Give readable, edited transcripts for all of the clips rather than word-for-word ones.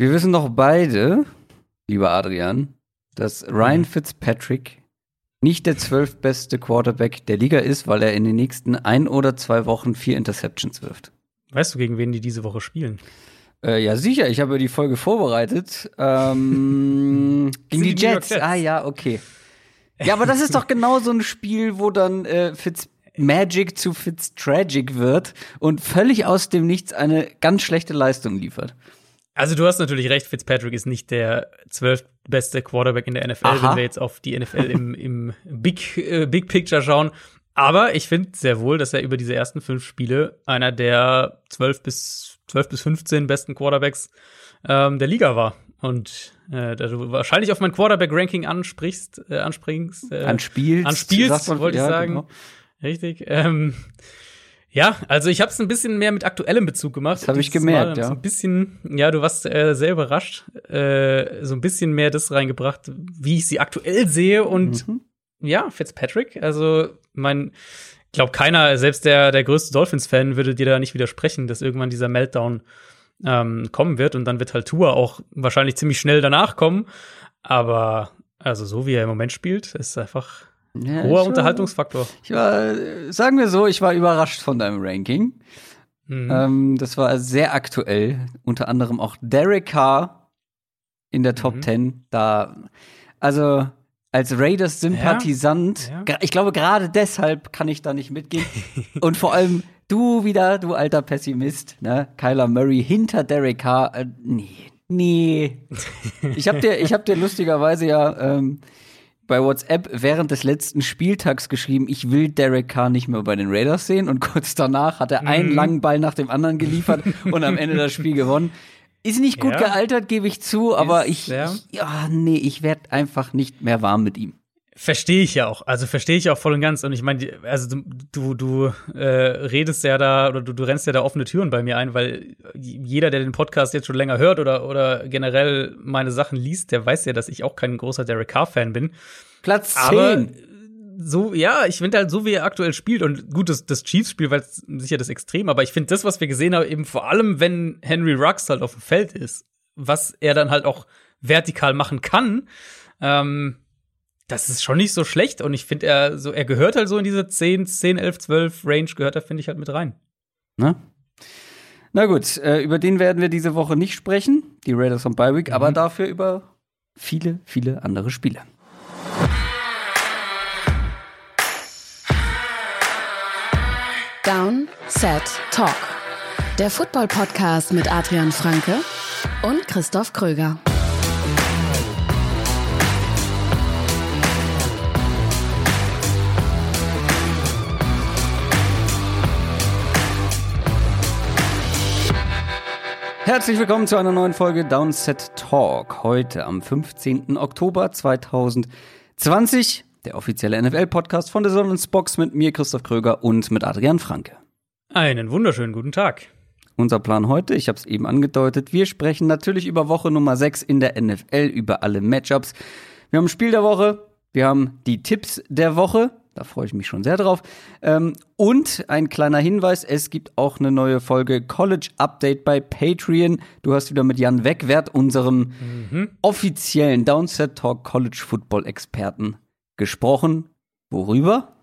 Wir wissen doch beide, lieber Adrian, dass Ryan Fitzpatrick nicht der 12. beste Quarterback der Liga ist, weil er in den nächsten 1 oder 2 Wochen 4 Interceptions wirft. Weißt du, gegen wen die diese Woche spielen? Ja, sicher. Ich habe die Folge vorbereitet. Gegen die Jets. Ah ja, okay. Ja, aber das ist doch genau so ein Spiel, wo dann Fitzmagic zu Fitztragic wird und völlig aus dem Nichts eine ganz schlechte Leistung liefert. Also du hast natürlich recht, Fitzpatrick ist nicht der 12. beste Quarterback in der NFL, Aha. Wenn wir jetzt auf die NFL im Big Picture schauen. Aber ich finde sehr wohl, dass er über diese ersten 5 Spiele einer der 12 bis 15 besten Quarterbacks der Liga war. Und da du wahrscheinlich auf mein Quarterback-Ranking anspielst, wollte ich sagen. Genau. Richtig. Ja, also ich habe es ein bisschen mehr mit aktuellem Bezug gemacht. Das habe ich gemerkt, ja. So ein bisschen, ja, du warst sehr überrascht, so ein bisschen mehr das reingebracht, wie ich sie aktuell sehe. Und ja, Fitzpatrick, also ich glaube, keiner, selbst der größte Dolphins-Fan, würde dir da nicht widersprechen, dass irgendwann dieser Meltdown kommen wird. Und dann wird halt Tua auch wahrscheinlich ziemlich schnell danach kommen. Aber also so, wie er im Moment spielt, ist einfach ja, hoher Unterhaltungsfaktor. Sagen wir so, ich war überrascht von deinem Ranking. Das war sehr aktuell. Unter anderem auch Derek Carr in der Top 10. Also als Raiders-Sympathisant, ja. Ich glaube, gerade deshalb kann ich da nicht mitgehen. Und vor allem du alter Pessimist, ne? Kyler Murray hinter Derek Carr. Nee. Ich hab dir lustigerweise ja bei WhatsApp während des letzten Spieltags geschrieben, ich will Derek Carr nicht mehr bei den Raiders sehen. Und kurz danach hat er einen langen Ball nach dem anderen geliefert und am Ende das Spiel gewonnen. Ist nicht gut gealtert, gebe ich zu, aber ich werde einfach nicht mehr warm mit ihm. Verstehe ich ja auch. Also verstehe ich auch voll und ganz. Und ich meine, also du redest ja da oder du rennst ja da offene Türen bei mir ein, weil jeder, der den Podcast jetzt schon länger hört oder generell meine Sachen liest, der weiß ja, dass ich auch kein großer Derek Carr-Fan bin. Platz 10. Aber so, ja, ich finde halt so, wie er aktuell spielt und gut, das Chiefs-Spiel war sicher das Extrem, aber ich finde das, was wir gesehen haben, eben vor allem, wenn Henry Ruggs halt auf dem Feld ist, was er dann halt auch vertikal machen kann, das ist schon nicht so schlecht und ich finde, er gehört halt so in diese 10, 11, 12 Range, gehört er, finde ich, halt mit rein. Na gut, über den werden wir diese Woche nicht sprechen, die Raiders on Bye Week, aber dafür über viele, viele andere Spiele. Down, Set, Talk. Der Football-Podcast mit Adrian Franke und Christoph Kröger. Herzlich willkommen zu einer neuen Folge Down, Set, Talk. Heute am 15. Oktober 2020. Der offizielle NFL-Podcast von The Zone & Box mit mir, Christoph Kröger, und mit Adrian Franke. Einen wunderschönen guten Tag. Unser Plan heute, ich habe es eben angedeutet, wir sprechen natürlich über Woche Nummer 6 in der NFL, über alle Matchups. Wir haben ein Spiel der Woche, wir haben die Tipps der Woche, da freue ich mich schon sehr drauf. Und ein kleiner Hinweis, es gibt auch eine neue Folge College Update bei Patreon. Du hast wieder mit Jan Wegwert, unserem offiziellen Downset Talk College Football Experten, gesprochen. Worüber?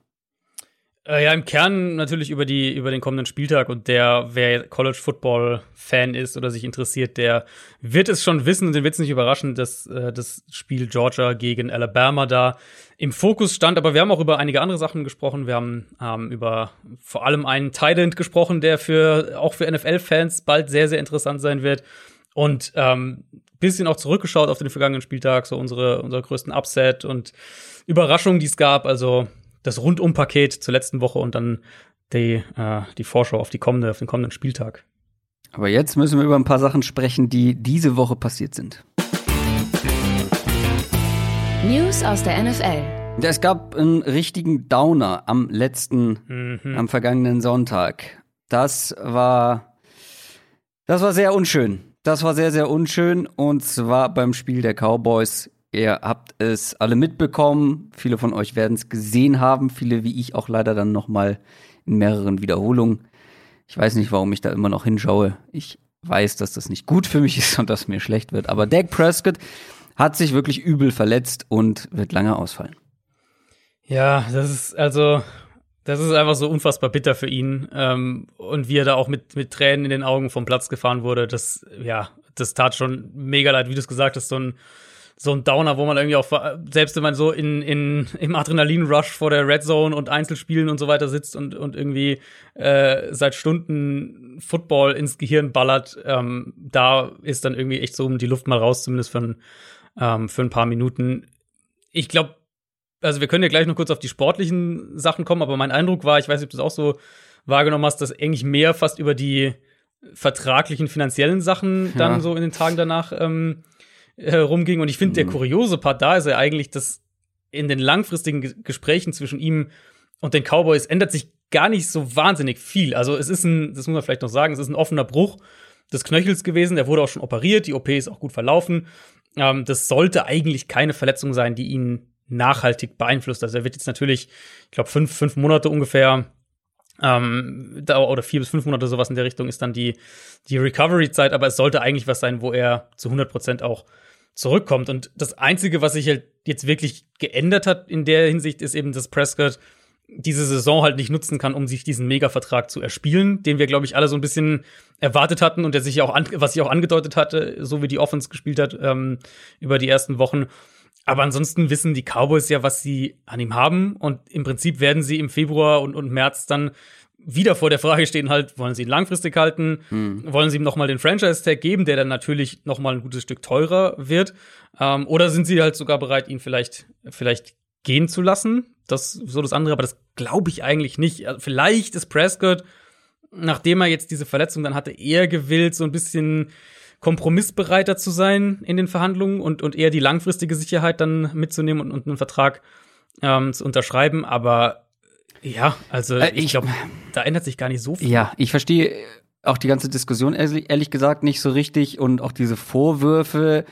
Ja, im Kern natürlich über den kommenden Spieltag und wer College-Football-Fan ist oder sich interessiert, der wird es schon wissen und den wird es nicht überraschen, dass das Spiel Georgia gegen Alabama da im Fokus stand. Aber wir haben auch über einige andere Sachen gesprochen. Wir haben über vor allem einen Tight End gesprochen, der auch für NFL-Fans bald sehr, sehr interessant sein wird. Und bisschen auch zurückgeschaut auf den vergangenen Spieltag, so unsere größten Upset und Überraschungen, die es gab. Also das Rundum-Paket zur letzten Woche und dann die Vorschau auf auf den kommenden Spieltag. Aber jetzt müssen wir über ein paar Sachen sprechen, die diese Woche passiert sind. News aus der NFL. Es gab einen richtigen Downer am vergangenen Sonntag. Das war sehr unschön. Das war sehr, sehr unschön, und zwar beim Spiel der Cowboys. Ihr habt es alle mitbekommen, viele von euch werden es gesehen haben, viele wie ich auch leider dann nochmal in mehreren Wiederholungen. Ich weiß nicht, warum ich da immer noch hinschaue. Ich weiß, dass das nicht gut für mich ist und dass mir schlecht wird. Aber Dak Prescott hat sich wirklich übel verletzt und wird lange ausfallen. Ja, das ist einfach so unfassbar bitter für ihn. Und wie er da auch mit Tränen in den Augen vom Platz gefahren wurde, das tat schon mega leid, wie du es gesagt hast, so ein Downer, wo man irgendwie auch, selbst wenn man so im Adrenalin-Rush vor der Red Zone und Einzelspielen und so weiter sitzt und irgendwie seit Stunden Football ins Gehirn ballert, da ist dann irgendwie echt so um die Luft mal raus, zumindest für ein paar Minuten. Ich glaube, also wir können ja gleich noch kurz auf die sportlichen Sachen kommen, aber mein Eindruck war, ich weiß nicht, ob du es auch so wahrgenommen hast, dass eigentlich mehr fast über die vertraglichen, finanziellen Sachen dann so in den Tagen danach rumging. Und ich finde, der kuriose Part da ist ja eigentlich, dass in den langfristigen Gesprächen zwischen ihm und den Cowboys ändert sich gar nicht so wahnsinnig viel. Also es ist das muss man vielleicht noch sagen, es ist ein offener Bruch des Knöchels gewesen. Der wurde auch schon operiert, die OP ist auch gut verlaufen. Das sollte eigentlich keine Verletzung sein, die ihn nachhaltig beeinflusst. Also er wird jetzt natürlich, ich glaube, fünf Monate ungefähr oder 4 bis 5 Monate sowas in der Richtung ist dann die Recovery-Zeit, aber es sollte eigentlich was sein, wo er zu 100% auch zurückkommt. Und das Einzige, was sich halt jetzt wirklich geändert hat in der Hinsicht, ist eben, dass Prescott diese Saison halt nicht nutzen kann, um sich diesen Mega-Vertrag zu erspielen, den wir, glaube ich, alle so ein bisschen erwartet hatten und der sich auch was ich auch angedeutet hatte, so wie die Offense gespielt hat über die ersten Wochen. Aber ansonsten wissen die Cowboys ja, was sie an ihm haben. Und im Prinzip werden sie im Februar und März dann wieder vor der Frage stehen, halt, wollen sie ihn langfristig halten? Wollen sie ihm nochmal den Franchise-Tag geben, der dann natürlich nochmal ein gutes Stück teurer wird? Oder sind sie halt sogar bereit, ihn vielleicht gehen zu lassen? Das so das andere, aber das glaube ich eigentlich nicht. Also vielleicht ist Prescott, nachdem er jetzt diese Verletzung dann hatte, eher gewillt, so ein bisschen kompromissbereiter zu sein in den Verhandlungen und eher die langfristige Sicherheit dann mitzunehmen und einen Vertrag zu unterschreiben. Aber ja, also ich glaube, da ändert sich gar nicht so viel. Ja, ich verstehe auch die ganze Diskussion ehrlich gesagt nicht so richtig und auch diese Vorwürfe,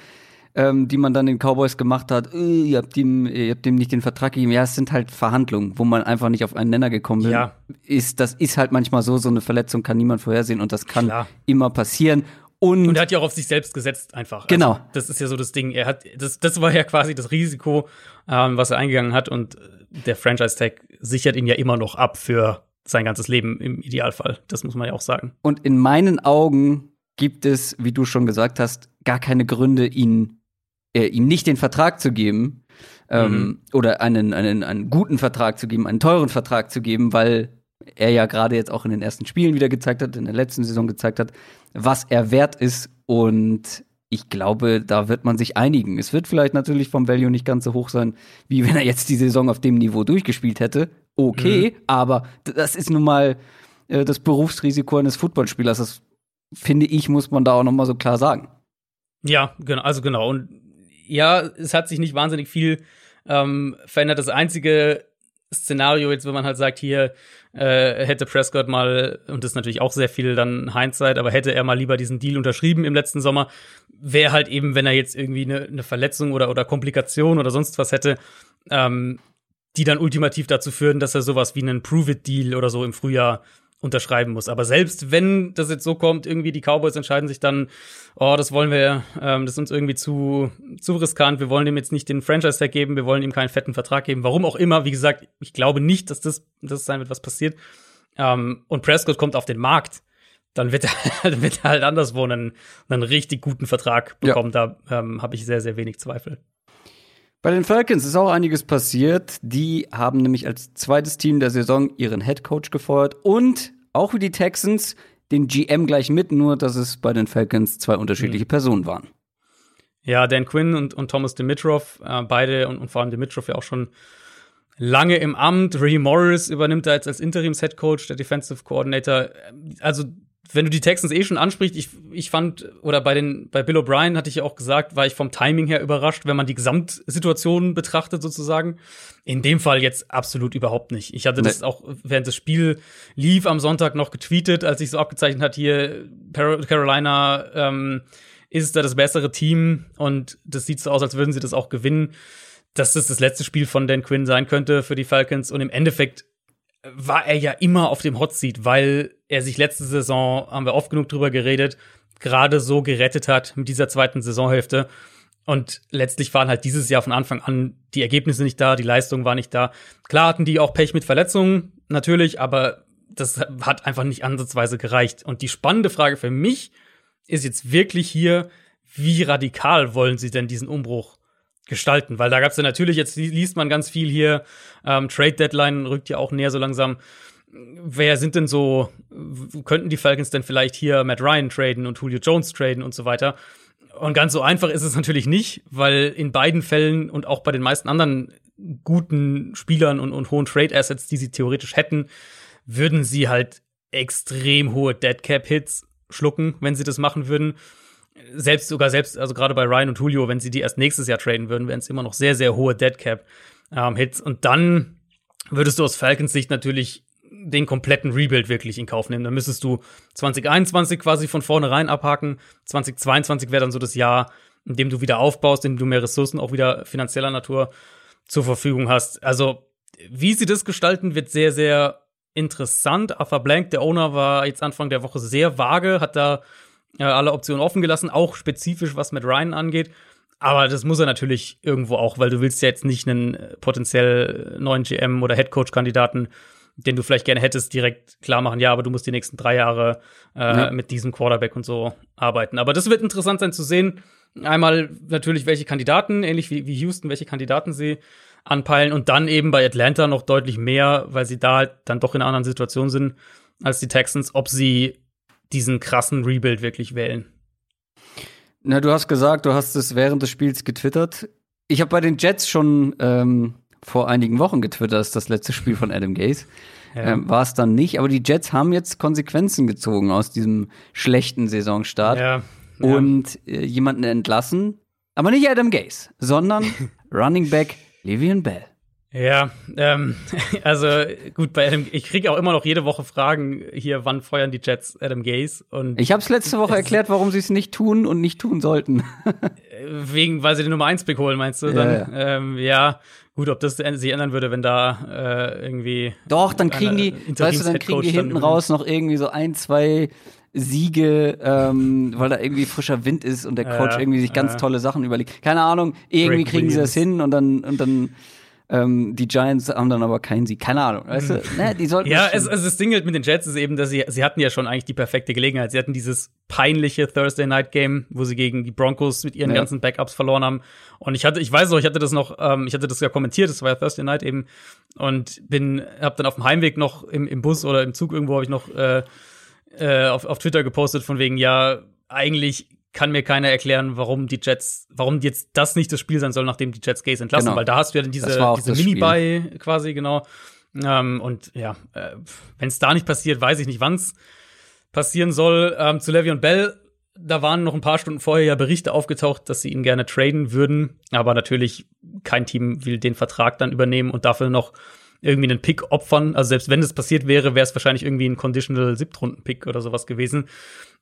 die man dann den Cowboys gemacht hat, ihr habt ihm nicht den Vertrag gegeben. Ja, es sind halt Verhandlungen, wo man einfach nicht auf einen Nenner gekommen bin. Ja. Das ist halt manchmal so eine Verletzung kann niemand vorhersehen und das kann immer passieren. Und er hat ja auch auf sich selbst gesetzt einfach. Genau. Also, das ist ja so das Ding. Er hat das war ja quasi das Risiko, was er eingegangen hat. Und der Franchise-Tag sichert ihn ja immer noch ab für sein ganzes Leben im Idealfall. Das muss man ja auch sagen. Und in meinen Augen gibt es, wie du schon gesagt hast, gar keine Gründe, ihm nicht den Vertrag zu geben. Oder einen guten Vertrag zu geben, einen teuren Vertrag zu geben, weil er ja gerade jetzt auch in den ersten Spielen wieder gezeigt hat, in der letzten Saison gezeigt hat, was er wert ist. Und ich glaube, da wird man sich einigen. Es wird vielleicht natürlich vom Value nicht ganz so hoch sein, wie wenn er jetzt die Saison auf dem Niveau durchgespielt hätte. Okay, aber das ist nun mal das Berufsrisiko eines Footballspielers. Das, finde ich, muss man da auch noch mal so klar sagen. Ja, genau. Also genau. Und ja, es hat sich nicht wahnsinnig viel verändert. Das einzige Szenario jetzt, wenn man halt sagt, hier hätte Prescott mal, und das ist natürlich auch sehr viel dann Hindsight, aber hätte er mal lieber diesen Deal unterschrieben im letzten Sommer, wäre halt eben, wenn er jetzt irgendwie eine Verletzung oder Komplikation oder sonst was hätte, die dann ultimativ dazu führen, dass er sowas wie einen Prove-It-Deal oder so im Frühjahr unterschreiben muss. Aber selbst wenn das jetzt so kommt, irgendwie die Cowboys entscheiden sich dann, das wollen wir, das ist uns irgendwie zu riskant, wir wollen dem jetzt nicht den Franchise-Tag geben, wir wollen ihm keinen fetten Vertrag geben, warum auch immer. Wie gesagt, ich glaube nicht, dass das sein wird, was passiert. Und Prescott kommt auf den Markt, dann wird er halt anderswo einen richtig guten Vertrag bekommen. Ja. Da habe ich sehr, sehr wenig Zweifel. Bei den Falcons ist auch einiges passiert. Die haben nämlich als zweites Team der Saison ihren Headcoach gefeuert und auch wie die Texans den GM gleich mit, nur dass es bei den Falcons zwei unterschiedliche Personen waren. Ja, Dan Quinn und Thomas Dimitroff, beide und vor allem Dimitroff ja auch schon lange im Amt. Raheem Morris übernimmt da jetzt als Interims-Headcoach, der Defensive Coordinator. Also wenn du die Texans schon ansprichst, ich fand, oder bei Bill O'Brien hatte ich ja auch gesagt, war ich vom Timing her überrascht, wenn man die Gesamtsituation betrachtet sozusagen. In dem Fall jetzt absolut überhaupt nicht. Ich hatte das auch, während das Spiel lief am Sonntag noch getweetet, als ich so abgezeichnet hat, hier Carolina ist da das bessere Team und das sieht so aus, als würden sie das auch gewinnen, dass das das letzte Spiel von Dan Quinn sein könnte für die Falcons. Und im Endeffekt war er ja immer auf dem Hotseat, weil er sich letzte Saison, haben wir oft genug drüber geredet, gerade so gerettet hat mit dieser zweiten Saisonhälfte. Und letztlich waren halt dieses Jahr von Anfang an die Ergebnisse nicht da, die Leistung war nicht da. Klar hatten die auch Pech mit Verletzungen, natürlich, aber das hat einfach nicht ansatzweise gereicht. Und die spannende Frage für mich ist jetzt wirklich hier, wie radikal wollen sie denn diesen Umbruch gestalten? Weil da gab es ja natürlich, jetzt liest man ganz viel hier, Trade-Deadline rückt ja auch näher so langsam. Wer sind denn so, könnten die Falcons denn vielleicht hier Matt Ryan traden und Julio Jones traden und so weiter? Und ganz so einfach ist es natürlich nicht, weil in beiden Fällen und auch bei den meisten anderen guten Spielern und hohen Trade-Assets, die sie theoretisch hätten, würden sie halt extrem hohe Dead-Cap-Hits schlucken, wenn sie das machen würden. Selbst, also gerade bei Ryan und Julio, wenn sie die erst nächstes Jahr traden würden, wären es immer noch sehr, sehr hohe Dead-Cap-Hits. Und dann würdest du aus Falcons Sicht natürlich den kompletten Rebuild wirklich in Kauf nehmen. Dann müsstest du 2021 quasi von vornherein abhaken. 2022 wäre dann so das Jahr, in dem du wieder aufbaust, in dem du mehr Ressourcen auch wieder finanzieller Natur zur Verfügung hast. Also, wie sie das gestalten, wird sehr, sehr interessant. Arthur Blank, der Owner, war jetzt Anfang der Woche sehr vage, hat da alle Optionen offen gelassen, auch spezifisch, was mit Ryan angeht. Aber das muss er natürlich irgendwo auch, weil du willst ja jetzt nicht einen potenziell neuen GM- oder Headcoach-Kandidaten, den du vielleicht gerne hättest, direkt klar machen, ja, aber du musst die nächsten 3 Jahre mit diesem Quarterback und so arbeiten. Aber das wird interessant sein zu sehen. Einmal natürlich, welche Kandidaten, ähnlich wie Houston, welche Kandidaten sie anpeilen und dann eben bei Atlanta noch deutlich mehr, weil sie da halt dann doch in einer anderen Situation sind als die Texans, ob sie diesen krassen Rebuild wirklich wählen. Na, du hast gesagt, du hast es während des Spiels getwittert. Ich habe bei den Jets schon vor einigen Wochen getwittert, das ist das letzte Spiel von Adam Gase. Ja. War es dann nicht, aber die Jets haben jetzt Konsequenzen gezogen aus diesem schlechten Saisonstart und jemanden entlassen, aber nicht Adam Gase, sondern Running Back Le'Veon Bell. Ja, also gut, bei Adam, ich kriege auch immer noch jede Woche Fragen hier, wann feuern die Jets Adam Gase? Und ich habe es letzte Woche erklärt, warum sie es nicht tun und nicht tun sollten. Weil sie den Nummer 1-Pick holen, meinst du? Dann, gut, ob das sich ändern würde, wenn da irgendwie doch, dann kriegen die, weißt du, dann kriegen die hinten raus noch irgendwie so 1, 2 Siege, weil da irgendwie frischer Wind ist und der Coach irgendwie sich ganz tolle Sachen überlegt. Keine Ahnung, irgendwie kriegen sie das hin und dann die Giants haben dann aber keinen Sieg. Keine Ahnung, weißt du? Ne, die sollten das Ding mit den Jets ist eben, dass sie hatten ja schon eigentlich die perfekte Gelegenheit. Sie hatten dieses peinliche Thursday-Night-Game, wo sie gegen die Broncos mit ihren ganzen Backups verloren haben. Und ich hatte das ja kommentiert, das war ja Thursday Night eben. Und hab dann auf dem Heimweg noch im Bus oder im Zug irgendwo, habe ich noch auf Twitter gepostet von wegen, ja, eigentlich kann mir keiner erklären, warum jetzt das nicht das Spiel sein soll, nachdem die Jets Gase entlassen. Genau. Weil da hast du ja dann diese Mini-Buy quasi, genau. Wenn es da nicht passiert, weiß ich nicht, wann es passieren soll. Zu Le'Veon Bell, da waren noch ein paar Stunden vorher ja Berichte aufgetaucht, dass sie ihn gerne traden würden. Aber natürlich, kein Team will den Vertrag dann übernehmen und dafür noch irgendwie einen Pick opfern. Also selbst wenn das passiert wäre, wäre es wahrscheinlich irgendwie ein Conditional Siebtrunden-Pick oder sowas gewesen.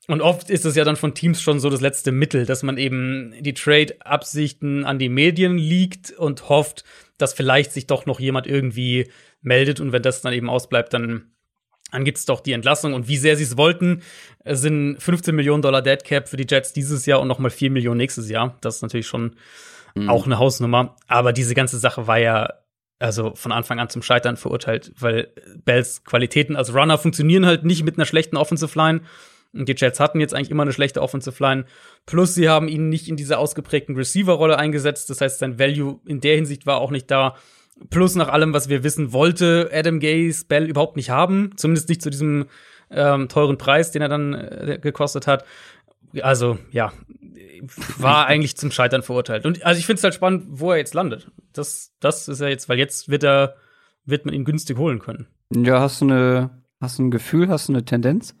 Und oft ist es ja dann von Teams schon so das letzte Mittel, dass man eben die Trade-Absichten an die Medien liegt und hofft, dass vielleicht sich doch noch jemand irgendwie meldet. Und wenn das dann eben ausbleibt, dann gibt's doch die Entlassung. Und wie sehr sie es wollten, sind $15 Millionen Deadcap für die Jets dieses Jahr und nochmal $4 Millionen nächstes Jahr. Das ist natürlich schon auch eine Hausnummer. Aber diese ganze Sache war ja also von Anfang an zum Scheitern verurteilt, weil Bells Qualitäten als Runner funktionieren halt nicht mit einer schlechten Offensive Line. Und die Jets hatten jetzt eigentlich immer eine schlechte Offensive Line. Plus, sie haben ihn nicht in dieser ausgeprägten Receiver-Rolle eingesetzt. Das heißt, sein Value in der Hinsicht war auch nicht da. Plus, nach allem, was wir wissen, wollte Adam Gase Bell überhaupt nicht haben. Zumindest nicht zu diesem teuren Preis, den er dann gekostet hat. Also, ja, war eigentlich zum Scheitern verurteilt. Und also ich finde es halt spannend, wo er jetzt landet. Das ist ja jetzt, weil jetzt wird man ihn günstig holen können. Ja, hast du ein Gefühl, hast du eine Tendenz?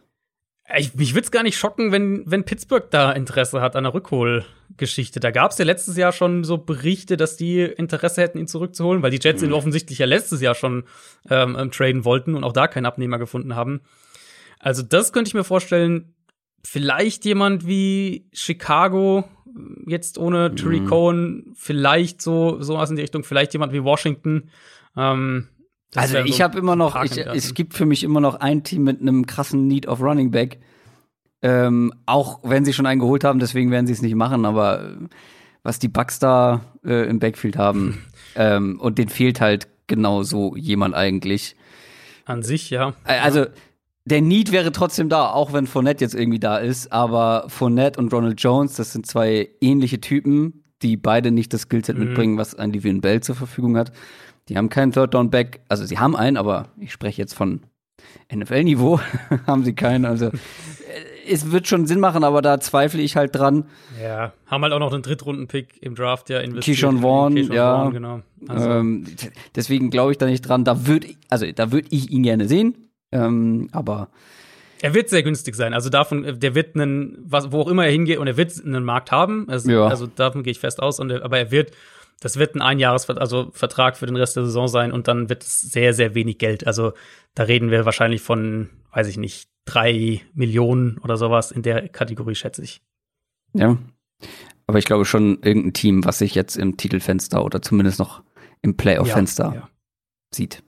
Mich würde es gar nicht schocken, wenn Pittsburgh da Interesse hat an der Rückholgeschichte. Da gab es ja letztes Jahr schon so Berichte, dass die Interesse hätten, ihn zurückzuholen, weil die Jets ihn offensichtlich ja letztes Jahr schon traden wollten und auch da keinen Abnehmer gefunden haben. Also das könnte ich mir vorstellen. Vielleicht jemand wie Chicago, jetzt ohne Tariq Cohen, vielleicht so was in die Richtung, vielleicht jemand wie Washington. Also ich habe immer noch, es gibt für mich immer noch ein Team mit einem krassen Need of Running Back. Auch wenn sie schon einen geholt haben, deswegen werden sie es nicht machen, aber was die Bucks da im Backfield haben und denen fehlt halt genau so jemand eigentlich. An sich, ja. Also der Need wäre trotzdem da, auch wenn Fournette jetzt irgendwie da ist, aber Fournette und Ronald Jones, das sind zwei ähnliche Typen, die beide nicht das Skillset mitbringen, was ein Le'Veon Bell zur Verfügung hat. Die haben keinen Third-Down-Back, also sie haben einen, aber ich spreche jetzt von NFL-Niveau, haben sie keinen, also es wird schon Sinn machen, aber da zweifle ich halt dran. Ja, haben halt auch noch einen Drittrunden-Pick im Draft ja investiert. Keyshawn Vaughn, ja. Vaughn, genau. Also. Deswegen glaube ich da nicht dran. Da würde ich ihn gerne sehen, aber er wird sehr günstig sein. Also davon, der wird einen, wo auch immer er hingeht, und er wird einen Markt haben. Also, ja. Also davon gehe ich fest aus. Aber er wird, das wird ein Einjahresvertrag, also Vertrag für den Rest der Saison sein, und dann wird es sehr, sehr wenig Geld. Also da reden wir wahrscheinlich von, weiß ich nicht, 3 Millionen oder sowas in der Kategorie, schätze ich. Ja, aber ich glaube schon irgendein Team, was sich jetzt im Titelfenster oder zumindest noch im Playoff-Fenster sieht.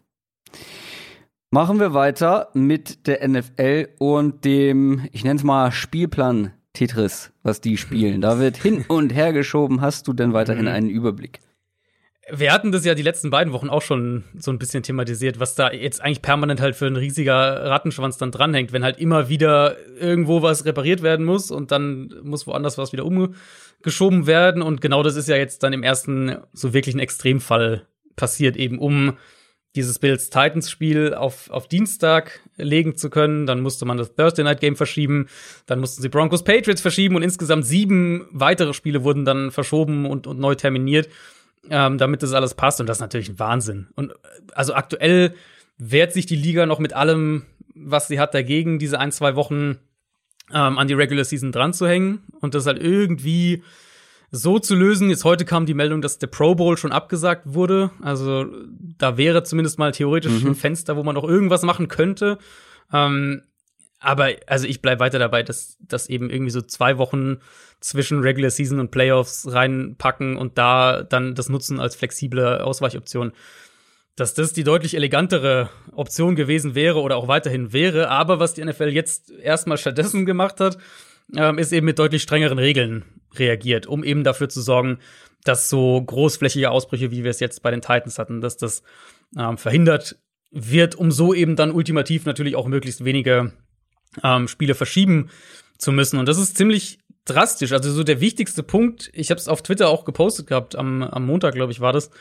Machen wir weiter mit der NFL und dem, ich nenne es mal Spielplan Tetris, was die spielen. Da wird hin und her geschoben. Hast du denn weiterhin einen Überblick? Wir hatten das ja die letzten beiden Wochen auch schon so ein bisschen thematisiert, was da jetzt eigentlich permanent halt für ein riesiger Rattenschwanz dann dranhängt, wenn halt immer wieder irgendwo was repariert werden muss und dann muss woanders was wieder umgeschoben werden. Und genau das ist ja jetzt dann im ersten so wirklichen Extremfall passiert, eben um dieses Bills-Titans-Spiel auf Dienstag legen zu können. Dann musste man das Thursday-Night-Game verschieben. Dann mussten sie Broncos-Patriots verschieben und insgesamt 7 weitere Spiele wurden dann verschoben und neu terminiert. Damit das alles passt, und das ist natürlich ein Wahnsinn. Und also aktuell wehrt sich die Liga noch mit allem, was sie hat, dagegen, diese 1-2 Wochen an die Regular Season dran zu hängen und das halt irgendwie so zu lösen. Jetzt heute kam die Meldung, dass der Pro Bowl schon abgesagt wurde. Also da wäre zumindest mal theoretisch ein Fenster, wo man noch irgendwas machen könnte. Aber also ich bleibe weiter dabei, dass eben irgendwie so 2 Wochen zwischen Regular Season und Playoffs reinpacken und da dann das nutzen als flexible Ausweichoption, dass das die deutlich elegantere Option gewesen wäre oder auch weiterhin wäre. Aber was die NFL jetzt erstmal stattdessen gemacht hat, ist eben mit deutlich strengeren Regeln reagiert, um eben dafür zu sorgen, dass so großflächige Ausbrüche, wie wir es jetzt bei den Titans hatten, dass das verhindert wird, um so eben dann ultimativ natürlich auch möglichst wenige Spiele verschieben zu müssen. Und das ist ziemlich drastisch. Also so der wichtigste Punkt, ich habe es auf Twitter auch gepostet gehabt, am Montag, glaube ich, war das.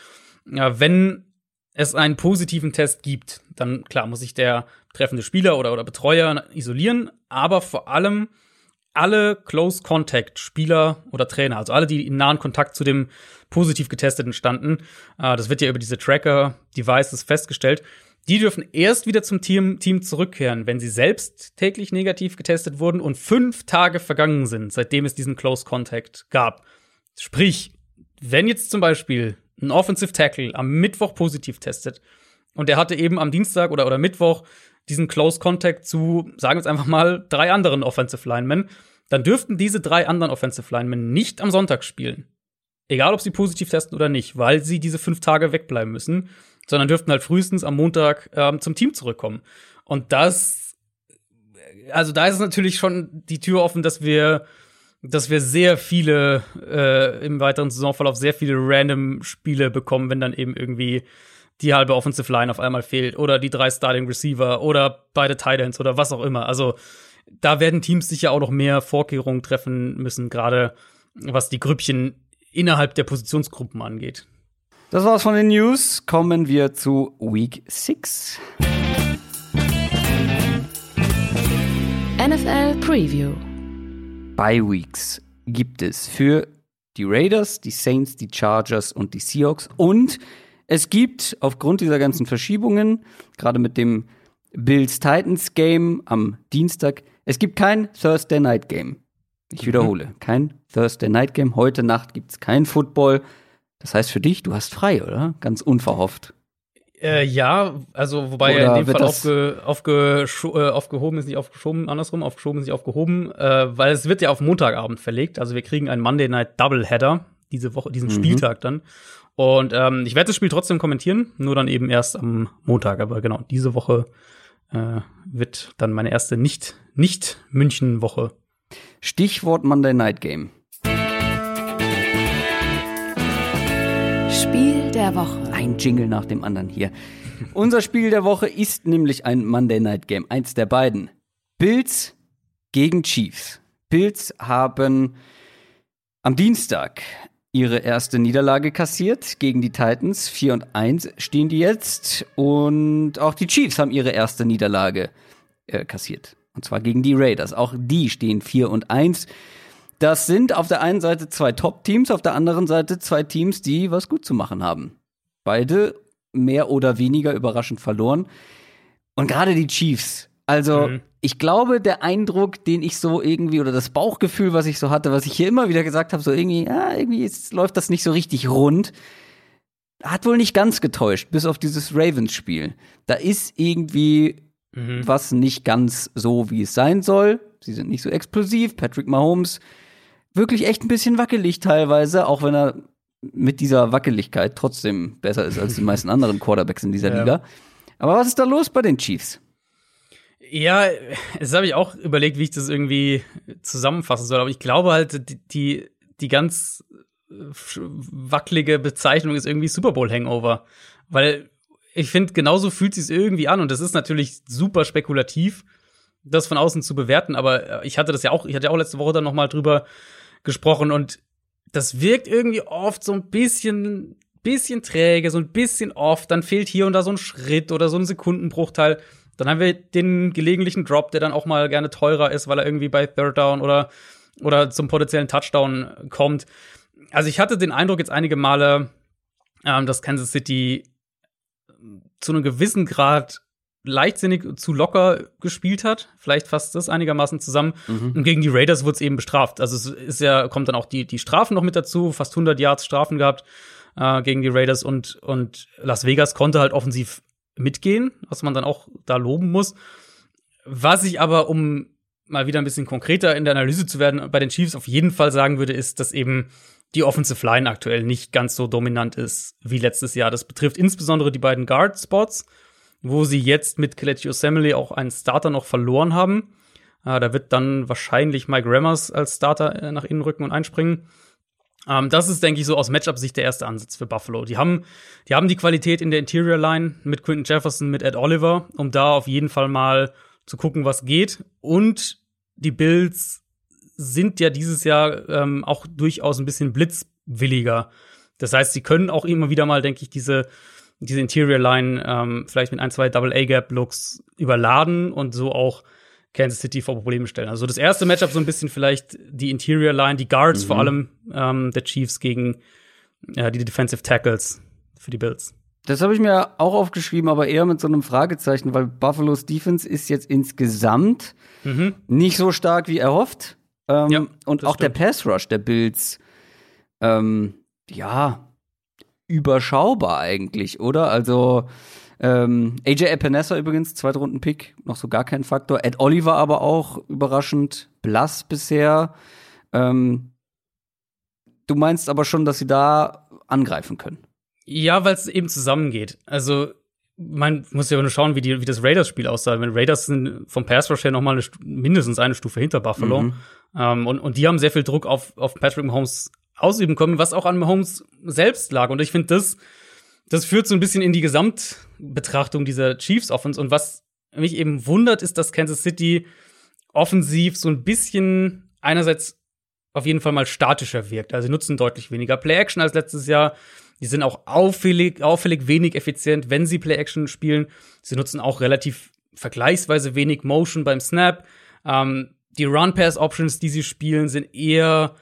Ja, wenn es einen positiven Test gibt, dann, klar, muss sich der treffende Spieler oder Betreuer isolieren, aber vor allem alle Close-Contact-Spieler oder Trainer, also alle, die in nahen Kontakt zu dem positiv Getesteten standen, das wird ja über diese Tracker-Devices festgestellt, die dürfen erst wieder zum Team zurückkehren, wenn sie selbst täglich negativ getestet wurden und 5 Tage vergangen sind, seitdem es diesen Close Contact gab. Sprich, wenn jetzt zum Beispiel ein Offensive Tackle am Mittwoch positiv testet und er hatte eben am Dienstag oder Mittwoch diesen Close Contact zu, sagen wir jetzt einfach mal, 3 anderen Offensive Linemen, dann dürften diese 3 anderen Offensive Linemen nicht am Sonntag spielen. Egal, ob sie positiv testen oder nicht, weil sie diese 5 Tage wegbleiben müssen, sondern dürften halt frühestens am Montag zum Team zurückkommen. Und das, also da ist natürlich schon die Tür offen, dass wir sehr viele, im weiteren Saisonverlauf sehr viele random Spiele bekommen, wenn dann eben irgendwie die halbe Offensive Line auf einmal fehlt oder die 3 Starting Receiver oder beide Tight Ends oder was auch immer. Also da werden Teams sicher auch noch mehr Vorkehrungen treffen müssen, gerade was die Grüppchen innerhalb der Positionsgruppen angeht. Das war's von den News. Kommen wir zu Week 6. NFL Preview. Bye Weeks gibt es für die Raiders, die Saints, die Chargers und die Seahawks. Und es gibt aufgrund dieser ganzen Verschiebungen, gerade mit dem Bills-Titans-Game am Dienstag, es gibt kein Thursday-Night-Game. Ich wiederhole, kein Thursday-Night-Game. Heute Nacht gibt's kein Football. Das heißt für dich, du hast frei, oder? Ganz unverhofft. Ja, also wobei oder in dem Fall aufgeschoben ist nicht aufgehoben, weil es wird ja auf Montagabend verlegt. Also wir kriegen einen Monday Night Doubleheader diese Woche, diesen Spieltag dann. Und ich werde das Spiel trotzdem kommentieren, nur dann eben erst am Montag. Aber genau, diese Woche wird dann meine erste Nicht-München-Woche Stichwort Monday Night Game. Spiel der Woche. Ein Jingle nach dem anderen hier. Unser Spiel der Woche ist nämlich ein Monday Night Game. Eins der beiden. Bills gegen Chiefs. Bills haben am Dienstag ihre erste Niederlage kassiert gegen die Titans. 4-1 stehen die jetzt. Und auch die Chiefs haben ihre erste Niederlage kassiert. Und zwar gegen die Raiders. Auch die stehen 4-1. Das sind auf der einen Seite zwei Top-Teams, auf der anderen Seite zwei Teams, die was gut zu machen haben. Beide mehr oder weniger überraschend verloren. Und gerade die Chiefs. Also, ich glaube, der Eindruck, den ich so irgendwie, oder das Bauchgefühl, was ich so hatte, was ich hier immer wieder gesagt habe, so irgendwie, ja, irgendwie jetzt läuft das nicht so richtig rund, hat wohl nicht ganz getäuscht, bis auf dieses Ravens-Spiel. Da ist irgendwie was nicht ganz so, wie es sein soll. Sie sind nicht so explosiv. Patrick Mahomes wirklich echt ein bisschen wackelig teilweise, auch wenn er mit dieser Wackeligkeit trotzdem besser ist als die meisten anderen Quarterbacks in dieser Liga. Aber was ist da los bei den Chiefs? Ja, das habe ich auch überlegt, wie ich das irgendwie zusammenfassen soll. Aber ich glaube halt, die ganz wackelige Bezeichnung ist irgendwie Super Bowl Hangover. Weil ich finde, genauso fühlt es sich irgendwie an. Und das ist natürlich super spekulativ, das von außen zu bewerten. Aber ich hatte ja auch letzte Woche dann noch mal drüber gesprochen. Und das wirkt irgendwie oft so ein bisschen träge, so ein bisschen oft. Dann fehlt hier und da so ein Schritt oder so ein Sekundenbruchteil. Dann haben wir den gelegentlichen Drop, der dann auch mal gerne teurer ist, weil er irgendwie bei Third Down oder zum potenziellen Touchdown kommt. Also ich hatte den Eindruck jetzt einige Male, dass Kansas City zu einem gewissen Grad leichtsinnig zu locker gespielt hat. Vielleicht fasst das einigermaßen zusammen. Und gegen die Raiders wurde es eben bestraft. Also es ist ja, kommt dann auch die Strafen noch mit dazu. Fast 100 Yards Strafen gehabt gegen die Raiders. Und Las Vegas konnte halt offensiv mitgehen, was man dann auch da loben muss. Was ich aber, um mal wieder ein bisschen konkreter in der Analyse zu werden, bei den Chiefs auf jeden Fall sagen würde, ist, dass eben die Offensive Line aktuell nicht ganz so dominant ist wie letztes Jahr. Das betrifft insbesondere die beiden Guard-Spots, wo sie jetzt mit Kelechi Osemele auch einen Starter noch verloren haben. Da wird dann wahrscheinlich Mike Remmers als Starter nach innen rücken und einspringen. Das ist, denke ich, so aus Matchup-Sicht der erste Ansatz für Buffalo. Die haben die Qualität in der Interior-Line mit Quinton Jefferson, mit Ed Oliver, um da auf jeden Fall mal zu gucken, was geht. Und die Bills sind ja dieses Jahr auch durchaus ein bisschen blitzwilliger. Das heißt, sie können auch immer wieder mal, denke ich, diese Interior-Line vielleicht mit ein, zwei Double-A-Gap-Looks überladen und so auch Kansas City vor Probleme stellen. Also das erste Matchup so ein bisschen vielleicht die Interior Line, die Guards vor allem der Chiefs gegen die Defensive Tackles für die Bills. Das habe ich mir auch aufgeschrieben, aber eher mit so einem Fragezeichen, weil Buffalo's Defense ist jetzt insgesamt nicht so stark wie erhofft. Und auch stimmt. Der Pass Rush der Bills, überschaubar eigentlich, oder? Also AJ Epinesa übrigens, Zweitrunden-Pick, noch so gar kein Faktor. Ed Oliver aber auch überraschend blass bisher. Du meinst aber schon, dass sie da angreifen können? Ja, weil es eben zusammengeht. Also man muss ja nur schauen, wie das Raiders-Spiel aussah. Wenn Raiders sind vom Pass-Rush her noch mal mindestens eine Stufe hinter Buffalo. Und die haben sehr viel Druck auf Patrick Mahomes ausüben können, was auch an Mahomes selbst lag. Und ich finde, das führt so ein bisschen in die Gesamtbetrachtung dieser Chiefs-Offense. Und was mich eben wundert, ist, dass Kansas City offensiv so ein bisschen einerseits auf jeden Fall mal statischer wirkt. Also sie nutzen deutlich weniger Play-Action als letztes Jahr. Die sind auch auffällig wenig effizient, wenn sie Play-Action spielen. Sie nutzen auch relativ vergleichsweise wenig Motion beim Snap. Die Run-Pass-Options, die sie spielen, sind eher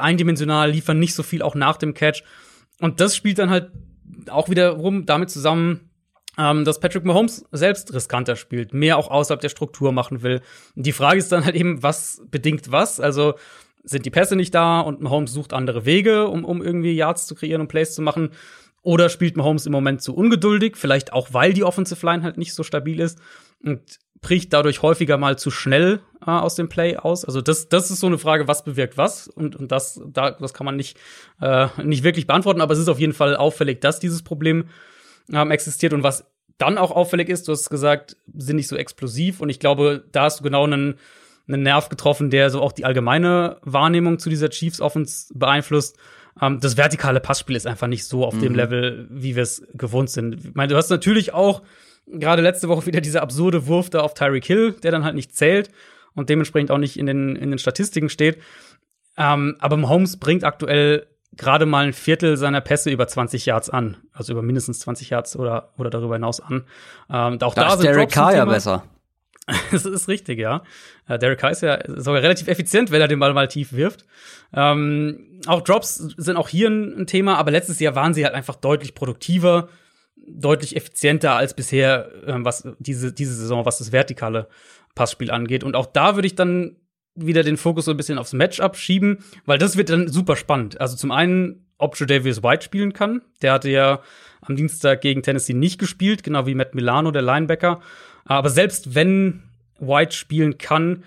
eindimensional, liefern nicht so viel auch nach dem Catch. Und das spielt dann halt auch wiederum damit zusammen, dass Patrick Mahomes selbst riskanter spielt, mehr auch außerhalb der Struktur machen will. Die Frage ist dann halt eben, was bedingt was? Also sind die Pässe nicht da und Mahomes sucht andere Wege, um irgendwie Yards zu kreieren und Plays zu machen? Oder spielt Mahomes im Moment zu ungeduldig, vielleicht auch, weil die Offensive Line halt nicht so stabil ist und bricht dadurch häufiger mal zu schnell aus dem Play aus. Also das ist so eine Frage, was bewirkt was? Und das kann man nicht wirklich beantworten, aber es ist auf jeden Fall auffällig, dass dieses Problem existiert. Und was dann auch auffällig ist, du hast gesagt, sind nicht so explosiv. Und ich glaube, da hast du genau einen einen Nerv getroffen, der so auch die allgemeine Wahrnehmung zu dieser Chiefs-Offense beeinflusst. Das vertikale Passspiel ist einfach nicht so auf dem Level, wie wir es gewohnt sind. Ich meine, du hast natürlich auch gerade letzte Woche wieder dieser absurde Wurf da auf Tyreek Hill, der dann halt nicht zählt und dementsprechend auch nicht in den Statistiken steht. Aber Mahomes bringt aktuell gerade mal ein Viertel seiner Pässe über 20 Yards an. Also über mindestens 20 Yards oder darüber hinaus an. Auch da ist Derek Carr ja besser. Das ist richtig, ja. Derek Carr ist ja sogar relativ effizient, wenn er den Ball mal tief wirft. Auch Drops sind auch hier ein Thema, aber letztes Jahr waren sie halt einfach deutlich produktiver, deutlich effizienter als bisher, was diese Saison, was das vertikale Passspiel angeht. Und auch da würde ich dann wieder den Fokus so ein bisschen aufs Matchup schieben, weil das wird dann super spannend. Also zum einen, ob Tre'Davious White spielen kann. Der hatte ja am Dienstag gegen Tennessee nicht gespielt, genau wie Matt Milano, der Linebacker. Aber selbst wenn White spielen kann,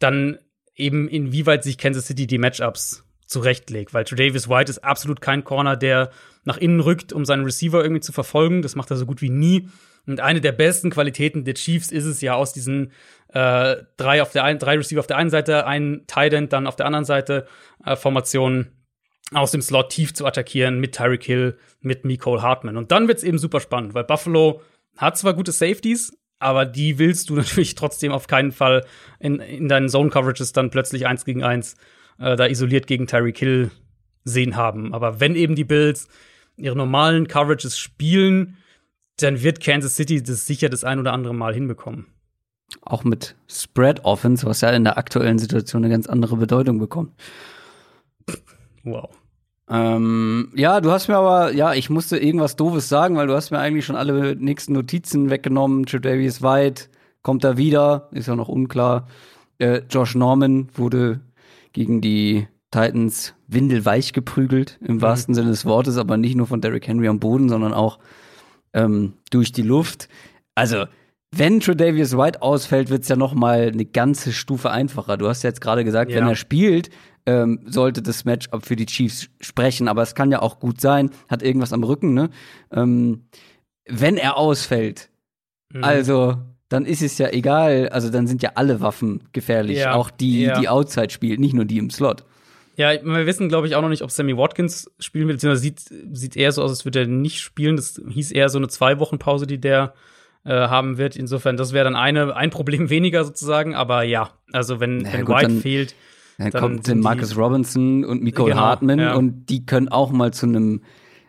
dann eben inwieweit sich Kansas City die Matchups zurechtlegt. Weil Tre'Davious White ist absolut kein Corner, der nach innen rückt, um seinen Receiver irgendwie zu verfolgen. Das macht er so gut wie nie. Und eine der besten Qualitäten der Chiefs ist es ja, aus diesen drei Receiver auf der einen Seite, ein Tight End dann auf der anderen Seite Formationen aus dem Slot tief zu attackieren mit Tyreek Hill, mit Mecole Hardman. Und dann wird's eben super spannend, weil Buffalo hat zwar gute Safeties, aber die willst du natürlich trotzdem auf keinen Fall in deinen Zone-Coverages dann plötzlich 1 gegen 1 da isoliert gegen Tyreek Hill sehen haben. Aber wenn eben die Bills ihre normalen Coverages spielen, dann wird Kansas City das sicher das ein oder andere Mal hinbekommen. Auch mit Spread-Offense, was ja in der aktuellen Situation eine ganz andere Bedeutung bekommt. Wow. Ja, du hast mir aber, ja, ich musste irgendwas Doofes sagen, weil du hast mir eigentlich schon alle nächsten Notizen weggenommen. Tre'Davious White kommt da wieder, ist ja noch unklar. Josh Norman wurde gegen die Titans windelweich geprügelt, im wahrsten Sinne des Wortes, aber nicht nur von Derrick Henry am Boden, sondern auch durch die Luft. Also, wenn Tre'Davious White ausfällt, wird es ja noch mal eine ganze Stufe einfacher. Du hast ja jetzt gerade gesagt, wenn er spielt, sollte das Matchup für die Chiefs sprechen. Aber es kann ja auch gut sein, hat irgendwas am Rücken, ne? Wenn er ausfällt, also dann ist es ja egal. Also dann sind ja alle Waffen gefährlich, auch die Outside spielt, nicht nur die im Slot. Ja, wir wissen, glaube ich, auch noch nicht, ob Sammy Watkins spielen wird, beziehungsweise sieht eher so aus, als würde er nicht spielen. Das hieß eher so eine 2-Wochen-Pause, die der haben wird. Insofern, das wäre dann ein Problem weniger sozusagen. Aber ja, also wenn gut, White fehlt, dann kommt Marcus Robinson und Mecole Hardman und die können auch mal zu einem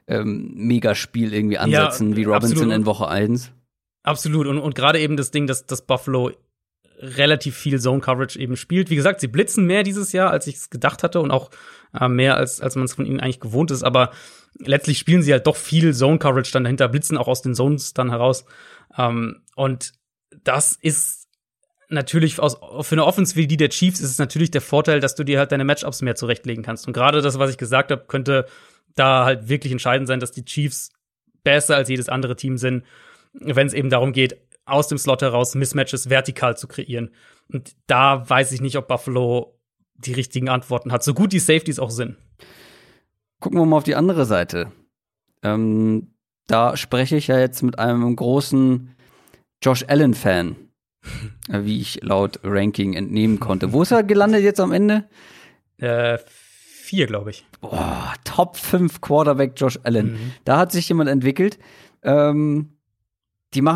Megaspiel irgendwie ansetzen, wie Robinson absolut. In Woche 1. Absolut. Und gerade eben das Ding, dass Buffalo relativ viel Zone-Coverage eben spielt. Wie gesagt, sie blitzen mehr dieses Jahr, als ich es gedacht hatte und auch mehr, als man es von ihnen eigentlich gewohnt ist. Aber letztlich spielen sie halt doch viel Zone-Coverage dann dahinter, blitzen auch aus den Zones dann heraus. Und das ist natürlich für eine Offense wie die der Chiefs ist es natürlich der Vorteil, dass du dir halt deine Matchups mehr zurechtlegen kannst. Und gerade das, was ich gesagt habe, könnte da halt wirklich entscheidend sein, dass die Chiefs besser als jedes andere Team sind, wenn es eben darum geht, aus dem Slot heraus Mismatches vertikal zu kreieren. Und da weiß ich nicht, ob Buffalo die richtigen Antworten hat, so gut die Safeties auch sind. Gucken wir mal auf die andere Seite. Da spreche ich ja jetzt mit einem großen Josh Allen-Fan, wie ich laut Ranking entnehmen konnte. Wo ist er gelandet jetzt am Ende? 4, glaube ich. Boah, Top 5 Quarterback Josh Allen. Da hat sich jemand entwickelt. Die machen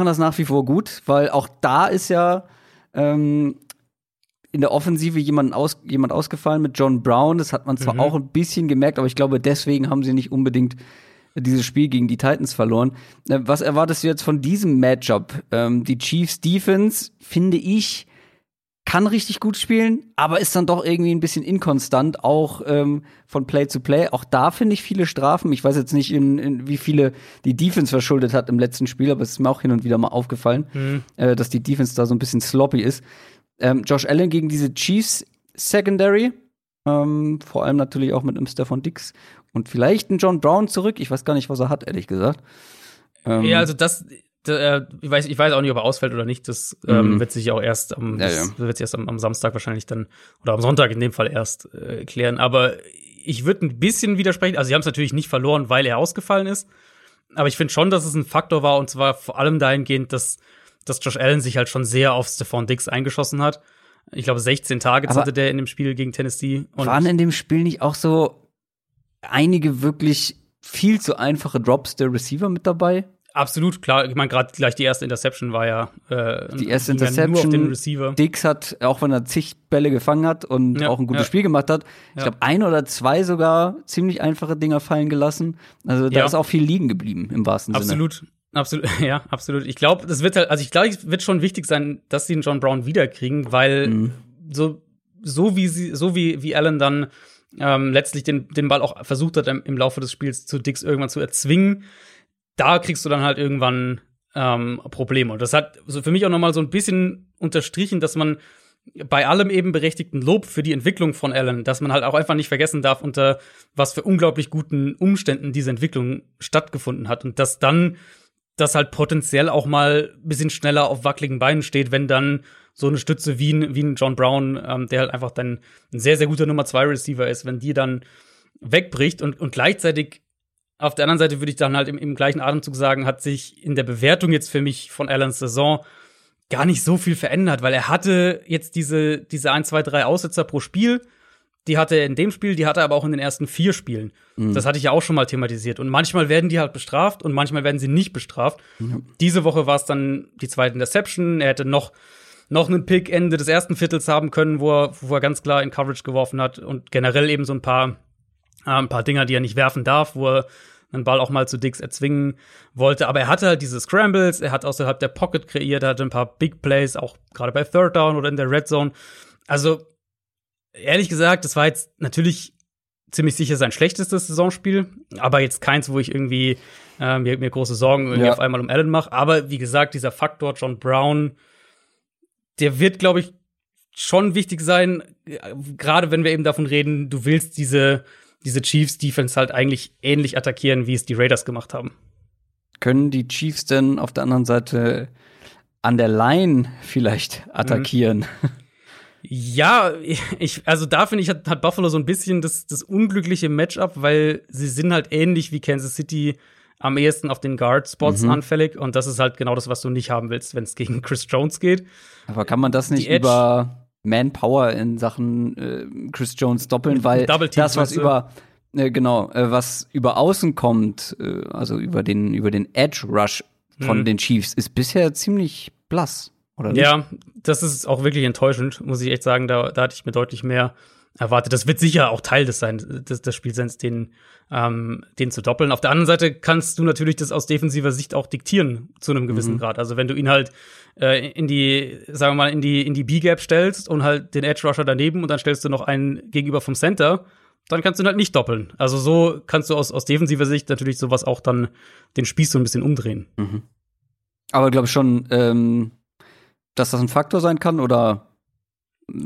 das nach wie vor gut, weil auch da ist ja in der Offensive jemand ausgefallen mit John Brown. Das hat man zwar auch ein bisschen gemerkt, aber ich glaube, deswegen haben sie nicht unbedingt dieses Spiel gegen die Titans verloren. Was erwartest du jetzt von diesem Matchup? Die Chiefs Defense, finde ich, kann richtig gut spielen, aber ist dann doch irgendwie ein bisschen inkonstant, auch von Play zu Play. Auch da finde ich viele Strafen. Ich weiß jetzt nicht, in wie viele die Defense verschuldet hat im letzten Spiel, aber es ist mir auch hin und wieder mal aufgefallen, dass die Defense da so ein bisschen sloppy ist. Josh Allen gegen diese Chiefs Secondary, vor allem natürlich auch mit einem Stephon Diggs und vielleicht einen John Brown zurück. Ich weiß gar nicht, was er hat, ehrlich gesagt. Ich weiß auch nicht, ob er ausfällt oder nicht. Das wird sich auch erst am Samstag wahrscheinlich dann, oder am Sonntag in dem Fall erst klären. Aber ich würde ein bisschen widersprechen. Also sie haben es natürlich nicht verloren, weil er ausgefallen ist. Aber ich finde schon, dass es ein Faktor war. Und zwar vor allem dahingehend, dass Josh Allen sich halt schon sehr auf Stephon Diggs eingeschossen hat. ich glaube, 16 Targets hatte der in dem Spiel gegen Tennessee. Und waren in dem Spiel nicht auch so einige wirklich viel zu einfache Drops der Receiver mit dabei? Absolut, klar. Ich meine, gerade gleich die erste Interception war ja die erste Interception nur auf den Receiver. Diggs hat, auch wenn er zig Bälle gefangen hat und auch ein gutes Spiel gemacht hat, ich glaube, ein oder zwei sogar ziemlich einfache Dinger fallen gelassen. Also da ist auch viel liegen geblieben, im wahrsten Sinne. Absolut, ja, absolut. Ich glaube, das wird halt, also ich glaube, es wird schon wichtig sein, dass sie den John Brown wiederkriegen, weil so wie Allen dann letztlich den Ball auch versucht hat, im Laufe des Spiels zu Diggs irgendwann zu erzwingen, da kriegst du dann halt irgendwann Probleme. Und das hat für mich auch noch mal so ein bisschen unterstrichen, dass man bei allem eben berechtigten Lob für die Entwicklung von Allen, dass man halt auch einfach nicht vergessen darf, unter was für unglaublich guten Umständen diese Entwicklung stattgefunden hat. Und dass dann das halt potenziell auch mal ein bisschen schneller auf wackeligen Beinen steht, wenn dann so eine Stütze wie ein John Brown, der halt einfach dann ein sehr, sehr guter Nummer-2-Receiver ist, wenn die dann wegbricht und gleichzeitig auf der anderen Seite würde ich dann halt im gleichen Atemzug sagen, hat sich in der Bewertung jetzt für mich von Allens Saison gar nicht so viel verändert, weil er hatte jetzt diese 1, 2, 3 Aussetzer pro Spiel, die hatte er in dem Spiel, die hatte er aber auch in den ersten 4 Spielen. Mhm. Das hatte ich ja auch schon mal thematisiert. Und manchmal werden die halt bestraft und manchmal werden sie nicht bestraft. Mhm. Diese Woche war es dann die zweite Interception. Er hätte noch einen Pick Ende des ersten Viertels haben können, wo er ganz klar in Coverage geworfen hat und generell eben so ein paar Dinger, die er nicht werfen darf, wo er einen Ball auch mal zu Diggs erzwingen wollte. Aber er hatte halt diese Scrambles, er hat außerhalb der Pocket kreiert, er hatte ein paar Big Plays, auch gerade bei Third Down oder in der Red Zone. Also, ehrlich gesagt, das war jetzt natürlich ziemlich sicher sein schlechtestes Saisonspiel, aber jetzt keins, wo ich irgendwie mir große Sorgen irgendwie auf einmal um Allen mache. Aber wie gesagt, dieser Faktor John Brown, der wird, glaube ich, schon wichtig sein, gerade wenn wir eben davon reden, du willst diese Chiefs-Defense halt eigentlich ähnlich attackieren, wie es die Raiders gemacht haben. Können die Chiefs denn auf der anderen Seite an der Line vielleicht attackieren? Ja, also da finde ich, hat Buffalo so ein bisschen das unglückliche Matchup, weil sie sind halt ähnlich wie Kansas City am ehesten auf den Guard-Spots anfällig. Und das ist halt genau das, was du nicht haben willst, wenn es gegen Chris Jones geht. Aber kann man das nicht über Manpower in Sachen Chris Jones doppeln, weil das, was was über außen kommt, also über den Edge Rush von den Chiefs, ist bisher ziemlich blass, oder nicht? Ja, das ist auch wirklich enttäuschend, muss ich echt sagen. Da hatte ich mir deutlich mehr erwartet. Das wird sicher auch Teil des Spielseins, den zu doppeln. Auf der anderen Seite kannst du natürlich das aus defensiver Sicht auch diktieren zu einem gewissen Grad. Also wenn du ihn halt in die B-Gap stellst und halt den Edge-Rusher daneben und dann stellst du noch einen gegenüber vom Center, dann kannst du ihn halt nicht doppeln. Also so kannst du aus defensiver Sicht natürlich sowas auch dann den Spieß so ein bisschen umdrehen. Mhm. Aber ich glaube schon, dass das ein Faktor sein kann, oder?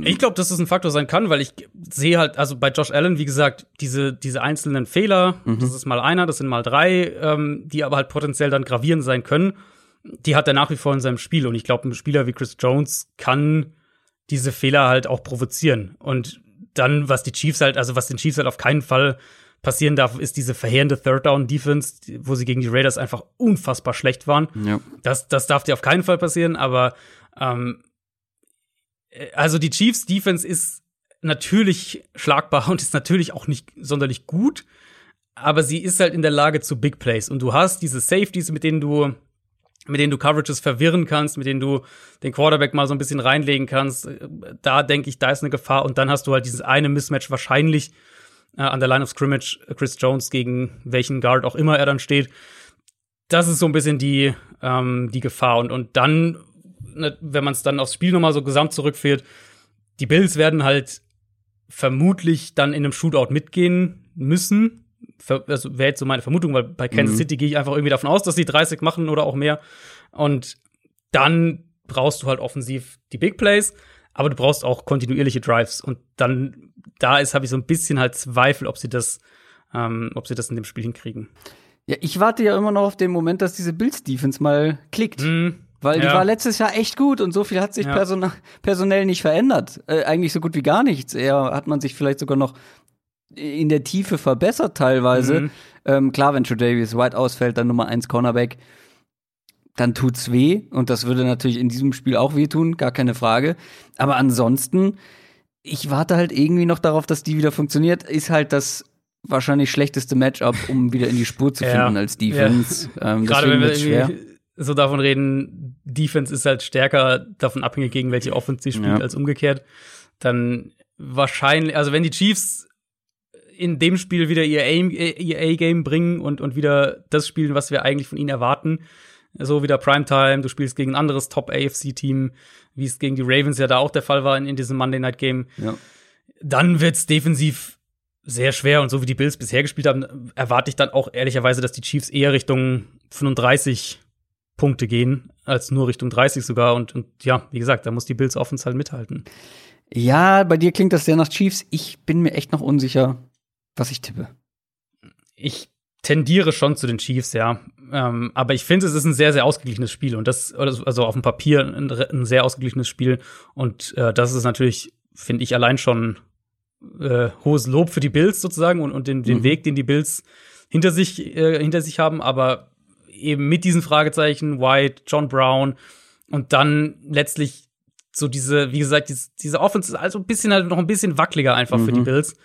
Ich glaube, dass das ein Faktor sein kann, weil ich sehe halt, also bei Josh Allen, wie gesagt, diese einzelnen Fehler, das ist mal einer, das sind mal 3, die aber halt potenziell dann gravierend sein können, die hat er nach wie vor in seinem Spiel. Und ich glaube, ein Spieler wie Chris Jones kann diese Fehler halt auch provozieren. Und dann, was den Chiefs halt auf keinen Fall passieren darf, ist diese verheerende Third-Down-Defense, wo sie gegen die Raiders einfach unfassbar schlecht waren. Ja. Das darf dir auf keinen Fall passieren, aber also die Chiefs-Defense ist natürlich schlagbar und ist natürlich auch nicht sonderlich gut, aber sie ist halt in der Lage zu Big Plays. Und du hast diese Safeties, mit denen du Coverages verwirren kannst, mit denen du den Quarterback mal so ein bisschen reinlegen kannst. Da denke ich, da ist eine Gefahr. Und dann hast du halt dieses eine Mismatch wahrscheinlich an der Line of Scrimmage, Chris Jones gegen welchen Guard auch immer er dann steht. Das ist so ein bisschen die Gefahr. Und dann, wenn man es dann aufs Spiel nochmal so gesamt zurückfährt, die Bills werden halt vermutlich dann in einem Shootout mitgehen müssen. Das wäre jetzt so meine Vermutung, weil bei Kansas City gehe ich einfach irgendwie davon aus, dass die 30 machen oder auch mehr. Und dann brauchst du halt offensiv die Big Plays, aber du brauchst auch kontinuierliche Drives. Und dann, habe ich so ein bisschen halt Zweifel, ob sie das in dem Spiel hinkriegen. Ja, ich warte ja immer noch auf den Moment, dass diese Bills-Defense mal klickt. Mhm. Weil die war letztes Jahr echt gut und so viel hat sich personell nicht verändert. Eigentlich so gut wie gar nichts. Eher hat man sich vielleicht sogar noch in der Tiefe verbessert teilweise. Klar, wenn Tre'Davious White ausfällt, dann Nummer 1 Cornerback. dann tut's weh. Und das würde natürlich in diesem Spiel auch wehtun, gar keine Frage. Aber ansonsten, ich warte halt irgendwie noch darauf, dass die wieder funktioniert. Ist halt das wahrscheinlich schlechteste Matchup, um wieder in die Spur zu finden als Defense. Ja. Gerade wenn wir schwer so davon reden, Defense ist halt stärker davon abhängig, gegen welche Offense sie spielt, als umgekehrt. Dann wahrscheinlich, also wenn die Chiefs in dem Spiel wieder ihr A-Game bringen und wieder das spielen, was wir eigentlich von ihnen erwarten, so wieder Primetime, du spielst gegen ein anderes Top-AFC-Team, wie es gegen die Ravens ja da auch der Fall war in diesem Monday-Night-Game, dann wird's defensiv sehr schwer. Und so wie die Bills bisher gespielt haben, erwarte ich dann auch ehrlicherweise, dass die Chiefs eher Richtung 35 Punkte gehen, als nur Richtung 30 sogar. Und ja, wie gesagt, da muss die Bills Offense halt mithalten. Ja, bei dir klingt das sehr nach Chiefs. Ich bin mir echt noch unsicher, was ich tippe. Ich tendiere schon zu den Chiefs, ja. Aber ich finde, es ist ein sehr, sehr ausgeglichenes Spiel. Und das, also auf dem Papier ein sehr ausgeglichenes Spiel. Und das ist natürlich, finde ich, allein schon hohes Lob für die Bills sozusagen und den Weg, den die Bills hinter sich haben. Aber eben mit diesen Fragezeichen, White, John Brown und dann letztlich so diese, wie gesagt, diese Offense ist also noch ein bisschen wackeliger einfach für die Bills.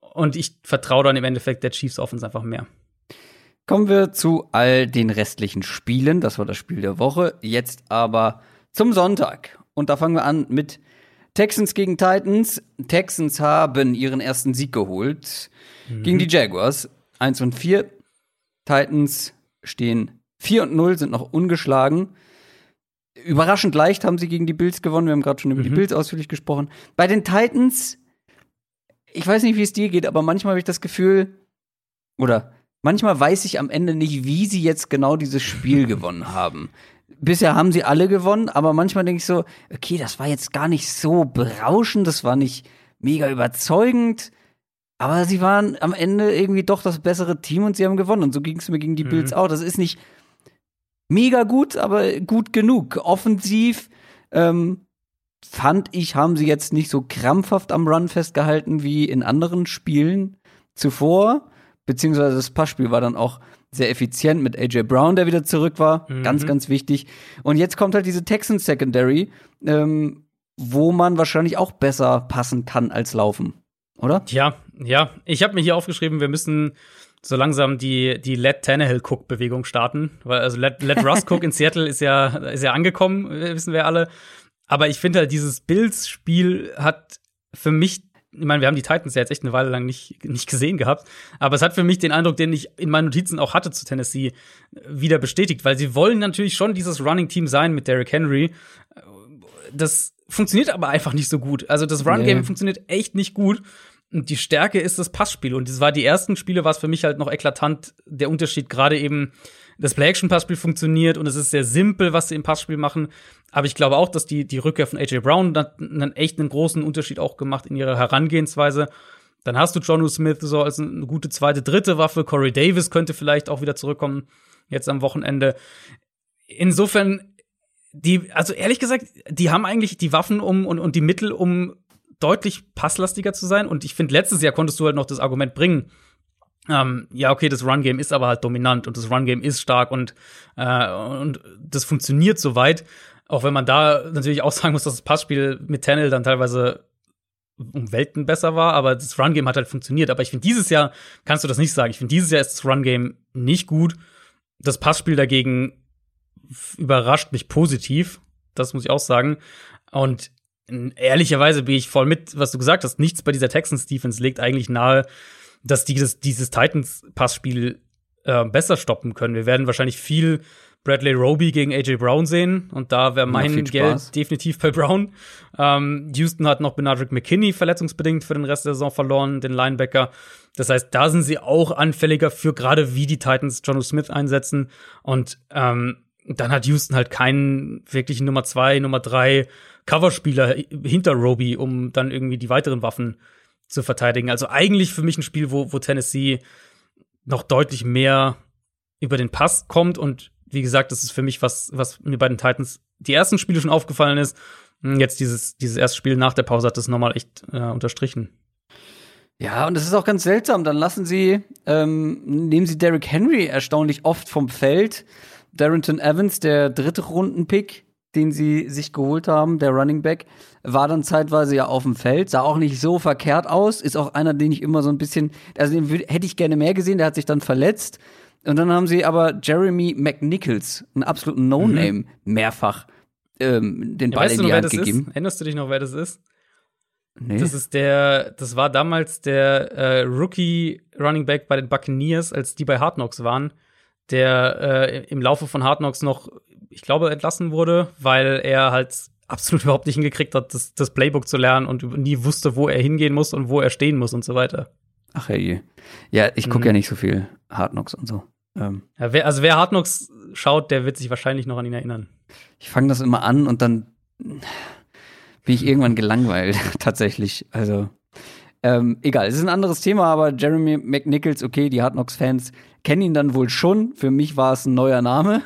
Und ich vertraue dann im Endeffekt der Chiefs Offense einfach mehr. Kommen wir zu all den restlichen Spielen. Das war das Spiel der Woche. Jetzt aber zum Sonntag. Und da fangen wir an mit Texans gegen Titans. Texans haben ihren ersten Sieg geholt gegen die Jaguars. 1-4. Titans stehen 4-0, sind noch ungeschlagen. Überraschend leicht haben sie gegen die Bills gewonnen. Wir haben gerade schon über die Bills ausführlich gesprochen. Bei den Titans, ich weiß nicht, wie es dir geht, aber manchmal habe ich das Gefühl, oder manchmal weiß ich am Ende nicht, wie sie jetzt genau dieses Spiel gewonnen haben. Bisher haben sie alle gewonnen, aber manchmal denke ich so, okay, das war jetzt gar nicht so berauschend, das war nicht mega überzeugend, aber sie waren am Ende irgendwie doch das bessere Team und sie haben gewonnen. Und so ging es mir gegen die Bills auch. Das ist nicht mega gut, aber gut genug. Offensiv fand ich, haben sie jetzt nicht so krampfhaft am Run festgehalten wie in anderen Spielen zuvor. Beziehungsweise das Passspiel war dann auch sehr effizient mit A.J. Brown, der wieder zurück war. Ganz, ganz wichtig. Und jetzt kommt halt diese Texans Secondary, wo man wahrscheinlich auch besser passen kann als laufen, oder? Ja. Ich habe mir hier aufgeschrieben, wir müssen so langsam die Let Tannehill Cook Bewegung starten, weil also Let Russ Cook in Seattle ist ja angekommen, wissen wir alle. Aber ich finde halt, dieses Bills Spiel hat für mich, ich meine, wir haben die Titans ja jetzt echt eine Weile lang nicht gesehen gehabt, aber es hat für mich den Eindruck, den ich in meinen Notizen auch hatte zu Tennessee, wieder bestätigt, weil sie wollen natürlich schon dieses Running Team sein mit Derrick Henry. Das funktioniert aber einfach nicht so gut. Also das Run Game funktioniert echt nicht gut. Und die Stärke ist das Passspiel. Und das war die ersten Spiele, war es für mich halt noch eklatant der Unterschied. Gerade eben das Play-Action-Passspiel funktioniert und es ist sehr simpel, was sie im Passspiel machen. Aber ich glaube auch, dass die Rückkehr von A.J. Brown dann echt einen großen Unterschied auch gemacht in ihrer Herangehensweise. Dann hast du Jonnu Smith so als eine gute zweite, dritte Waffe. Corey Davis könnte vielleicht auch wieder zurückkommen jetzt am Wochenende. Insofern, also ehrlich gesagt, die haben eigentlich die Waffen und die Mittel, um deutlich passlastiger zu sein. Und ich finde, letztes Jahr konntest du halt noch das Argument bringen, ja, okay, das Run-Game ist aber halt dominant und das Run-Game ist stark und das funktioniert soweit. Auch wenn man da natürlich auch sagen muss, dass das Passspiel mit Tannehill dann teilweise um Welten besser war, aber das Run-Game hat halt funktioniert. Aber ich finde, dieses Jahr kannst du das nicht sagen. Ich finde, dieses Jahr ist das Run-Game nicht gut. Das Passspiel dagegen überrascht mich positiv. Das muss ich auch sagen. Und ehrlicherweise bin ich voll mit, was du gesagt hast. Nichts bei dieser Texans-Defense legt eigentlich nahe, dass die dieses Titans-Passspiel besser stoppen können. Wir werden wahrscheinlich viel Bradley Roby gegen A.J. Brown sehen. Und da wäre mein Geld definitiv bei Brown. Houston hat noch Benardrick McKinney verletzungsbedingt für den Rest der Saison verloren, den Linebacker. Das heißt, da sind sie auch anfälliger für gerade, wie die Titans Jonnu Smith einsetzen. Und dann hat Houston halt keinen wirklichen Nummer 2, Nummer 3 Coverspieler hinter Roby, um dann irgendwie die weiteren Waffen zu verteidigen. Also eigentlich für mich ein Spiel, wo Tennessee noch deutlich mehr über den Pass kommt. Und wie gesagt, das ist für mich was mir bei den Titans die ersten Spiele schon aufgefallen ist. Jetzt dieses erste Spiel nach der Pause hat das nochmal echt unterstrichen. Ja, und es ist auch ganz seltsam. Dann nehmen sie Derrick Henry erstaunlich oft vom Feld. Darrington Evans, der dritte Runden-Pick, den sie sich geholt haben, der Running Back, war dann zeitweise ja auf dem Feld, sah auch nicht so verkehrt aus, ist auch einer, den ich immer so ein bisschen, also den hätte ich gerne mehr gesehen, der hat sich dann verletzt. Und dann haben sie aber Jeremy McNichols, einen absoluten No-Name, mehrfach den Ball in die Hand gegeben. Erinnerst du dich noch, wer das ist? Nee. Das war damals der Rookie Running Back bei den Buccaneers, als die bei Hard Knocks waren, der im Laufe von Hard Knocks noch, ich glaube, entlassen wurde, weil er halt absolut überhaupt nicht hingekriegt hat, das Playbook zu lernen und nie wusste, wo er hingehen muss und wo er stehen muss und so weiter. Ach hey. Ja, ich gucke ja nicht so viel Hard Knocks und so. Ja, wer Hard Knocks schaut, der wird sich wahrscheinlich noch an ihn erinnern. Ich fange das immer an und dann bin ich irgendwann gelangweilt, tatsächlich. Also, egal, es ist ein anderes Thema, aber Jeremy McNichols, okay, die Hard Knocks-Fans kennen ihn dann wohl schon. Für mich war es ein neuer Name,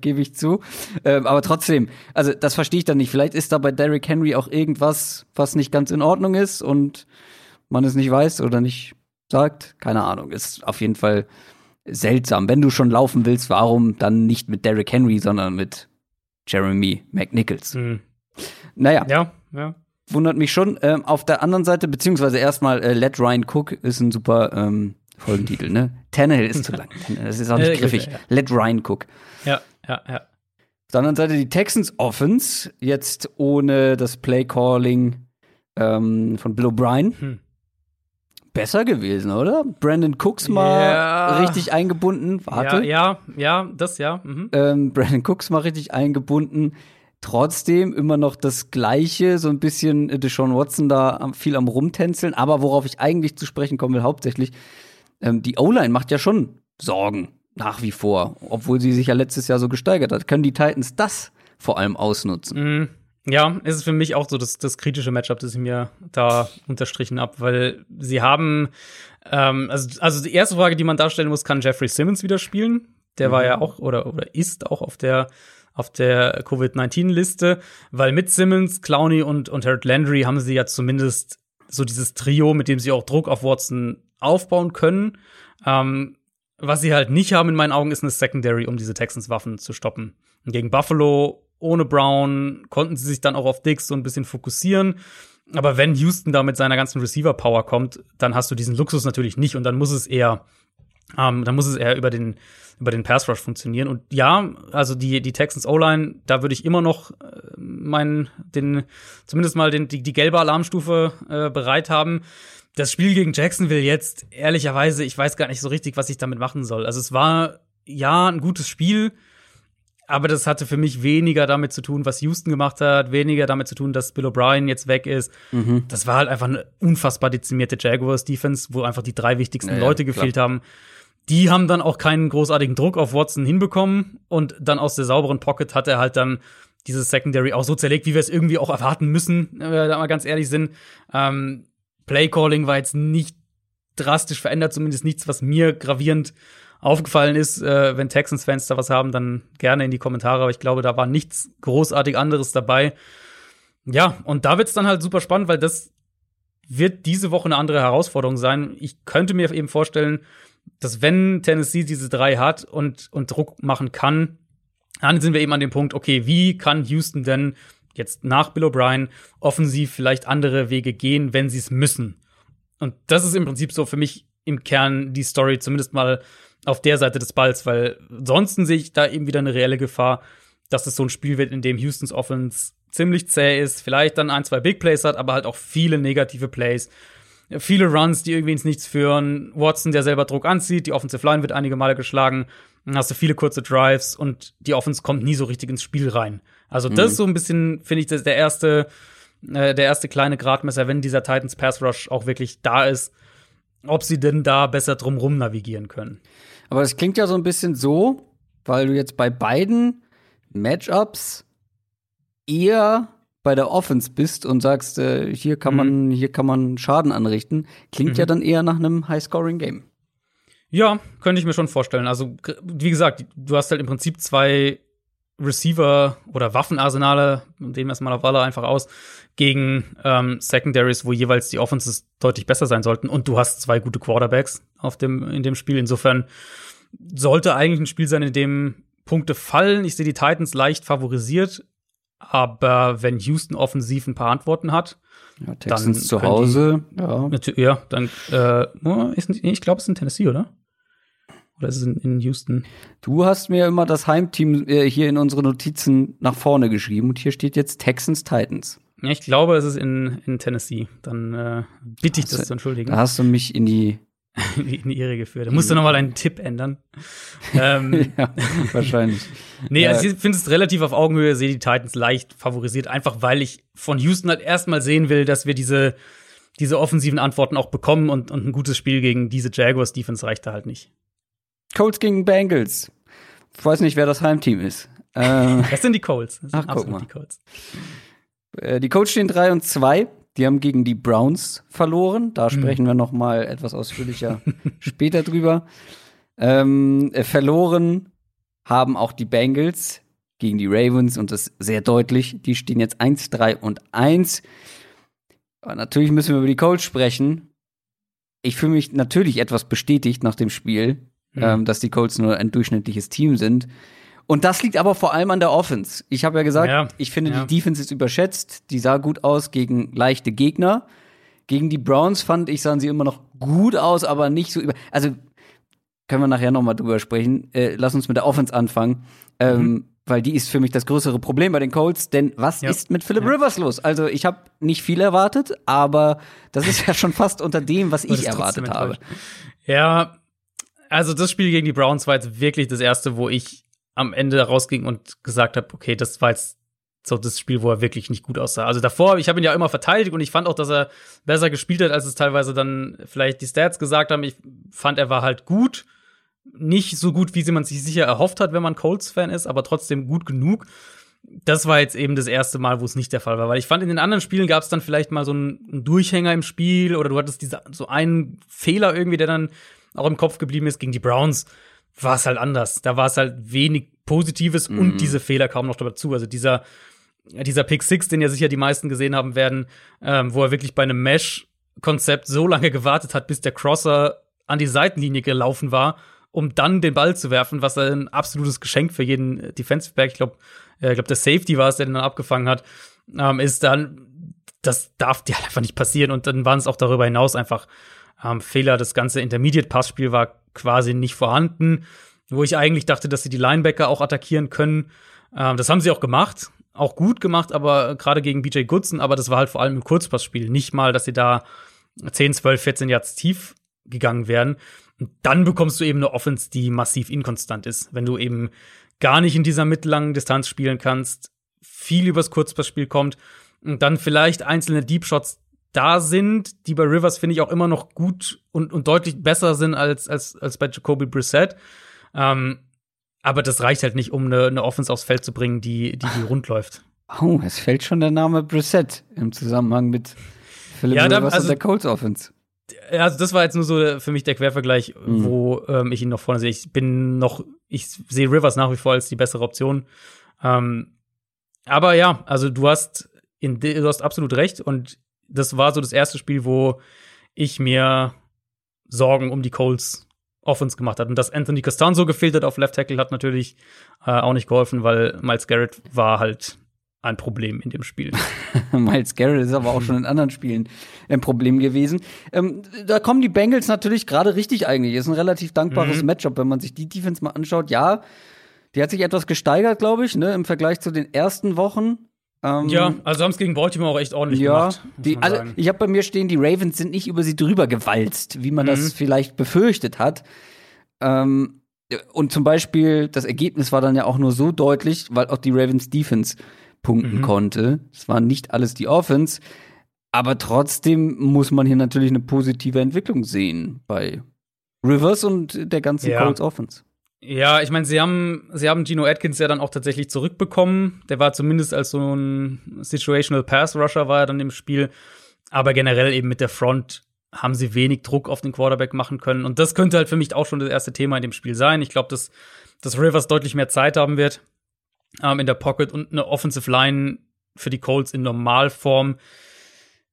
gebe ich zu. Aber trotzdem, also das verstehe ich dann nicht. Vielleicht ist da bei Derrick Henry auch irgendwas, was nicht ganz in Ordnung ist und man es nicht weiß oder nicht sagt. Keine Ahnung, ist auf jeden Fall seltsam. Wenn du schon laufen willst, warum dann nicht mit Derrick Henry, sondern mit Jeremy McNichols? Mhm. Naja, ja. Wundert mich schon. Auf der anderen Seite, beziehungsweise erstmal Let Ryan Cook ist ein super Folgentitel, ne? Tannehill ist zu lang. Das ist auch nicht griffig. Ja. Let Ryan Cook. Ja. Auf der anderen Seite die Texans Offense, jetzt ohne das Play-Calling von Bill O'Brien. Besser gewesen, oder? Brandon Cooks mal richtig eingebunden. Warte. Ja. Mhm. Brandon Cooks mal richtig eingebunden. Trotzdem immer noch das Gleiche, so ein bisschen Deshaun Watson da viel am Rumtänzeln. Aber worauf ich eigentlich zu sprechen kommen will, hauptsächlich, die O-Line macht ja schon Sorgen nach wie vor, obwohl sie sich ja letztes Jahr so gesteigert hat. Können die Titans das vor allem ausnutzen? Ja, es ist für mich auch so das kritische Matchup, das ich mir da unterstrichen habe, weil sie haben, also die erste Frage, die man darstellen muss, kann Jeffrey Simmons wieder spielen? Der war ja auch oder ist auch auf der Covid-19-Liste, weil mit Simmons, Clowney und Harold Landry haben sie ja zumindest so dieses Trio, mit dem sie auch Druck auf Watson aufbauen können. Was sie halt nicht haben in meinen Augen, ist eine Secondary, um diese Texans-Waffen zu stoppen. Und gegen Buffalo ohne Brown konnten sie sich dann auch auf Diggs so ein bisschen fokussieren. Aber wenn Houston da mit seiner ganzen Receiver-Power kommt, dann hast du diesen Luxus natürlich nicht und dann muss es eher über den Pass-Rush funktionieren. Und ja, also die Texans O-Line, da würde ich immer noch die gelbe Alarmstufe bereit haben. Das Spiel gegen Jacksonville jetzt, ehrlicherweise, ich weiß gar nicht so richtig, was ich damit machen soll. Also es war, ja, ein gutes Spiel, aber das hatte für mich weniger damit zu tun, was Houston gemacht hat, weniger damit zu tun, dass Bill O'Brien jetzt weg ist. Das war halt einfach eine unfassbar dezimierte Jaguars-Defense, wo einfach die drei wichtigsten Leute gefehlt haben. Die haben dann auch keinen großartigen Druck auf Watson hinbekommen. Und dann aus der sauberen Pocket hat er halt dann dieses Secondary auch so zerlegt, wie wir es irgendwie auch erwarten müssen, wenn wir da mal ganz ehrlich sind. Play-Calling war jetzt nicht drastisch verändert, zumindest nichts, was mir gravierend aufgefallen ist. Wenn Texans-Fans da was haben, dann gerne in die Kommentare. Aber ich glaube, da war nichts großartig anderes dabei. Ja, und da wird's dann halt super spannend, weil das wird diese Woche eine andere Herausforderung sein. Ich könnte mir eben vorstellen, dass wenn Tennessee diese drei hat und Druck machen kann, dann sind wir eben an dem Punkt, okay, wie kann Houston denn jetzt nach Bill O'Brien offensiv vielleicht andere Wege gehen, wenn sie es müssen? Und das ist im Prinzip so für mich im Kern die Story, zumindest mal auf der Seite des Balls, weil ansonsten sehe ich da eben wieder eine reelle Gefahr, dass es so ein Spiel wird, in dem Houstons Offense ziemlich zäh ist, vielleicht dann 1, 2 Big Plays hat, aber halt auch viele negative Plays, viele Runs, die irgendwie ins Nichts führen, Watson, der selber Druck anzieht, die Offensive Line wird einige Male geschlagen, dann hast du viele kurze Drives und die Offense kommt nie so richtig ins Spiel rein. Also das ist so ein bisschen, finde ich, der erste kleine Gradmesser, wenn dieser Titans Pass Rush auch wirklich da ist, ob sie denn da besser drumrum navigieren können. Aber das klingt ja so ein bisschen so, weil du jetzt bei beiden Matchups eher bei der Offense bist und sagst, hier kann man Schaden anrichten, klingt ja dann eher nach einem High-Scoring-Game. Ja, könnte ich mir schon vorstellen. Also, wie gesagt, du hast halt im Prinzip zwei Receiver- oder Waffenarsenale, nehmen wir es mal auf alle einfach aus, gegen Secondaries, wo jeweils die Offenses deutlich besser sein sollten. Und du hast zwei gute Quarterbacks in dem Spiel. Insofern sollte eigentlich ein Spiel sein, in dem Punkte fallen. Ich sehe die Titans leicht favorisiert. Aber wenn Houston offensiv ein paar Antworten hat, ja, Texans dann zu Hause, ja, dann ich glaube, es ist in Tennessee, oder? Oder ist es in Houston? Du hast mir immer das Heimteam hier in unsere Notizen nach vorne geschrieben und hier steht jetzt Texans Titans. Ja, ich glaube, es ist in Tennessee. Dann bitte ich das zu entschuldigen. Da hast du mich in die Irre geführt. Da musst du noch mal deinen Tipp ändern. Ja, wahrscheinlich. Nee, also ich finde es relativ auf Augenhöhe, sehe die Titans leicht favorisiert, einfach weil ich von Houston halt erstmal sehen will, dass wir diese offensiven Antworten auch bekommen und ein gutes Spiel gegen diese Jaguars-Defense reicht da halt nicht. Colts gegen Bengals. Ich weiß nicht, wer das Heimteam ist. Das sind die Colts. Das sind absolut die Colts. Die Colts stehen 3-2. Die haben gegen die Browns verloren. Da sprechen wir noch mal etwas ausführlicher später drüber. Verloren haben auch die Bengals gegen die Ravens und das sehr deutlich. Die stehen jetzt 1-3-1. Aber natürlich müssen wir über die Colts sprechen. Ich fühle mich natürlich etwas bestätigt nach dem Spiel, dass die Colts nur ein durchschnittliches Team sind. Und das liegt aber vor allem an der Offense. Ich habe ja gesagt, ich finde, die Defense ist überschätzt. Die sah gut aus gegen leichte Gegner. Gegen die Browns, fand ich, sahen sie immer noch gut aus, aber nicht so über. Also, können wir nachher noch mal drüber sprechen. Lass uns mit der Offense anfangen. Weil die ist für mich das größere Problem bei den Colts. Denn was ist mit Philip Rivers los? Also, ich habe nicht viel erwartet, aber das ist ja schon fast unter dem, was ich erwartet habe. Ja, also das Spiel gegen die Browns war jetzt wirklich das erste, wo ich am Ende rausging und gesagt habe, okay, das war jetzt so das Spiel, wo er wirklich nicht gut aussah. Also davor, ich habe ihn ja immer verteidigt und ich fand auch, dass er besser gespielt hat, als es teilweise dann vielleicht die Stats gesagt haben. Ich fand, er war halt gut. Nicht so gut, wie man sich sicher erhofft hat, wenn man Colts-Fan ist, aber trotzdem gut genug. Das war jetzt eben das erste Mal, wo es nicht der Fall war. Weil ich fand, in den anderen Spielen gab es dann vielleicht mal so einen Durchhänger im Spiel oder du hattest so einen Fehler irgendwie, der dann auch im Kopf geblieben ist. Gegen die Browns war es halt anders. Da war es halt wenig Positives und diese Fehler kamen noch dazu. Also dieser Pick Six, den ja sicher die meisten gesehen haben werden, wo er wirklich bei einem Mesh-Konzept so lange gewartet hat, bis der Crosser an die Seitenlinie gelaufen war, um dann den Ball zu werfen, was ein absolutes Geschenk für jeden Defensive Back, ich glaube der Safety war es, der den dann abgefangen hat, ist dann, das darf dir einfach nicht passieren. Und dann waren es auch darüber hinaus einfach Fehler. Das ganze Intermediate-Passspiel war quasi nicht vorhanden, wo ich eigentlich dachte, dass sie die Linebacker auch attackieren können. Das haben sie auch gemacht, auch gut gemacht, aber gerade gegen BJ Goodson, aber das war halt vor allem im Kurzpassspiel. Nicht mal, dass sie da 10, 12, 14 Yards tief gegangen wären. Und dann bekommst du eben eine Offense, die massiv inkonstant ist. Wenn du eben gar nicht in dieser mittellangen Distanz spielen kannst, viel übers Kurzpassspiel kommt und dann vielleicht einzelne Deep Shots da sind, die bei Rivers, finde ich, auch immer noch gut und deutlich besser sind als bei Jacoby Brissett. Aber das reicht halt nicht, um eine Offense aufs Feld zu bringen, die rund läuft. Oh, es fällt schon der Name Brissett im Zusammenhang mit Philip Rivers und der Colts Offense. Also das war jetzt nur so für mich der Quervergleich, wo ich ihn noch vorne sehe. Ich sehe Rivers nach wie vor als die bessere Option. Aber ja, also du hast absolut recht und das war so das erste Spiel, wo ich mir Sorgen um die Colts Offense gemacht habe. Und dass Anthony Costanzo gefehlt hat auf Left Tackle, hat natürlich auch nicht geholfen, weil Myles Garrett war halt ein Problem in dem Spiel. Myles Garrett ist aber auch schon in anderen Spielen ein Problem gewesen. Da kommen die Bengals natürlich gerade richtig eigentlich. Ist ein relativ dankbares Matchup, wenn man sich die Defense mal anschaut. Ja, die hat sich etwas gesteigert, glaube ich, ne, im Vergleich zu den ersten Wochen. Also haben es gegen Baltimore auch echt ordentlich gemacht. Ich habe bei mir stehen, die Ravens sind nicht über sie drüber gewalzt, wie man das vielleicht befürchtet hat. Und zum Beispiel, das Ergebnis war dann ja auch nur so deutlich, weil auch die Ravens Defense punkten konnte. Es war nicht alles die Offense. Aber trotzdem muss man hier natürlich eine positive Entwicklung sehen bei Rivers und der ganzen Colts Offense. Ja, ich meine, sie haben Geno Atkins ja dann auch tatsächlich zurückbekommen. Der war zumindest als so ein Situational Pass Rusher war er dann im Spiel. Aber generell eben mit der Front haben sie wenig Druck auf den Quarterback machen können. Und das könnte halt für mich auch schon das erste Thema in dem Spiel sein. Ich glaube, dass Rivers deutlich mehr Zeit haben wird in der Pocket und eine Offensive Line für die Colts in Normalform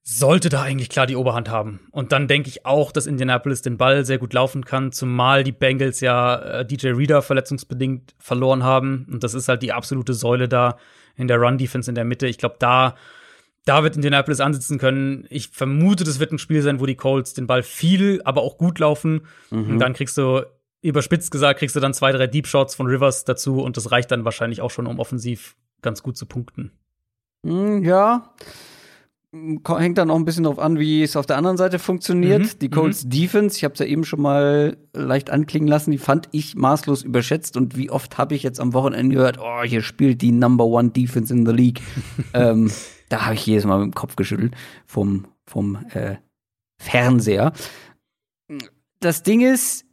sollte da eigentlich klar die Oberhand haben. Und dann denke ich auch, dass Indianapolis den Ball sehr gut laufen kann, zumal die Bengals ja DJ Reader verletzungsbedingt verloren haben. Und das ist halt die absolute Säule da in der Run-Defense in der Mitte. Ich glaube, da wird Indianapolis ansitzen können. Ich vermute, das wird ein Spiel sein, wo die Colts den Ball viel, aber auch gut laufen. Mhm. Und dann kriegst du, überspitzt gesagt, kriegst du dann 2, 3 Deep Shots von Rivers dazu. Und das reicht dann wahrscheinlich auch schon, um offensiv ganz gut zu punkten. Ja, hängt dann auch ein bisschen drauf an, wie es auf der anderen Seite funktioniert. Die Colts Defense, ich habe es ja eben schon mal leicht anklingen lassen, die fand ich maßlos überschätzt. Und wie oft habe ich jetzt am Wochenende gehört, oh, hier spielt die Number One Defense in the League. Da habe ich jedes Mal mit dem Kopf geschüttelt vom Fernseher. Das Ding ist,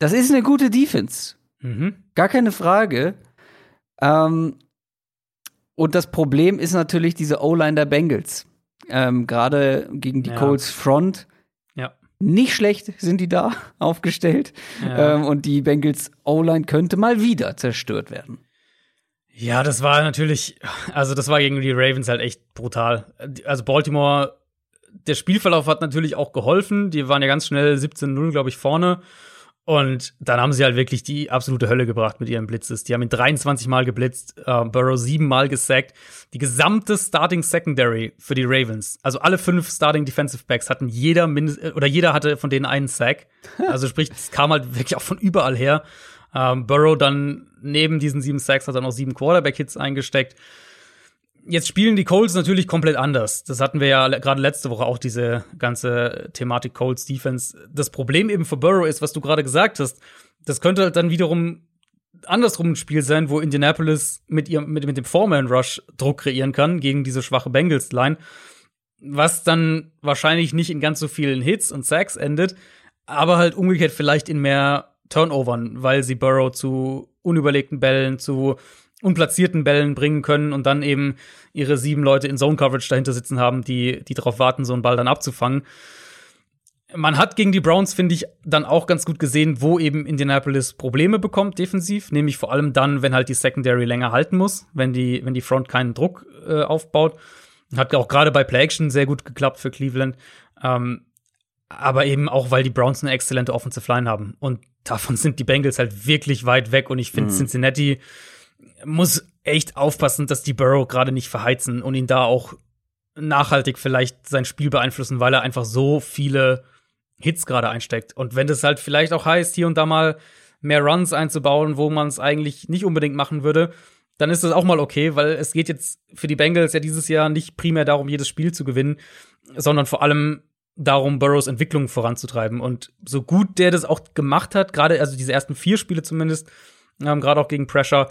das ist eine gute Defense. Gar keine Frage. Und das Problem ist natürlich diese O-Line der Bengals. Gerade gegen die Colts Front. Ja. Nicht schlecht sind die da aufgestellt. Ja. Und die Bengals O-Line könnte mal wieder zerstört werden. Ja, das war natürlich, also das war gegen die Ravens halt echt brutal. Also Baltimore, der Spielverlauf hat natürlich auch geholfen. Die waren ja ganz schnell 17-0, glaube ich, vorne. Und dann haben sie halt wirklich die absolute Hölle gebracht mit ihren Blitzes. Die haben ihn 23 Mal geblitzt, Burrow 7 Mal gesackt. Die gesamte Starting Secondary für die Ravens, also alle 5 Starting Defensive Backs hatten jeder hatte von denen einen Sack. Also sprich, es kam halt wirklich auch von überall her. Burrow dann neben diesen 7 Sacks hat dann auch 7 Quarterback-Hits eingesteckt. Jetzt spielen die Colts natürlich komplett anders. Das hatten wir ja gerade letzte Woche auch, diese ganze Thematik Colts-Defense. Das Problem eben für Burrow ist, was du gerade gesagt hast, das könnte halt dann wiederum andersrum ein Spiel sein, wo Indianapolis mit dem Four-Man-Rush Druck kreieren kann gegen diese schwache Bengals-Line, was dann wahrscheinlich nicht in ganz so vielen Hits und Sacks endet, aber halt umgekehrt vielleicht in mehr Turnovern, weil sie Burrow zu unüberlegten Bällen, zu unplatzierten Bällen bringen können und dann eben ihre 7 Leute in Zone-Coverage dahinter sitzen haben, die darauf warten, so einen Ball dann abzufangen. Man hat gegen die Browns, finde ich, dann auch ganz gut gesehen, wo eben Indianapolis Probleme bekommt defensiv, nämlich vor allem dann, wenn halt die Secondary länger halten muss, wenn die Front keinen Druck aufbaut. Hat auch gerade bei Play-Action sehr gut geklappt für Cleveland. Aber eben auch, weil die Browns eine exzellente Offensive Line haben. Und davon sind die Bengals halt wirklich weit weg. Und ich finde, Cincinnati muss echt aufpassen, dass die Burrow gerade nicht verheizen und ihn da auch nachhaltig vielleicht sein Spiel beeinflussen, weil er einfach so viele Hits gerade einsteckt. Und wenn das halt vielleicht auch heißt, hier und da mal mehr Runs einzubauen, wo man es eigentlich nicht unbedingt machen würde, dann ist das auch mal okay, weil es geht jetzt für die Bengals ja dieses Jahr nicht primär darum, jedes Spiel zu gewinnen, sondern vor allem darum, Burrows Entwicklung voranzutreiben. Und so gut der das auch gemacht hat, gerade also diese ersten 4 Spiele zumindest, gerade auch gegen Pressure,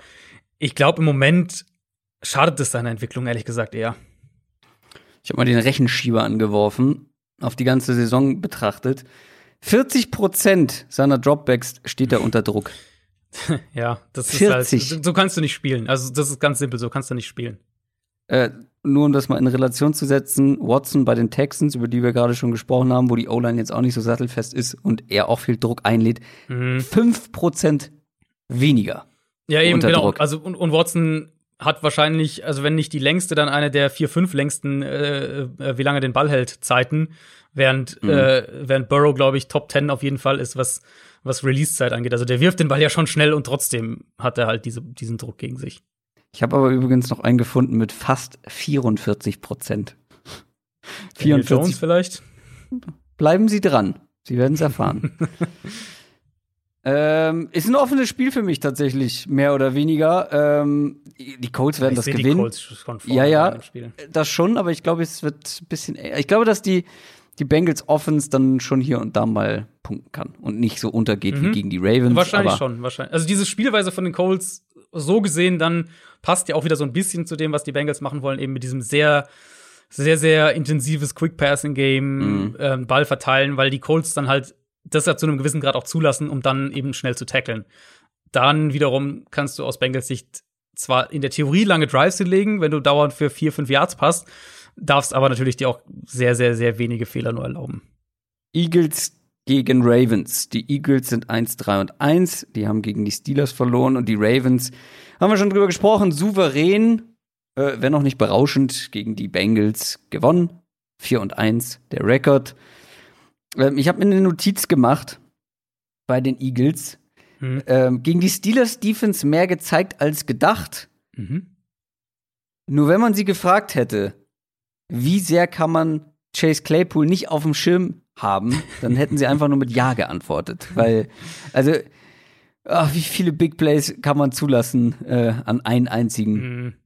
ich glaube, im Moment schadet es seiner Entwicklung, ehrlich gesagt, eher. Ich habe mal den Rechenschieber angeworfen, auf die ganze Saison betrachtet. 40% seiner Dropbacks steht da unter Druck. Ja, das 40. Ist halt, so kannst du nicht spielen. Also das ist ganz simpel, so kannst du nicht spielen. Nur um das mal in Relation zu setzen, Watson bei den Texans, über die wir gerade schon gesprochen haben, wo die O-Line jetzt auch nicht so sattelfest ist und er auch viel Druck einlädt, 5% weniger. Ja, eben, unter genau. Druck. Also, und Watson hat wahrscheinlich, also wenn nicht die längste, dann eine der 4, 5 längsten, wie lange den Ball hält, Zeiten. Während Burrow, glaube ich, Top 10 auf jeden Fall ist, was Release-Zeit angeht. Also der wirft den Ball ja schon schnell und trotzdem hat er halt diesen Druck gegen sich. Ich habe aber übrigens noch einen gefunden mit fast 44%. 44 Jones vielleicht? Bleiben Sie dran. Sie werden es erfahren. Ist ein offenes Spiel für mich tatsächlich, mehr oder weniger. Die Colts werden das gewinnen. Ich sehe die Colts schon vorne im Spiel. Das schon, aber ich glaube, es wird ein bisschen. Ich glaube, dass die Bengals Offense dann schon hier und da mal punkten kann und nicht so untergeht wie gegen die Ravens. Wahrscheinlich schon, wahrscheinlich. Also diese Spielweise von den Colts, so gesehen, dann passt ja auch wieder so ein bisschen zu dem, was die Bengals machen wollen, eben mit diesem sehr, sehr, sehr intensives Quick-Passing-Game, Ball verteilen, weil die Colts dann halt das ja zu einem gewissen Grad auch zulassen, um dann eben schnell zu tackeln. Dann wiederum kannst du aus Bengals Sicht zwar in der Theorie lange Drives hinlegen, wenn du dauernd für 4, 5 Yards passt, darfst aber natürlich dir auch sehr, sehr, sehr wenige Fehler nur erlauben. Eagles gegen Ravens. Die Eagles sind 1-3-1. Die haben gegen die Steelers verloren und die Ravens, haben wir schon drüber gesprochen, souverän, wenn auch nicht berauschend, gegen die Bengals gewonnen. 4-1 der Record. Ich habe mir eine Notiz gemacht bei den Eagles. Gegen die Steelers Defense mehr gezeigt als gedacht. Nur wenn man sie gefragt hätte, wie sehr kann man Chase Claypool nicht auf dem Schirm haben, dann hätten sie einfach nur mit Ja geantwortet. Weil, also, wie viele Big Plays kann man zulassen an einen einzigen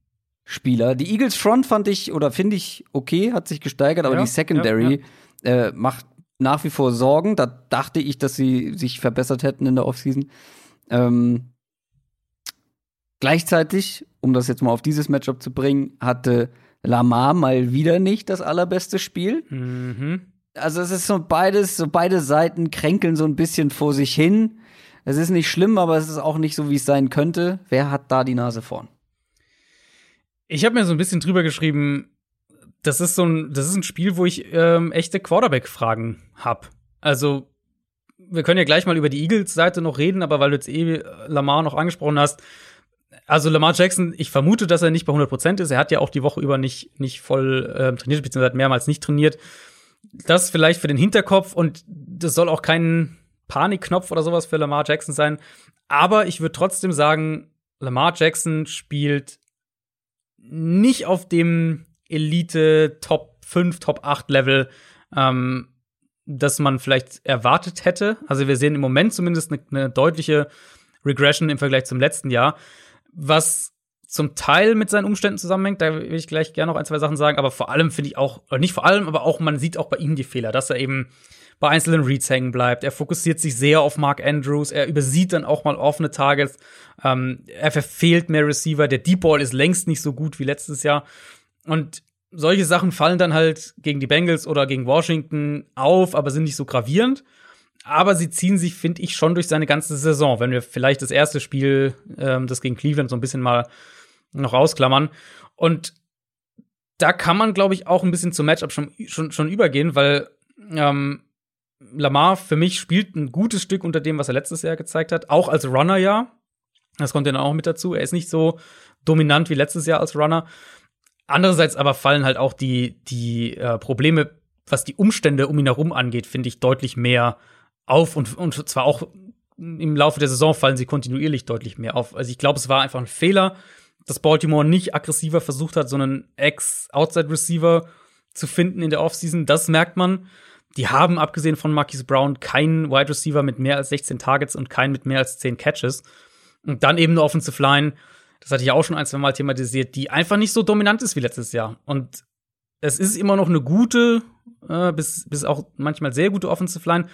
Spieler? Die Eagles Front fand ich, oder finde ich, okay, hat sich gesteigert, aber die Secondary macht nach wie vor Sorgen. Da dachte ich, dass sie sich verbessert hätten in der Offseason. Gleichzeitig, um das jetzt mal auf dieses Matchup zu bringen, hatte Lamar mal wieder nicht das allerbeste Spiel. Also es ist so beides, so beide Seiten kränkeln so ein bisschen vor sich hin. Es ist nicht schlimm, aber es ist auch nicht so, wie es sein könnte. Wer hat da die Nase vorn? Ich habe mir so ein bisschen drüber geschrieben, das ist ein Spiel, wo ich echte Quarterback-Fragen habe. Also, wir können ja gleich mal über die Eagles-Seite noch reden, aber weil du jetzt Lamar noch angesprochen hast, also Lamar Jackson, ich vermute, dass er nicht bei 100% ist. Er hat ja auch die Woche über nicht voll trainiert, beziehungsweise hat mehrmals nicht trainiert. Das vielleicht für den Hinterkopf, und das soll auch kein Panikknopf oder sowas für Lamar Jackson sein. Aber ich würde trotzdem sagen, Lamar Jackson spielt nicht auf dem Elite Top 5, Top 8 Level, das man vielleicht erwartet hätte. Also wir sehen im Moment zumindest eine deutliche Regression im Vergleich zum letzten Jahr, was zum Teil mit seinen Umständen zusammenhängt. Da will ich gleich gerne noch ein, zwei Sachen sagen, aber vor allem finde ich auch, oder nicht vor allem, aber auch man sieht auch bei ihm die Fehler, dass er eben bei einzelnen Reads hängen bleibt. Er fokussiert sich sehr auf Mark Andrews, er übersieht dann auch mal offene Targets, er verfehlt mehr Receiver, der Deep Ball ist längst nicht so gut wie letztes Jahr. Und solche Sachen fallen dann halt gegen die Bengals oder gegen Washington auf, aber sind nicht so gravierend. Aber sie ziehen sich, finde ich, schon durch seine ganze Saison. Wenn wir vielleicht das erste Spiel, das gegen Cleveland, so ein bisschen mal noch rausklammern. Und da kann man, glaube ich, auch ein bisschen zum Matchup schon übergehen, weil Lamar für mich spielt ein gutes Stück unter dem, was er letztes Jahr gezeigt hat. Auch als Runner, ja. Das kommt ja dann auch mit dazu. Er ist nicht so dominant wie letztes Jahr als Runner. Andererseits aber fallen halt auch die Probleme, was die Umstände um ihn herum angeht, finde ich, deutlich mehr auf. Und zwar auch im Laufe der Saison fallen sie kontinuierlich deutlich mehr auf. Also ich glaube, es war einfach ein Fehler, dass Baltimore nicht aggressiver versucht hat, so einen Ex-Outside-Receiver zu finden in der Offseason. Das merkt man. Die haben, abgesehen von Marquise Brown, keinen Wide Receiver mit mehr als 16 Targets und keinen mit mehr als 10 Catches. Und dann eben eine Offensive Line, das hatte ich ja auch schon ein, zwei Mal thematisiert, die einfach nicht so dominant ist wie letztes Jahr. Und es ist immer noch eine gute, bis auch manchmal sehr gute Offensive Line,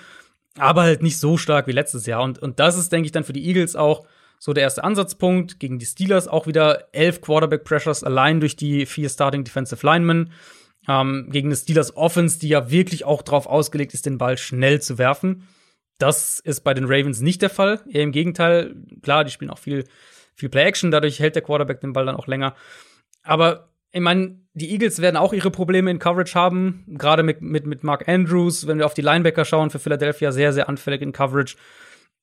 aber halt nicht so stark wie letztes Jahr. Und das ist, denke ich, dann für die Eagles auch so der erste Ansatzpunkt. Gegen die Steelers auch wieder 11 Quarterback-Pressures allein durch die 4 Starting Defensive Linemen. Gegen die Steelers Offense, die ja wirklich auch drauf ausgelegt ist, den Ball schnell zu werfen. Das ist bei den Ravens nicht der Fall. Eher im Gegenteil. Klar, die spielen auch viel Play-Action, dadurch hält der Quarterback den Ball dann auch länger. Aber ich meine, die Eagles werden auch ihre Probleme in Coverage haben, gerade mit Mark Andrews, wenn wir auf die Linebacker schauen, für Philadelphia sehr, sehr anfällig in Coverage.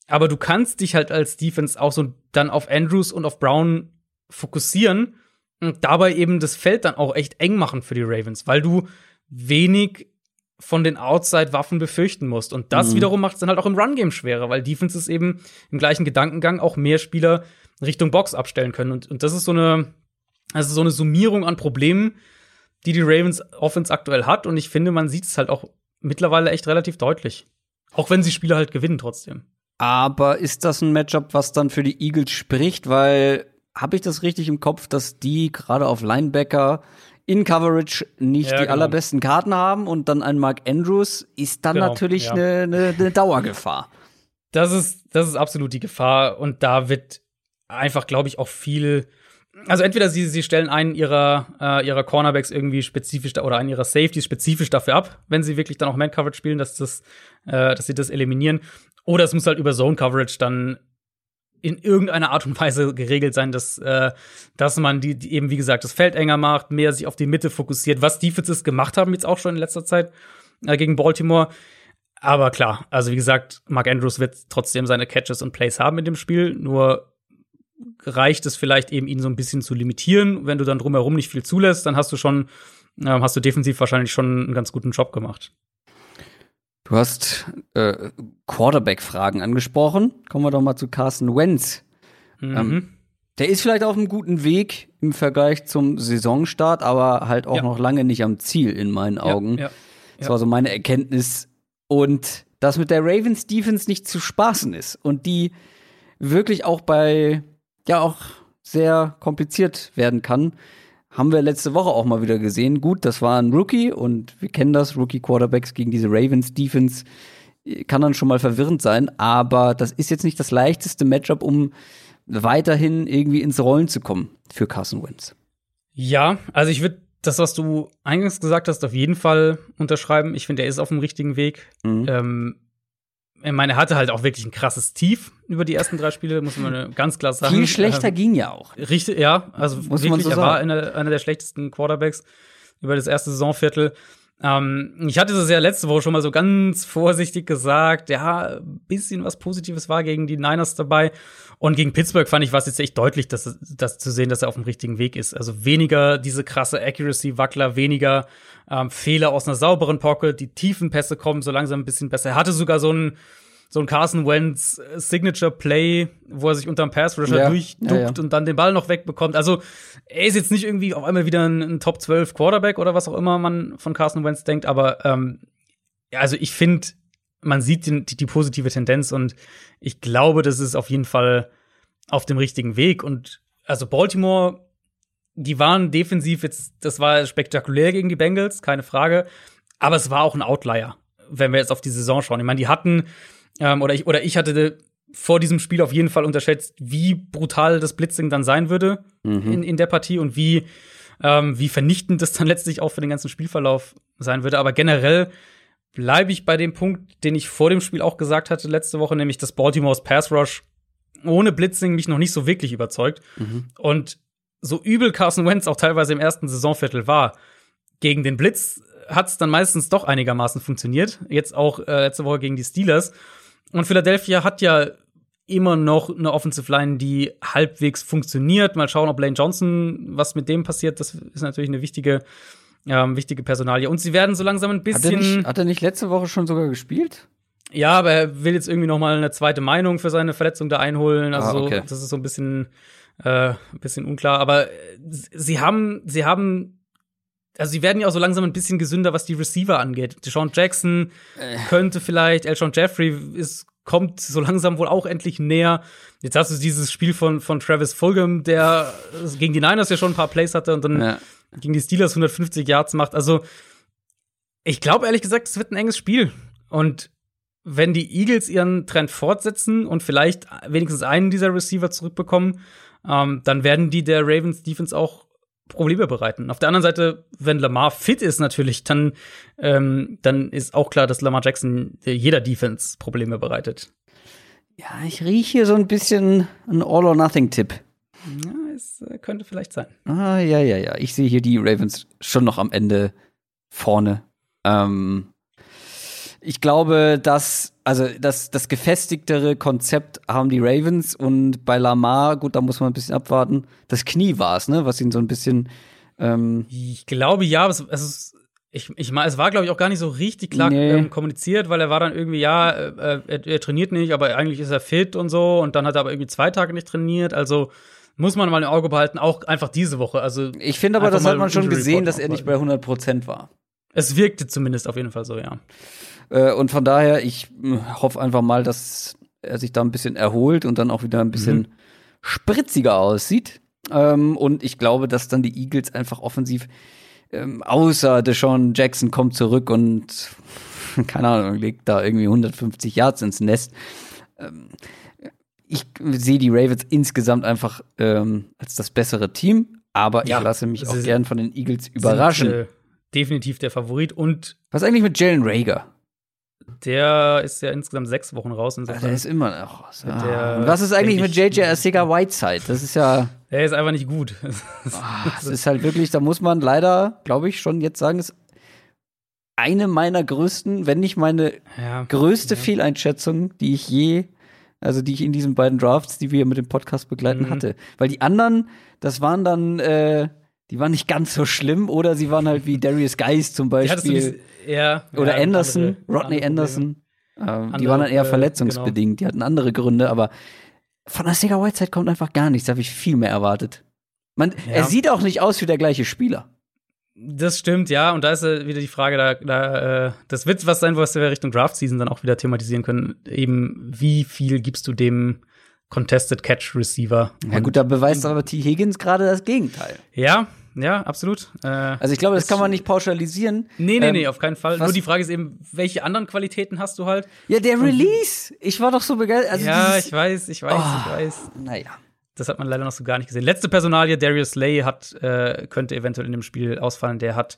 Aber du kannst dich halt als Defense auch so dann auf Andrews und auf Brown fokussieren und dabei eben das Feld dann auch echt eng machen für die Ravens, weil du wenig von den Outside-Waffen befürchten musst. Und das wiederum macht es dann halt auch im Run-Game schwerer, weil Defenses eben im gleichen Gedankengang auch mehr Spieler Richtung Box abstellen können. Und das ist so eine Summierung an Problemen, die die Ravens Offense aktuell hat. Und ich finde, man sieht es halt auch mittlerweile echt relativ deutlich. Auch wenn sie Spieler halt gewinnen trotzdem. Aber ist das ein Matchup, was dann für die Eagles spricht? Weil, habe ich das richtig im Kopf, dass die gerade auf Linebacker in Coverage nicht die allerbesten Karten haben, und dann ein Mark Andrews ist dann natürlich eine Dauergefahr. Das ist absolut die Gefahr, und da wird einfach, glaube ich, auch viel, also entweder sie stellen einen ihrer Cornerbacks irgendwie spezifisch oder einen ihrer Safeties spezifisch dafür ab, wenn sie wirklich dann auch Man-Coverage spielen, dass sie das eliminieren, oder es muss halt über Zone-Coverage dann in irgendeiner Art und Weise geregelt sein, dass man die eben, wie gesagt, das Feld enger macht, mehr sich auf die Mitte fokussiert, was Defenses gemacht haben jetzt auch schon in letzter Zeit gegen Baltimore. Aber klar, also wie gesagt, Mark Andrews wird trotzdem seine Catches und Plays haben in dem Spiel, nur reicht es vielleicht eben, ihn so ein bisschen zu limitieren. Wenn du dann drumherum nicht viel zulässt, dann hast du schon hast du defensiv wahrscheinlich schon einen ganz guten Job gemacht. Du hast Quarterback-Fragen angesprochen. Kommen wir doch mal zu Carson Wentz. Mhm. Der ist vielleicht auf einem guten Weg im Vergleich zum Saisonstart, aber halt auch noch lange nicht am Ziel in meinen Augen. Ja. Das war so meine Erkenntnis. Und dass mit der Ravens-Defense nicht zu spaßen ist und die wirklich auch bei, ja, auch sehr kompliziert werden kann, haben wir letzte Woche auch mal wieder gesehen. Gut, das war ein Rookie und wir kennen das, Rookie-Quarterbacks gegen diese Ravens-Defense kann dann schon mal verwirrend sein, aber das ist jetzt nicht das leichteste Matchup, um weiterhin irgendwie ins Rollen zu kommen für Carson Wentz. Ja, also ich würde das, was du eingangs gesagt hast, auf jeden Fall unterschreiben. Ich finde, er ist auf dem richtigen Weg. Mhm. Ich meine, er hatte halt auch wirklich ein krasses Tief über die ersten 3 Spiele, muss man ganz klar sagen. Viel schlechter ging ja auch. Richtig, ja. Also muss wirklich, man so sagen. Er war einer der schlechtesten Quarterbacks über das erste Saisonviertel. Ich hatte das ja letzte Woche schon mal so ganz vorsichtig gesagt, ja, ein bisschen was Positives war gegen die Niners dabei. Und gegen Pittsburgh fand ich, war es jetzt echt deutlich, dass zu sehen, dass er auf dem richtigen Weg ist. Also weniger diese krasse Accuracy-Wackler, weniger Fehler aus einer sauberen Pocket, die tiefen Pässe kommen so langsam ein bisschen besser. Er hatte sogar so ein Carson Wentz Signature-Play, wo er sich unterm Pass-Rusher durchduckt und dann den Ball noch wegbekommt. Also er ist jetzt nicht irgendwie auf einmal wieder ein Top-12-Quarterback oder was auch immer man von Carson Wentz denkt, aber also ich finde, man sieht die positive Tendenz und ich glaube, das ist auf jeden Fall auf dem richtigen Weg. Und also Baltimore, die waren defensiv jetzt, das war spektakulär gegen die Bengals, keine Frage, aber es war auch ein Outlier, wenn wir jetzt auf die Saison schauen. Ich meine, die hatten ich hatte vor diesem Spiel auf jeden Fall unterschätzt, wie brutal das Blitzing dann sein würde in der Partie und wie vernichtend das dann letztlich auch für den ganzen Spielverlauf sein würde. Aber generell bleibe ich bei dem Punkt, den ich vor dem Spiel auch gesagt hatte letzte Woche, nämlich, dass Baltimores Pass Rush ohne Blitzing mich noch nicht so wirklich überzeugt. Mhm. Und so übel Carson Wentz auch teilweise im ersten Saisonviertel war, gegen den Blitz hat es dann meistens doch einigermaßen funktioniert. Jetzt auch letzte Woche gegen die Steelers. Und Philadelphia hat ja immer noch eine Offensive Line, die halbwegs funktioniert. Mal schauen, ob Lane Johnson, was mit dem passiert. Das ist natürlich eine wichtige Personalie. Und sie werden so langsam ein bisschen Hat er nicht letzte Woche schon sogar gespielt? Ja, aber er will jetzt irgendwie noch mal eine zweite Meinung für seine Verletzung da einholen. Also okay. Das ist so ein bisschen unklar. Aber sie haben also sie werden ja auch so langsam ein bisschen gesünder, was die Receiver angeht. DeSean Jackson könnte vielleicht, Elshon Jeffrey kommt so langsam wohl auch endlich näher. Jetzt hast du dieses Spiel von Travis Fulgham, der gegen die Niners ja schon ein paar Plays hatte und dann gegen die Steelers 150 Yards macht. Also ich glaube ehrlich gesagt, es wird ein enges Spiel. Und wenn die Eagles ihren Trend fortsetzen und vielleicht wenigstens einen dieser Receiver zurückbekommen, dann werden die der Ravens-Defense auch Probleme bereiten. Auf der anderen Seite, wenn Lamar fit ist natürlich, dann ist auch klar, dass Lamar Jackson jeder Defense Probleme bereitet. Ja, ich rieche hier so ein bisschen einen All-or-Nothing-Tipp. Ja, es könnte vielleicht sein. Ah, ja. Ich sehe hier die Ravens schon noch am Ende vorne. Ich glaube, das gefestigtere Konzept haben die Ravens und bei Lamar, gut, da muss man ein bisschen abwarten. Das Knie war es, ne, was ihn so ein bisschen ich glaube, ja, es war, glaube ich, auch gar nicht so richtig klar kommuniziert, weil er war dann irgendwie, er trainiert nicht, aber eigentlich ist er fit und so. Und dann hat er aber irgendwie 2 Tage nicht trainiert. Also muss man mal im Auge behalten, auch einfach diese Woche. Also ich finde aber, das hat man schon gesehen, dass er nicht bei 100% war. Es wirkte zumindest auf jeden Fall so, ja. Und von daher, ich hoffe einfach mal, dass er sich da ein bisschen erholt und dann auch wieder ein bisschen spritziger aussieht. Und ich glaube, dass dann die Eagles einfach offensiv, außer DeSean Jackson kommt zurück und, keine Ahnung, legt da irgendwie 150 Yards ins Nest. Ich sehe die Ravens insgesamt einfach als das bessere Team, aber ich lasse mich auch gern von den Eagles überraschen. Definitiv der Favorit. Und was eigentlich mit Jalen Reagor? Der ist ja insgesamt 6 Wochen raus. Der ist immer noch raus. Was ist eigentlich mit JJ Arcega-Whiteside? Das ist ja. Der ist einfach nicht gut. Das ist halt wirklich, da muss man leider, glaube ich, schon jetzt sagen, ist eine meiner größten, wenn nicht meine größte Fehleinschätzung, die ich in diesen beiden Drafts, die wir mit dem Podcast begleiten hatte. Weil die anderen, das waren dann Die waren nicht ganz so schlimm, oder sie waren halt wie Darius Guice zum Beispiel. Oder Anderson, Rodney Anderson. Die waren dann eher verletzungsbedingt. Genau. Die hatten andere Gründe, aber von Isaiah Whiteside kommt einfach gar nichts. Da habe ich viel mehr erwartet. Er sieht auch nicht aus wie der gleiche Spieler. Das stimmt, ja. Und da ist wieder die Frage, das wird was sein, was wir Richtung Draft-Season dann auch wieder thematisieren können. Eben, wie viel gibst du dem Contested Catch Receiver? Ja gut, da beweist aber T. Higgins gerade das Gegenteil. Ja, absolut. Also ich glaube, das kann man nicht pauschalisieren. Nee, auf keinen Fall. Nur die Frage ist eben, welche anderen Qualitäten hast du halt? Ja, der Release. Ich war doch so begeistert. Also ja, ich weiß. Naja. Das hat man leider noch so gar nicht gesehen. Letzte Personalie, Darius Slay könnte eventuell in dem Spiel ausfallen. Der hat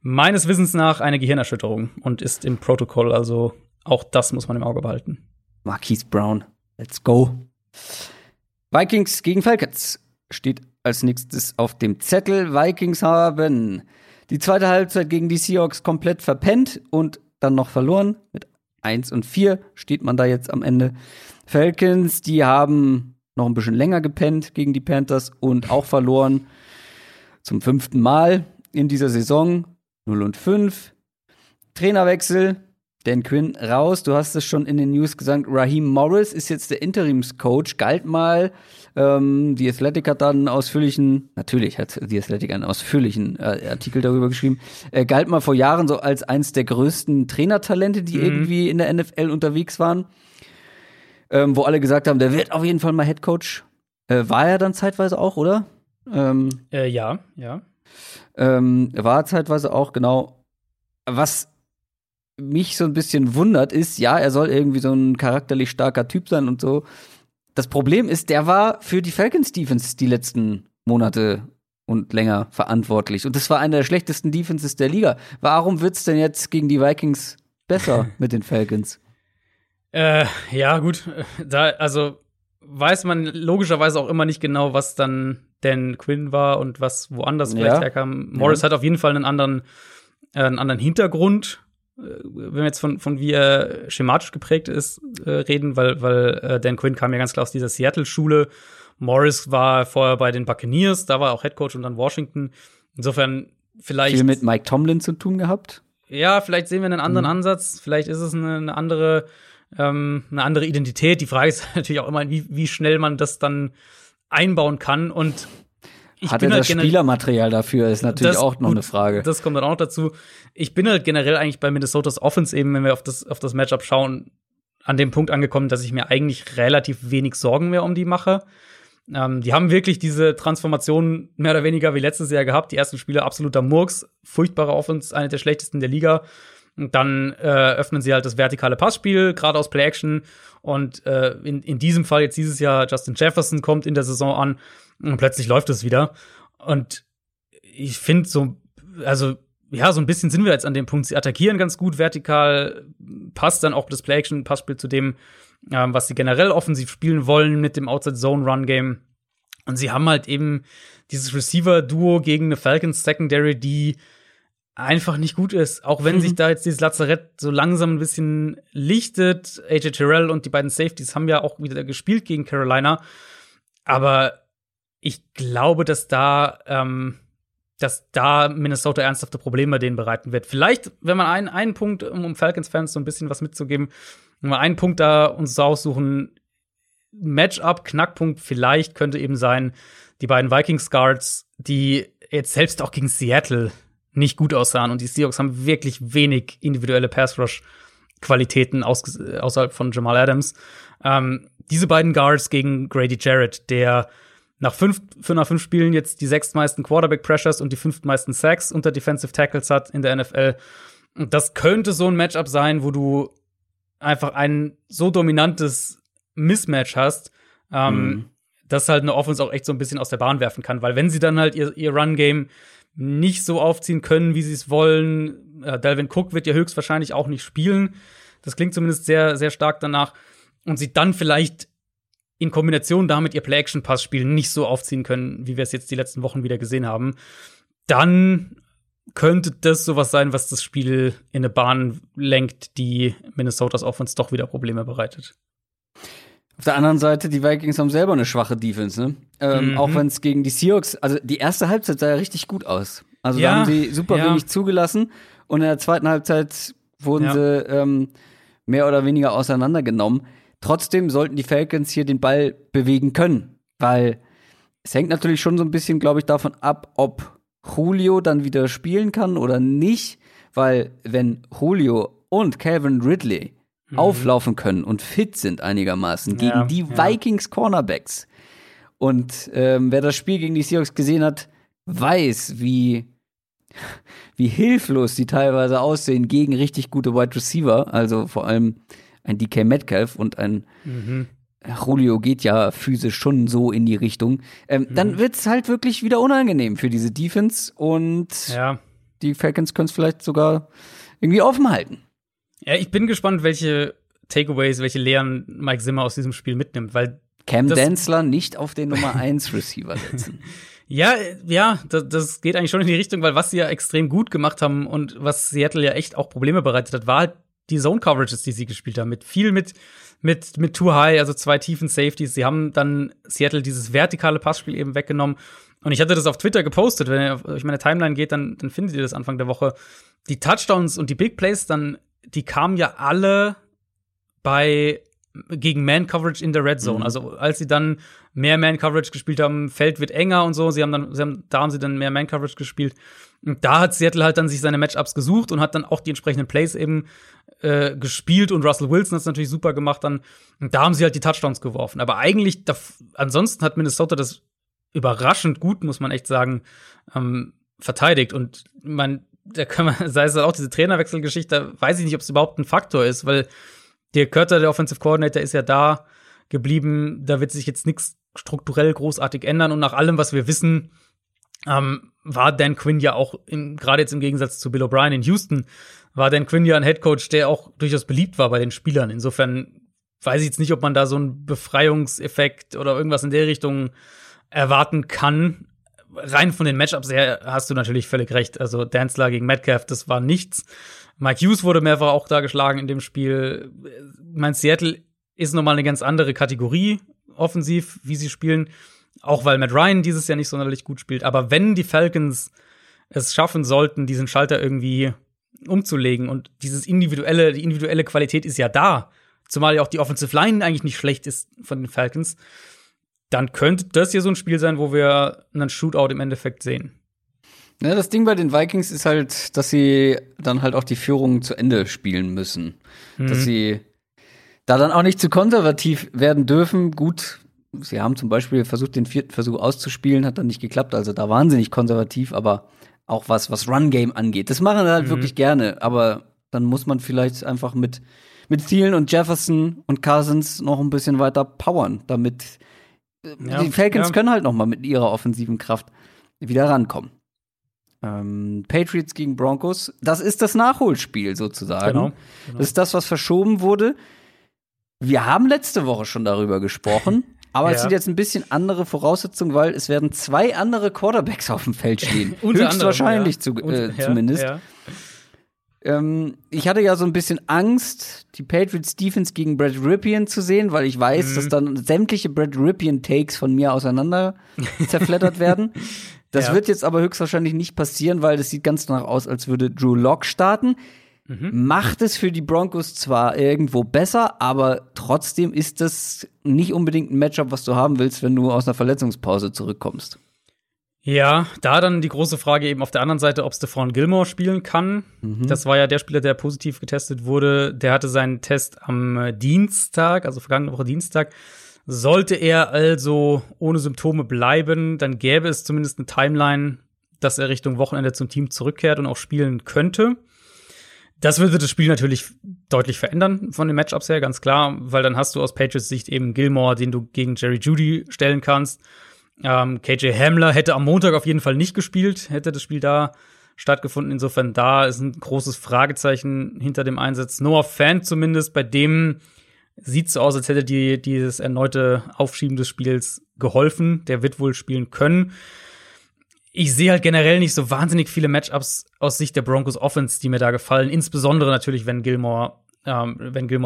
meines Wissens nach eine Gehirnerschütterung und ist im Protokoll. Also auch das muss man im Auge behalten. Marquise Brown, let's go. Vikings gegen Falcons steht als nächstes auf dem Zettel. Vikings haben die zweite Halbzeit gegen die Seahawks komplett verpennt und dann noch verloren. Mit 1-4 steht man da jetzt am Ende. Falcons, die haben noch ein bisschen länger gepennt gegen die Panthers und auch verloren. Zum 5. Mal in dieser Saison. 0-5. Trainerwechsel. Dan Quinn raus. Du hast es schon in den News gesagt. Raheem Morris ist jetzt der Interimscoach. Galt mal. Die Athletic hat dann einen ausführlichen Artikel darüber geschrieben. Galt mal vor Jahren so als eins der größten Trainertalente, die irgendwie in der NFL unterwegs waren. Wo alle gesagt haben, der wird auf jeden Fall mal Headcoach. War er dann zeitweise auch, oder? Ja. War er zeitweise auch, genau. Was mich so ein bisschen wundert, ist, ja, er soll irgendwie so ein charakterlich starker Typ sein und so. Das Problem ist, der war für die Falcons-Defense die letzten Monate und länger verantwortlich. Und das war eine der schlechtesten Defenses der Liga. Warum wird's denn jetzt gegen die Vikings besser mit den Falcons? Ja, gut. Da, also weiß man logischerweise auch immer nicht genau, was dann Dan Quinn war und was woanders vielleicht herkam. Morris hat auf jeden Fall einen anderen Hintergrund, wenn wir jetzt von wie er schematisch geprägt ist, reden, weil Dan Quinn kam ja ganz klar aus dieser Seattle-Schule. Morris war vorher bei den Buccaneers, da war er auch Headcoach und dann Washington. Insofern vielleicht viel mit Mike Tomlin zu tun gehabt. Ja, vielleicht sehen wir einen anderen Ansatz. Vielleicht ist es eine andere Identität. Die Frage ist natürlich auch immer, wie schnell man das dann einbauen kann. Und hat er das Spielermaterial dafür, ist natürlich auch noch eine Frage. Das kommt dann auch noch dazu. Ich bin halt generell eigentlich bei Minnesotas Offense eben, wenn wir auf das Matchup schauen, an dem Punkt angekommen, dass ich mir eigentlich relativ wenig Sorgen mehr um die mache. Die haben wirklich diese Transformation mehr oder weniger wie letztes Jahr gehabt. Die ersten Spiele absoluter Murks, furchtbare Offense, eine der schlechtesten der Liga. Und dann öffnen sie halt das vertikale Passspiel, gerade aus Play-Action. Und in diesem Fall jetzt dieses Jahr, Justin Jefferson kommt in der Saison an und plötzlich läuft es wieder. Und ich finde so ein bisschen sind wir jetzt an dem Punkt. Sie attackieren ganz gut vertikal, passt dann auch das Play-Action, Passspiel zu dem, was sie generell offensiv spielen wollen mit dem Outside-Zone-Run-Game. Und sie haben halt eben dieses Receiver-Duo gegen eine Falcons-Secondary, die einfach nicht gut ist. Auch wenn sich da jetzt dieses Lazarett so langsam ein bisschen lichtet. AJ Terrell und die beiden Safeties haben ja auch wieder gespielt gegen Carolina. Aber ich glaube, dass da Minnesota ernsthafte Probleme denen bereiten wird. Vielleicht, wenn man einen Punkt, um Falcons-Fans so ein bisschen was mitzugeben, wenn wir einen Punkt da uns aussuchen, Matchup, Knackpunkt, vielleicht könnte eben sein, die beiden Vikings-Guards, die jetzt selbst auch gegen Seattle nicht gut aussahen. Und die Seahawks haben wirklich wenig individuelle Pass-Rush-Qualitäten außerhalb von Jamal Adams. Diese beiden Guards gegen Grady Jarrett, der nach fünf Spielen jetzt die 6. meisten Quarterback-Pressures und die 5. meisten Sacks unter Defensive Tackles hat in der NFL. Und das könnte so ein Matchup sein, wo du einfach ein so dominantes Mismatch hast, dass halt eine Offense auch echt so ein bisschen aus der Bahn werfen kann. Weil wenn sie dann halt ihr Run-Game nicht so aufziehen können, wie sie es wollen, Dalvin Cook wird ja höchstwahrscheinlich auch nicht spielen. Das klingt zumindest sehr, sehr stark danach. Und sie dann vielleicht in Kombination damit ihr Play-Action-Pass-Spiel nicht so aufziehen können, wie wir es jetzt die letzten Wochen wieder gesehen haben, dann könnte das sowas sein, was das Spiel in eine Bahn lenkt, die Minnesotas Offense doch wieder Probleme bereitet. Auf der anderen Seite, die Vikings haben selber eine schwache Defense, ne? Auch wenn es gegen die Seahawks, also die erste Halbzeit sah ja richtig gut aus. Also da haben sie super wenig zugelassen und in der zweiten Halbzeit wurden sie mehr oder weniger auseinandergenommen. Trotzdem sollten die Falcons hier den Ball bewegen können, weil es hängt natürlich schon so ein bisschen, glaube ich, davon ab, ob Julio dann wieder spielen kann oder nicht, weil wenn Julio und Calvin Ridley auflaufen können und fit sind einigermaßen gegen die Vikings-Cornerbacks. Und wer das Spiel gegen die Seahawks gesehen hat, weiß, wie hilflos die teilweise aussehen gegen richtig gute Wide Receiver. Also vor allem ein DK Metcalf und ein Julio geht ja physisch schon so in die Richtung. Dann wird es halt wirklich wieder unangenehm für diese Defense. Und die Falcons können es vielleicht sogar irgendwie offen halten. Ja, ich bin gespannt, welche Takeaways, welche Lehren Mike Zimmer aus diesem Spiel mitnimmt, weil Cam Dantzler nicht auf den Nummer 1 Receiver setzen. Ja, das geht eigentlich schon in die Richtung, weil was sie ja extrem gut gemacht haben und was Seattle ja echt auch Probleme bereitet hat, war halt die Zone-Coverages, die sie gespielt haben. Mit Too High, also zwei tiefen Safeties. Sie haben dann Seattle dieses vertikale Passspiel eben weggenommen. Und ich hatte das auf Twitter gepostet. Wenn ihr auf meine Timeline geht, dann findet ihr das Anfang der Woche. Die Touchdowns und die Big Plays dann, die kamen ja alle gegen Man-Coverage in der Red Zone. Also als sie dann mehr Man-Coverage gespielt haben, Feld wird enger und so, haben sie dann mehr Man-Coverage gespielt. Und da hat Seattle halt dann sich seine Matchups gesucht und hat dann auch die entsprechenden Plays eben gespielt. Und Russell Wilson hat es natürlich super gemacht dann. Und da haben sie halt die Touchdowns geworfen. Aber eigentlich, ansonsten hat Minnesota das überraschend gut, muss man echt sagen, verteidigt. Und da sei es auch diese Trainerwechselgeschichte, weiß ich nicht, ob es überhaupt ein Faktor ist, weil Dirk Koetter, der Offensive Coordinator, ist ja da geblieben. Da wird sich jetzt nichts strukturell großartig ändern. Und nach allem, was wir wissen, war Dan Quinn ja auch, gerade jetzt im Gegensatz zu Bill O'Brien in Houston, war Dan Quinn ja ein Headcoach, der auch durchaus beliebt war bei den Spielern. Insofern weiß ich jetzt nicht, ob man da so einen Befreiungseffekt oder irgendwas in der Richtung erwarten kann. Rein von den Matchups her hast du natürlich völlig recht. Also Dantzler gegen Metcalf, das war nichts. Mike Hughes wurde mehrfach auch da geschlagen in dem Spiel. Ich meine, Seattle ist nochmal eine ganz andere Kategorie offensiv, wie sie spielen. Auch weil Matt Ryan dieses Jahr nicht sonderlich gut spielt. Aber wenn die Falcons es schaffen sollten, diesen Schalter irgendwie umzulegen und die individuelle Qualität ist ja da, zumal ja auch die Offensive Line eigentlich nicht schlecht ist von den Falcons, dann könnte das hier so ein Spiel sein, wo wir einen Shootout im Endeffekt sehen. Ja, das Ding bei den Vikings ist halt, dass sie dann halt auch die Führung zu Ende spielen müssen. Dass sie da dann auch nicht zu konservativ werden dürfen. Gut, sie haben zum Beispiel versucht, den 4. Versuch auszuspielen, hat dann nicht geklappt. Also da waren sie nicht konservativ, aber auch was Run-Game angeht. Das machen sie halt wirklich gerne. Aber dann muss man vielleicht einfach mit Thielen und Jefferson und Cousins noch ein bisschen weiter powern, damit die Falcons können halt noch mal mit ihrer offensiven Kraft wieder rankommen. Patriots gegen Broncos, das ist das Nachholspiel sozusagen. Genau. Das ist das, was verschoben wurde. Wir haben letzte Woche schon darüber gesprochen, aber es sind jetzt ein bisschen andere Voraussetzungen, weil es werden zwei andere Quarterbacks auf dem Feld stehen. Höchstwahrscheinlich zumindest. Ja. Ich hatte ja so ein bisschen Angst, die Patriots Defense gegen Brad Ripien zu sehen, weil ich weiß, dass dann sämtliche Brad Ripien-Takes von mir auseinander zerflattert werden. Das wird jetzt aber höchstwahrscheinlich nicht passieren, weil das sieht ganz danach aus, als würde Drew Lock starten. Macht es für die Broncos zwar irgendwo besser, aber trotzdem ist das nicht unbedingt ein Matchup, was du haben willst, wenn du aus einer Verletzungspause zurückkommst. Ja, da dann die große Frage eben auf der anderen Seite, ob Stephon Gilmore spielen kann. Das war ja der Spieler, der positiv getestet wurde. Der hatte seinen Test am Dienstag, also vergangene Woche Dienstag. Sollte er also ohne Symptome bleiben, dann gäbe es zumindest eine Timeline, dass er Richtung Wochenende zum Team zurückkehrt und auch spielen könnte. Das würde das Spiel natürlich deutlich verändern von den Matchups her, ganz klar. Weil dann hast du aus Patriots Sicht eben Gilmore, den du gegen Jerry Jeudy stellen kannst. KJ Hamler hätte am Montag auf jeden Fall nicht gespielt, hätte das Spiel da stattgefunden. Insofern da ist ein großes Fragezeichen hinter dem Einsatz. Noah Fant zumindest, bei dem sieht so aus, als hätte dieses erneute Aufschieben des Spiels geholfen. Der wird wohl spielen können. Ich sehe halt generell nicht so wahnsinnig viele Matchups aus Sicht der Broncos Offense, die mir da gefallen. Insbesondere natürlich, wenn Gilmore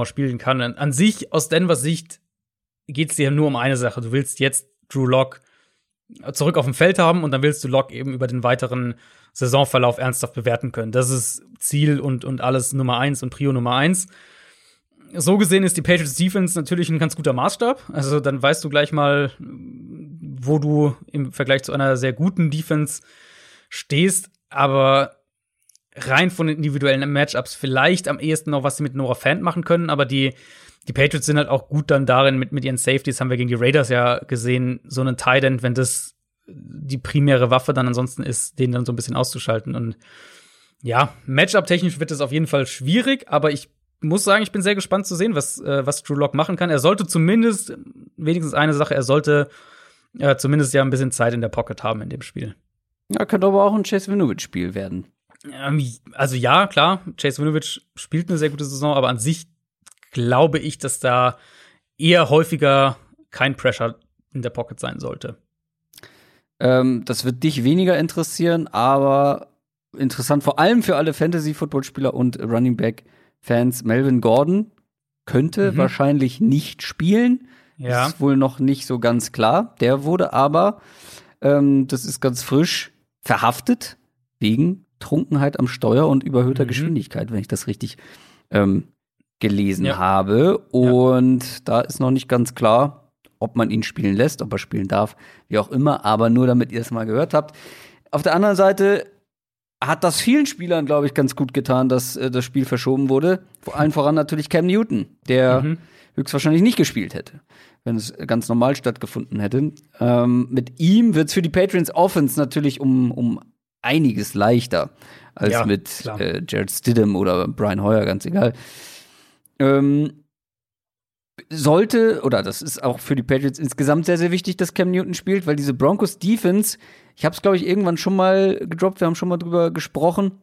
spielen kann. An sich, aus Denvers Sicht, geht es dir nur um eine Sache. Du willst jetzt Drew Lock zurück auf dem Feld haben und dann willst du Lock eben über den weiteren Saisonverlauf ernsthaft bewerten können. Das ist Ziel und alles Nummer 1 und Prio Nummer 1. So gesehen ist die Patriots Defense natürlich ein ganz guter Maßstab. Also dann weißt du gleich mal, wo du im Vergleich zu einer sehr guten Defense stehst. Aber rein von den individuellen Matchups vielleicht am ehesten noch, was sie mit Noah Fant machen können. Aber die Patriots sind halt auch gut dann darin, mit ihren Safeties, haben wir gegen die Raiders ja gesehen, so einen Tight End, wenn das die primäre Waffe dann ansonsten ist, den dann so ein bisschen auszuschalten. Und ja, Matchup-technisch wird es auf jeden Fall schwierig, aber ich muss sagen, ich bin sehr gespannt zu sehen, was Drew Lock machen kann. Er sollte zumindest, wenigstens eine Sache, er sollte zumindest ja ein bisschen Zeit in der Pocket haben in dem Spiel. Ja, könnte aber auch ein Chase Winovich-Spiel werden. Also ja, klar, Chase Winovich spielt eine sehr gute Saison, aber an sich glaube ich, dass da eher häufiger kein Pressure in der Pocket sein sollte. Das wird dich weniger interessieren, aber interessant vor allem für alle Fantasy-Football-Spieler und Running-Back-Fans. Melvin Gordon könnte wahrscheinlich nicht spielen. Ja. Das ist wohl noch nicht so ganz klar. Der wurde aber, das ist ganz frisch, verhaftet wegen Trunkenheit am Steuer und überhöhter Geschwindigkeit, wenn ich das richtig gelesen habe. Und da ist noch nicht ganz klar, ob man ihn spielen lässt, ob er spielen darf, wie auch immer. Aber nur, damit ihr es mal gehört habt. Auf der anderen Seite hat das vielen Spielern, glaube ich, ganz gut getan, dass das Spiel verschoben wurde. Vor allem voran natürlich Cam Newton, der höchstwahrscheinlich nicht gespielt hätte, wenn es ganz normal stattgefunden hätte. Mit ihm wird es für die Patriots Offense natürlich um einiges leichter als mit Jared Stidham oder Brian Hoyer, ganz egal. Sollte, oder das ist auch für die Patriots insgesamt sehr, sehr wichtig, dass Cam Newton spielt, weil diese Broncos-Defense, ich habe es, glaube ich, irgendwann schon mal gedroppt, wir haben schon mal drüber gesprochen,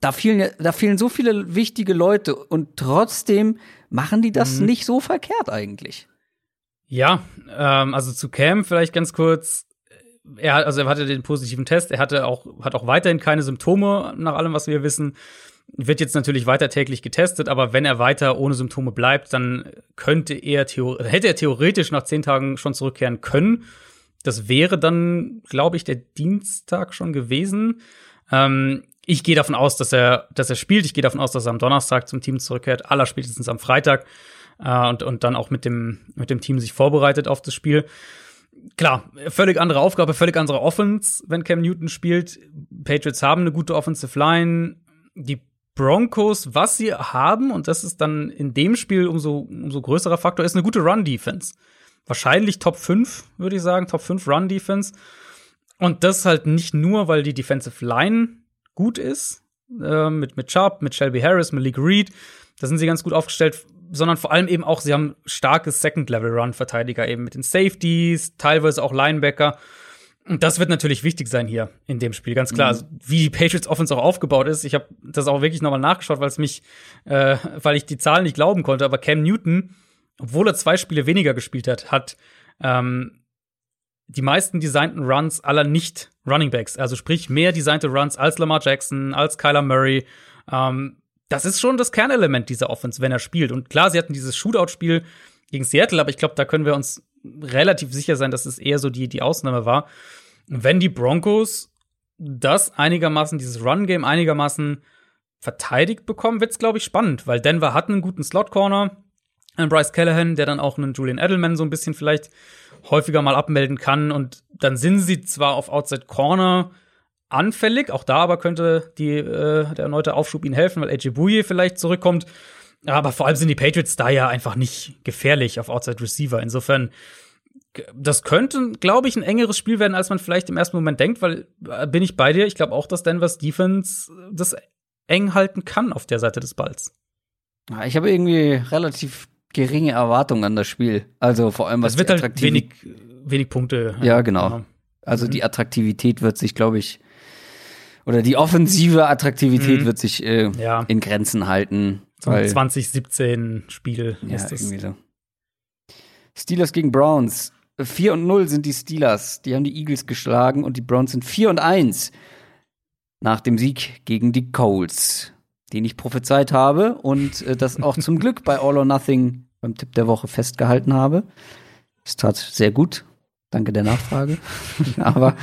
da fehlen so viele wichtige Leute und trotzdem machen die das nicht so verkehrt eigentlich. Ja, also zu Cam vielleicht ganz kurz. Er hatte den positiven Test, er hat auch weiterhin keine Symptome, nach allem, was wir wissen. Wird jetzt natürlich weiter täglich getestet, aber wenn er weiter ohne Symptome bleibt, dann hätte er theoretisch nach 10 Tagen schon zurückkehren können. Das wäre dann, glaube ich, der Dienstag schon gewesen. Ich gehe davon aus, dass er spielt. Ich gehe davon aus, dass er am Donnerstag zum Team zurückkehrt, allerspätestens am Freitag, und dann auch mit dem Team sich vorbereitet auf das Spiel. Klar, völlig andere Aufgabe, völlig andere Offense, wenn Cam Newton spielt. Patriots haben eine gute Offensive Line. Die Broncos, was sie haben, und das ist dann in dem Spiel umso größerer Faktor, ist eine gute Run-Defense. Wahrscheinlich Top 5, würde ich sagen, Top 5 Run-Defense. Und das halt nicht nur, weil die Defensive Line gut ist, mit Chubb, mit Shelby Harris, mit Malik Reed, da sind sie ganz gut aufgestellt, sondern vor allem eben auch, sie haben starke Second-Level-Run-Verteidiger eben mit den Safeties, teilweise auch Linebacker. Und das wird natürlich wichtig sein hier in dem Spiel, ganz klar. Also, wie die Patriots Offense auch aufgebaut ist, ich habe das auch wirklich nochmal nachgeschaut, weil ich die Zahlen nicht glauben konnte. Aber Cam Newton, obwohl er 2 Spiele weniger gespielt hat, hat die meisten designten Runs aller Nicht-Runningbacks. Also sprich, mehr designte Runs als Lamar Jackson, als Kyler Murray. Das ist schon das Kernelement dieser Offense, wenn er spielt. Und klar, sie hatten dieses Shootout-Spiel gegen Seattle, aber ich glaube, da können wir uns relativ sicher sein, dass es eher so die Ausnahme war. Wenn die Broncos dieses Run-Game einigermaßen verteidigt bekommen, wird's, glaube ich, spannend, weil Denver hat einen guten Slot-Corner, einen Bryce Callahan, der dann auch einen Julian Edelman so ein bisschen vielleicht häufiger mal abmelden kann, und dann sind sie zwar auf Outside-Corner anfällig, auch da aber könnte der erneute Aufschub ihnen helfen, weil Ajibuye vielleicht zurückkommt. Aber vor allem sind die Patriots da ja einfach nicht gefährlich auf Outside Receiver. Insofern, das könnte, glaube ich, ein engeres Spiel werden, als man vielleicht im ersten Moment denkt, weil, bin ich bei dir, ich glaube auch, dass Denvers Defense das eng halten kann auf der Seite des Balls. Ich habe irgendwie relativ geringe Erwartungen an das Spiel. Also vor allem, was die Attraktivität. Es wird halt wenig Punkte. Ja, genau. Also die Attraktivität wird sich, glaube ich, oder die offensive Attraktivität wird sich in Grenzen halten. 2017 Spiel ist das. Irgendwie so. Steelers gegen Browns. 4-0 sind die Steelers. Die haben die Eagles geschlagen und die Browns sind 4-1 nach dem Sieg gegen die Colts, den ich prophezeit habe und das auch zum Glück bei All or Nothing beim Tipp der Woche festgehalten habe. Es tat sehr gut. Danke der Nachfrage. Aber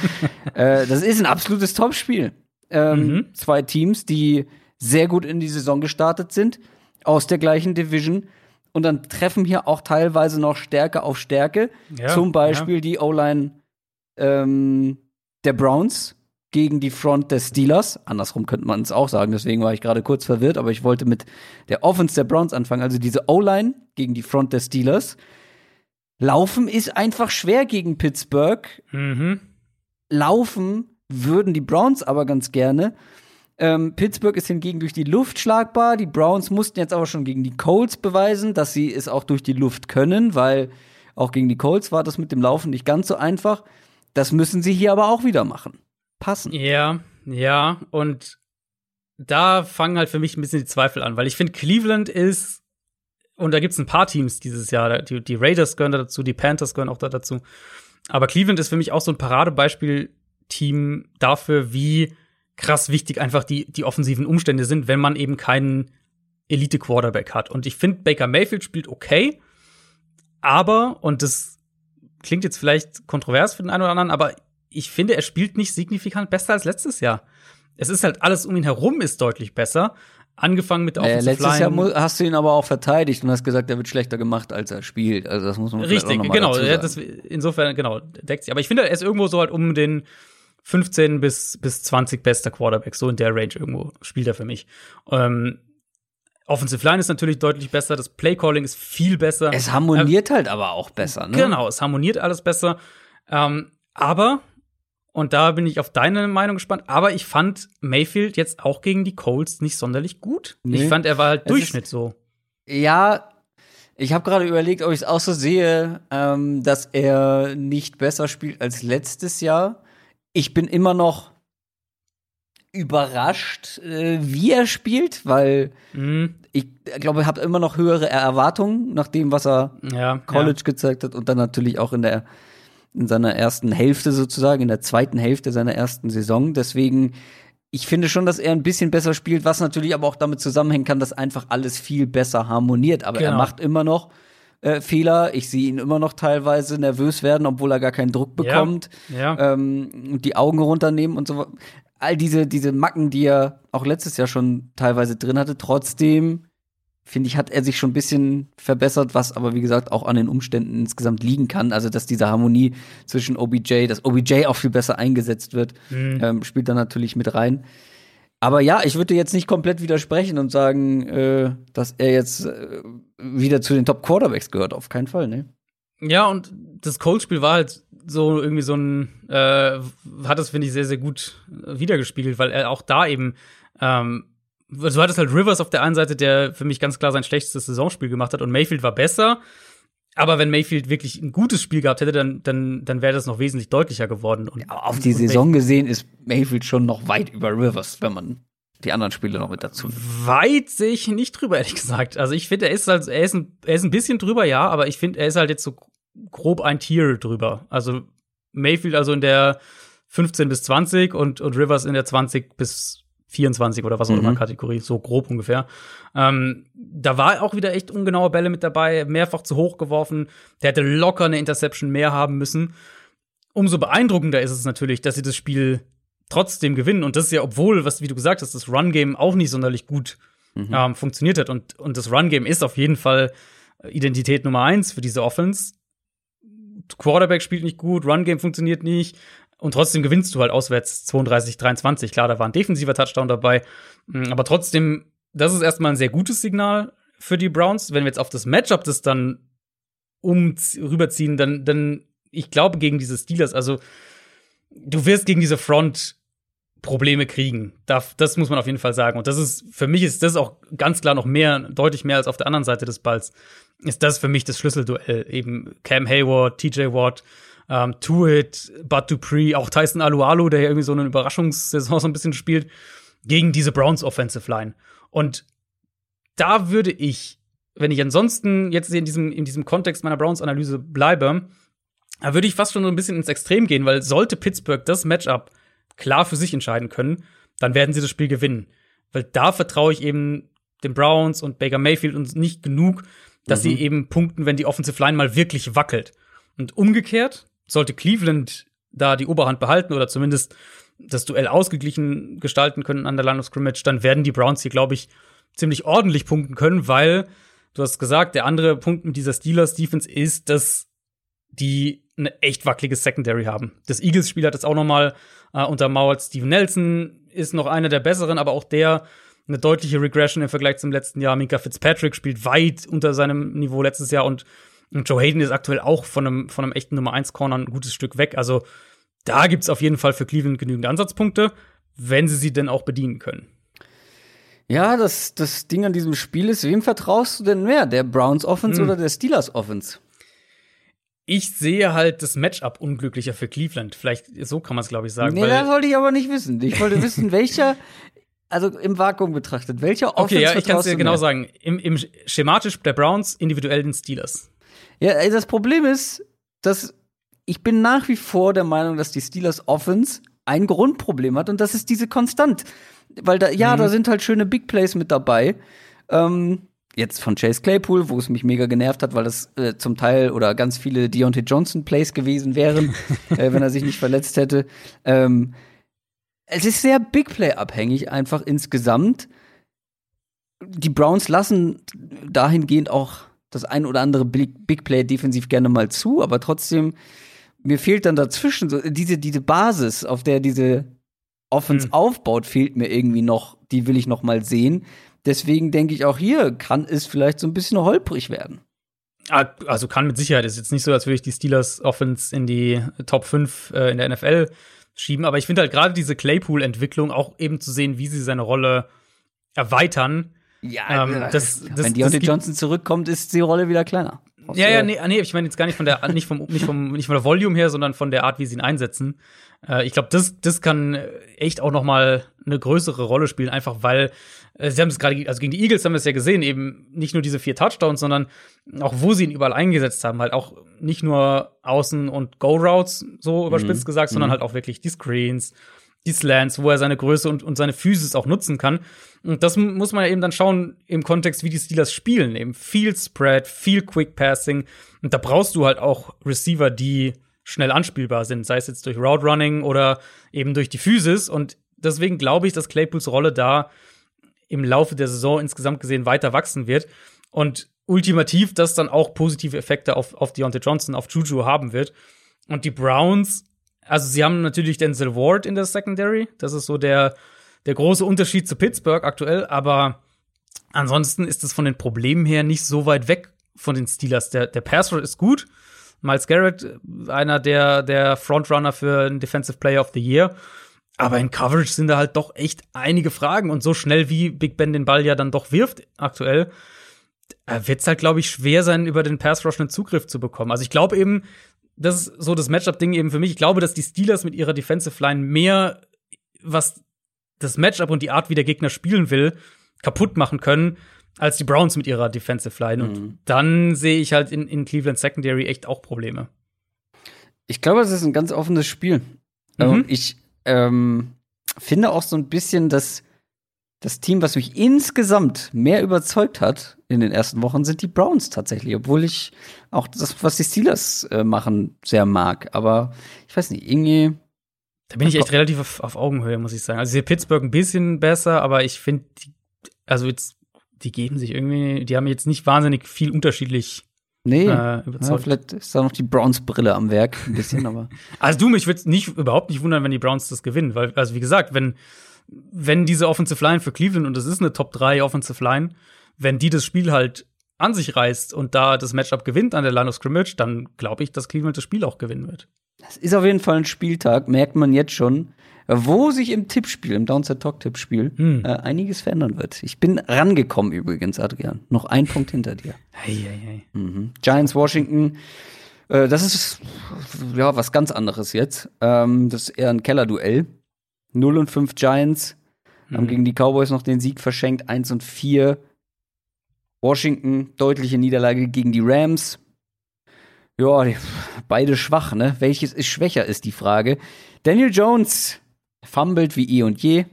das ist ein absolutes Top-Spiel. Zwei Teams, die sehr gut in die Saison gestartet sind, aus der gleichen Division. Und dann treffen hier auch teilweise noch Stärke auf Stärke. Ja, zum Beispiel die O-Line der Browns gegen die Front der Steelers. Andersrum könnte man es auch sagen, deswegen war ich gerade kurz verwirrt. Aber ich wollte mit der Offense der Browns anfangen. Also diese O-Line gegen die Front der Steelers. Laufen ist einfach schwer gegen Pittsburgh. Laufen würden die Browns aber ganz gerne. Pittsburgh ist hingegen durch die Luft schlagbar. Die Browns mussten jetzt aber schon gegen die Colts beweisen, dass sie es auch durch die Luft können, weil auch gegen die Colts war das mit dem Laufen nicht ganz so einfach. Das müssen sie hier aber auch wieder machen. Passen. Ja. Und da fangen halt für mich ein bisschen die Zweifel an, weil ich finde, Cleveland ist, und da gibt es ein paar Teams dieses Jahr, die Raiders gehören da dazu, die Panthers gehören auch da dazu. Aber Cleveland ist für mich auch so ein Paradebeispiel-Team dafür, wie krass wichtig einfach die offensiven Umstände sind, wenn man eben keinen Elite-Quarterback hat. Und ich finde, Baker Mayfield spielt okay, aber, und das klingt jetzt vielleicht kontrovers für den einen oder anderen, aber ich finde, er spielt nicht signifikant besser als letztes Jahr. Es ist halt, alles um ihn herum ist deutlich besser. Angefangen mit der Offensive Line. Letztes Jahr hast du ihn aber auch verteidigt und hast gesagt, er wird schlechter gemacht, als er spielt. Also das muss man vielleicht auch noch mal dazu sagen. Richtig, genau. Insofern, genau, deckt sich. Aber ich finde, er ist irgendwo so halt um den 15 bis 20 bester Quarterback, so in der Range irgendwo spielt er für mich. Offensive Line ist natürlich deutlich besser, das Play-Calling ist viel besser. Es harmoniert halt aber auch besser, ne? Genau, es harmoniert alles besser. Aber, und da bin ich auf deine Meinung gespannt, aber ich fand Mayfield jetzt auch gegen die Colts nicht sonderlich gut. Nee. Ich fand, er war halt Durchschnitt so. Ja, ich habe gerade überlegt, ob ich es auch so sehe, dass er nicht besser spielt als letztes Jahr. Ich bin immer noch überrascht, wie er spielt, weil ich glaube, ich habe immer noch höhere Erwartungen nach dem, was er College gezeigt hat und dann natürlich auch in seiner ersten Hälfte sozusagen, in der zweiten Hälfte seiner ersten Saison. Deswegen, ich finde schon, dass er ein bisschen besser spielt, was natürlich aber auch damit zusammenhängen kann, dass einfach alles viel besser harmoniert. Aber er macht immer noch Fehler. Ich sehe ihn immer noch teilweise nervös werden, obwohl er gar keinen Druck bekommt. Die Augen runternehmen und so. All diese Macken, die er auch letztes Jahr schon teilweise drin hatte. Trotzdem, finde ich, hat er sich schon ein bisschen verbessert, was aber, wie gesagt, auch an den Umständen insgesamt liegen kann. Also, dass diese Harmonie zwischen OBJ, dass OBJ auch viel besser eingesetzt wird, spielt da natürlich mit rein. Aber ja, ich würde jetzt nicht komplett widersprechen und sagen, dass er jetzt wieder zu den Top-Quarterbacks gehört. Auf keinen Fall, ne? Ja, und das Colts-Spiel war halt so irgendwie so ein hat das, finde ich, sehr, sehr gut wiedergespiegelt, weil er auch da eben so hat es halt Rivers auf der einen Seite, der für mich ganz klar sein schlechtestes Saisonspiel gemacht hat und Mayfield war besser. Aber wenn Mayfield wirklich ein gutes Spiel gehabt hätte, dann wäre das noch wesentlich deutlicher geworden. Und, ja, auf die Saison gesehen ist Mayfield schon noch weit über Rivers, wenn man die anderen Spiele noch mit dazu nimmt. Weit sehe ich nicht drüber, ehrlich gesagt. Also ich finde, er ist ein bisschen drüber, ja, aber ich finde, er ist halt jetzt so grob ein Tier drüber. Also Mayfield also in der 15 bis 20 und Rivers in der 20 bis 24 oder was auch immer Kategorie, so grob ungefähr. Da war auch wieder echt ungenaue Bälle mit dabei, mehrfach zu hoch geworfen. Der hätte locker eine Interception mehr haben müssen. Umso beeindruckender ist es natürlich, dass sie das Spiel trotzdem gewinnen. Und das ist ja, obwohl, was wie du gesagt hast, das Run-Game auch nicht sonderlich gut funktioniert hat. Und das Run-Game ist auf jeden Fall Identität Nummer 1 für diese Offense. Quarterback spielt nicht gut, Run-Game funktioniert nicht. Und trotzdem gewinnst du halt auswärts 32-23. Klar, da war ein defensiver Touchdown dabei. Aber trotzdem, das ist erstmal ein sehr gutes Signal für die Browns. Wenn wir jetzt auf das Matchup das dann rüberziehen, dann, ich glaube, gegen diese Steelers, also du wirst gegen diese Front Probleme kriegen. Das muss man auf jeden Fall sagen. Und das ist, für mich ist das auch ganz klar noch mehr, deutlich mehr als auf der anderen Seite des Balls, ist das für mich das Schlüsselduell. Eben Cam Hayward, TJ Watt, Tuitt, Bud Dupree, auch Tyson Alualu, der ja irgendwie so eine Überraschungssaison so ein bisschen spielt, gegen diese Browns Offensive Line. Und da würde ich, wenn ich ansonsten jetzt in diesem Kontext meiner Browns-Analyse bleibe, da würde ich fast schon so ein bisschen ins Extrem gehen, weil sollte Pittsburgh das Matchup klar für sich entscheiden können, dann werden sie das Spiel gewinnen. Weil da vertraue ich eben den Browns und Baker Mayfield uns nicht genug, dass sie eben punkten, wenn die Offensive Line mal wirklich wackelt. Und umgekehrt sollte Cleveland da die Oberhand behalten oder zumindest das Duell ausgeglichen gestalten können an der Line of Scrimmage, dann werden die Browns hier, glaube ich, ziemlich ordentlich punkten können, weil, du hast gesagt, der andere Punkt mit dieser Steelers-Defense ist, dass die eine echt wackelige Secondary haben. Das Eagles-Spiel hat das auch noch mal untermauert. Steven Nelson ist noch einer der besseren, aber auch der eine deutliche Regression im Vergleich zum letzten Jahr. Minka Fitzpatrick spielt weit unter seinem Niveau letztes Jahr und Joe Hayden ist aktuell auch von einem echten Nummer-1-Corner ein gutes Stück weg. Also da gibt's auf jeden Fall für Cleveland genügend Ansatzpunkte, wenn sie sie denn auch bedienen können. Ja, das Ding an diesem Spiel ist, wem vertraust du denn mehr, der Browns Offense oder der Steelers Offense? Ich sehe halt das Matchup unglücklicher für Cleveland. Vielleicht, so kann man es, glaube ich, sagen. Nee, das wollte ich aber nicht wissen. Ich wollte wissen, welcher, also im Vakuum betrachtet, welcher Offense vertraust du? Okay, ja, ich kann es dir genau sagen. Im schematisch der Browns, individuell den Steelers. Ja, ey, das Problem ist, dass ich bin nach wie vor der Meinung, dass die Steelers Offense ein Grundproblem hat und das ist diese Konstant. Weil da, da sind halt schöne Big Plays mit dabei. Jetzt von Chase Claypool, wo es mich mega genervt hat, weil das zum Teil oder ganz viele Deontay Johnson-Plays gewesen wären, wenn er sich nicht verletzt hätte. Es ist sehr Big Play-abhängig einfach insgesamt. Die Browns lassen dahingehend auch das ein oder andere Big Play defensiv gerne mal zu, aber trotzdem, mir fehlt dann dazwischen so diese Basis, auf der diese Offense aufbaut, fehlt mir irgendwie noch. Die will ich noch mal sehen. Deswegen denke ich auch hier, kann es vielleicht so ein bisschen holprig werden. Also kann mit Sicherheit. Es ist jetzt nicht so, als würde ich die Steelers Offense in die Top 5 in der NFL schieben. Aber ich finde halt gerade diese Claypool-Entwicklung, auch eben zu sehen, wie sie seine Rolle erweitern. Ja, wenn Deontay Johnson zurückkommt, ist die Rolle wieder kleiner. Nee, ich meine jetzt gar nicht von der nicht vom Volume her, sondern von der Art, wie sie ihn einsetzen. Ich glaube, das kann echt auch noch mal eine größere Rolle spielen, einfach weil sie haben es gerade, also gegen die Eagles haben wir es ja gesehen, eben nicht nur diese 4 Touchdowns, sondern auch wo sie ihn überall eingesetzt haben, halt auch nicht nur Außen- und Go-Routes, so überspitzt gesagt, sondern halt auch wirklich die Screens, die Slants, wo er seine Größe und seine Physis auch nutzen kann. Und das muss man ja eben dann schauen im Kontext, wie die Steelers spielen. Eben viel Spread, viel Quick Passing. Und da brauchst du halt auch Receiver, die schnell anspielbar sind. Sei es jetzt durch Route Running oder eben durch die Physis. Und deswegen glaube ich, dass Claypools Rolle da im Laufe der Saison insgesamt gesehen weiter wachsen wird. Und ultimativ das dann auch positive Effekte auf Deontay Johnson, auf Juju haben wird. Und die Browns, also sie haben natürlich Denzel Ward in der Secondary. Das ist so der große Unterschied zu Pittsburgh aktuell. Aber ansonsten ist es von den Problemen her nicht so weit weg von den Steelers. Der Pass-Rush ist gut. Myles Garrett, einer der Frontrunner für den Defensive Player of the Year. Aber in Coverage sind da halt doch echt einige Fragen. Und so schnell, wie Big Ben den Ball ja dann doch wirft aktuell, wird es halt, glaube ich, schwer sein, über den Pass-Rush einen Zugriff zu bekommen. Also ich glaube eben, das ist so das Matchup-Ding eben für mich. Ich glaube, dass die Steelers mit ihrer Defensive Line mehr, was das Matchup und die Art, wie der Gegner spielen will, kaputt machen können, als die Browns mit ihrer Defensive Line. Und dann sehe ich halt in Cleveland Secondary echt auch Probleme. Ich glaube, es ist ein ganz offenes Spiel. Und ich finde auch so ein bisschen, dass das Team, was mich insgesamt mehr überzeugt hat in den ersten Wochen, sind die Browns tatsächlich. Obwohl ich auch das, was die Steelers machen, sehr mag. Aber ich weiß nicht, irgendwie da bin ich echt relativ auf Augenhöhe, muss ich sagen. Also hier Pittsburgh ein bisschen besser, aber ich finde, die geben sich irgendwie, die haben jetzt nicht wahnsinnig viel unterschiedlich überzeugt. Ja, vielleicht ist da noch die Browns-Brille am Werk ein bisschen, aber also du, mich würde es überhaupt nicht wundern, wenn die Browns das gewinnen. Weil, also wie gesagt, wenn diese Offensive Line für Cleveland, und das ist eine Top 3 Offensive Line, wenn die das Spiel halt an sich reißt und da das Matchup gewinnt an der Line of Scrimmage, dann glaube ich, dass Cleveland das Spiel auch gewinnen wird. Das ist auf jeden Fall ein Spieltag, merkt man jetzt schon, wo sich im Tippspiel, im Downside-Talk-Tippspiel einiges verändern wird. Ich bin rangekommen übrigens, Adrian. Noch ein Punkt hinter dir. Hey. Giants, Washington. Das ist ja was ganz anderes jetzt. Das ist eher ein Kellerduell. 0-5 Giants haben gegen die Cowboys noch den Sieg verschenkt. 1-4 Washington, deutliche Niederlage gegen die Rams. Ja, beide schwach, ne? Welches ist schwächer, ist die Frage. Daniel Jones fummelt wie eh und je.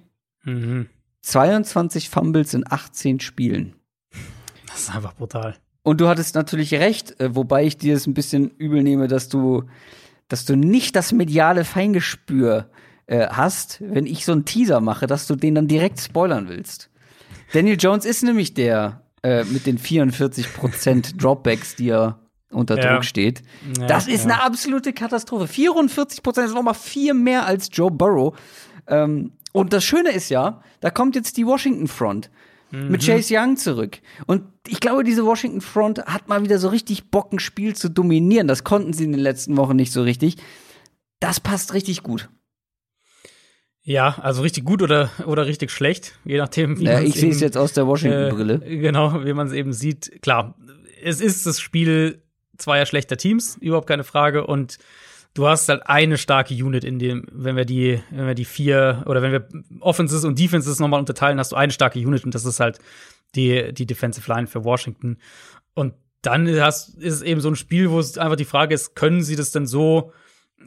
22 Fumbles in 18 Spielen. Das ist einfach brutal. Und du hattest natürlich recht, wobei ich dir es ein bisschen übel nehme, dass du nicht das mediale Feingespür hast, wenn ich so einen Teaser mache, dass du den dann direkt spoilern willst. Daniel Jones ist nämlich der mit den 44% Dropbacks, die er unter Druck steht. Ja, das ist eine absolute Katastrophe. 44% ist nochmal 4 mehr als Joe Burrow. Und das Schöne ist ja, da kommt jetzt die Washington Front mit Chase Young zurück. Und ich glaube, diese Washington Front hat mal wieder so richtig Bock, ein Spiel zu dominieren. Das konnten sie in den letzten Wochen nicht so richtig. Das passt richtig gut. Ja, also richtig gut oder richtig schlecht, je nachdem, wie man es sieht. Ich sehe es jetzt aus der Washington-Brille. Genau, wie man es eben sieht. Klar, es ist das Spiel zweier schlechter Teams, überhaupt keine Frage. Und du hast halt eine starke Unit in dem, wenn wir die vier oder wenn wir Offenses und Defenses nochmal unterteilen, hast du eine starke Unit und das ist halt die Defensive Line für Washington. Und dann ist es eben so ein Spiel, wo es einfach die Frage ist, können sie das denn so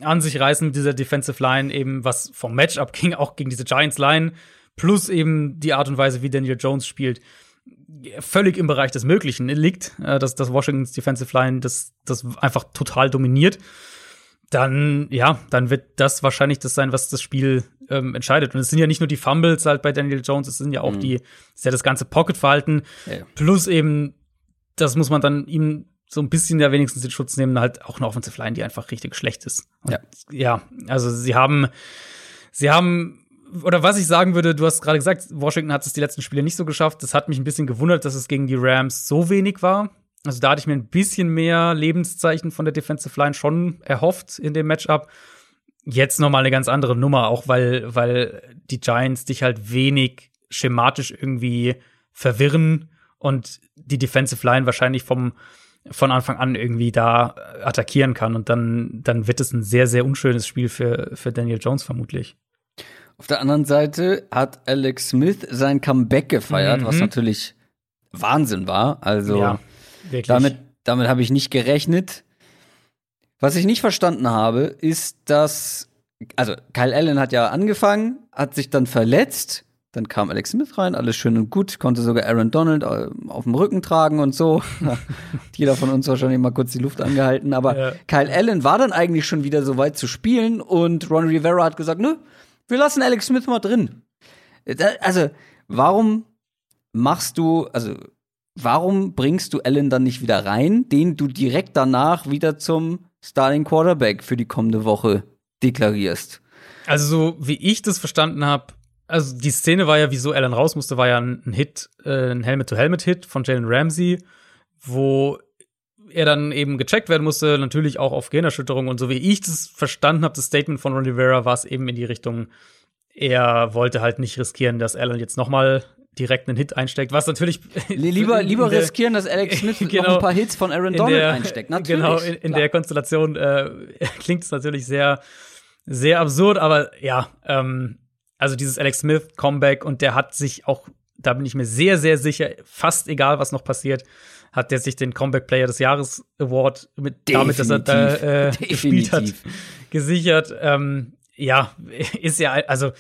an sich reißen mit dieser Defensive Line, eben was vom Matchup ging, auch gegen diese Giants Line, plus eben die Art und Weise, wie Daniel Jones spielt, völlig im Bereich des Möglichen liegt, dass Washingtons Defensive Line das einfach total dominiert. Dann wird das wahrscheinlich das sein, was das Spiel entscheidet. Und es sind ja nicht nur die Fumbles halt bei Daniel Jones, es sind ja auch das ganze Pocket-Verhalten. Ja. Plus eben, das muss man dann ihm so ein bisschen ja wenigstens den Schutz nehmen, halt auch eine Offensive Line, die einfach richtig schlecht ist. Und ja, also sie haben, oder was ich sagen würde, du hast gerade gesagt, Washington hat es die letzten Spiele nicht so geschafft. Das hat mich ein bisschen gewundert, dass es gegen die Rams so wenig war. Also da hatte ich mir ein bisschen mehr Lebenszeichen von der Defensive Line schon erhofft in dem Matchup. Jetzt noch mal eine ganz andere Nummer, auch weil die Giants dich halt wenig schematisch irgendwie verwirren und die Defensive Line wahrscheinlich von Anfang an irgendwie da attackieren kann. Und dann wird es ein sehr, sehr unschönes Spiel für Daniel Jones vermutlich. Auf der anderen Seite hat Alex Smith sein Comeback gefeiert, was natürlich Wahnsinn war. Also ja. Wirklich? Damit habe ich nicht gerechnet. Was ich nicht verstanden habe, ist, dass also Kyle Allen hat ja angefangen, hat sich dann verletzt, dann kam Alex Smith rein, alles schön und gut, konnte sogar Aaron Donald auf dem Rücken tragen und so. Hat jeder von uns wahrscheinlich mal kurz die Luft angehalten, aber Kyle Allen war dann eigentlich schon wieder so weit zu spielen und Ron Rivera hat gesagt, nö, wir lassen Alex Smith mal drin. Also, warum bringst du Allen dann nicht wieder rein, den du direkt danach wieder zum Starting Quarterback für die kommende Woche deklarierst? Also, so wie ich das verstanden habe, also die Szene war ja, wieso Allen raus musste, war ja ein Hit, ein Helmet-to-Helmet-Hit von Jalen Ramsey, wo er dann eben gecheckt werden musste, natürlich auch auf Gehirnerschütterung. Und so wie ich das verstanden habe, das Statement von Ron Rivera war es eben in die Richtung, er wollte halt nicht riskieren, dass Allen jetzt noch mal direkt einen Hit einsteckt, was natürlich lieber riskieren, dass Alex Smith noch ein paar Hits von Aaron Donald einsteckt. Natürlich, genau, in der Konstellation klingt es natürlich sehr, sehr absurd, aber ja, also dieses Alex Smith Comeback und der hat sich auch, da bin ich mir sehr, sehr sicher, fast egal, was noch passiert, hat der sich den Comeback Player des Jahres Award damit, dass er da gespielt hat, gesichert. Ja, ist ja, also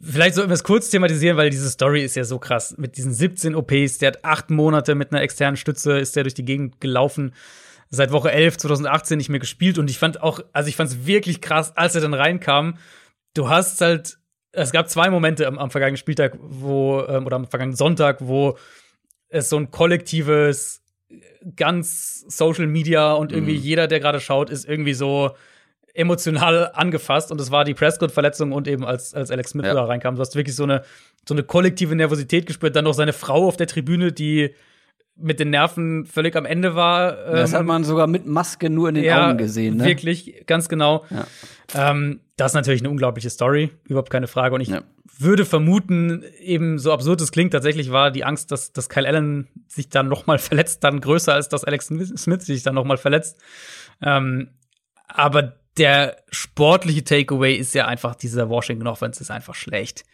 vielleicht sollten wir es kurz thematisieren, weil diese Story ist ja so krass. Mit diesen 17 OPs, der hat 8 Monate mit einer externen Stütze, ist der durch die Gegend gelaufen. Seit Woche 11, 2018 nicht mehr gespielt. Und ich fand es wirklich krass, als er dann reinkam. Du hast halt, es gab 2 Momente am vergangenen Spieltag, oder am vergangenen Sonntag, wo es so ein kollektives, ganz Social Media und irgendwie jeder, der gerade schaut, ist irgendwie so emotional angefasst und es war die Prescott-Verletzung und eben als Alex Smith da reinkam. Du hast wirklich so eine kollektive Nervosität gespürt. Dann noch seine Frau auf der Tribüne, die mit den Nerven völlig am Ende war. Das hat man sogar mit Maske nur in den Augen gesehen, ne? Wirklich, ganz genau. Ja. Das ist natürlich eine unglaubliche Story, überhaupt keine Frage. Und ich würde vermuten, eben so absurd es klingt, tatsächlich war die Angst, dass Kyle Allen sich dann noch mal verletzt, dann größer als dass Alex Smith sich dann noch mal verletzt. Aber der sportliche Takeaway ist ja einfach, dieser Washington Offense ist einfach schlecht.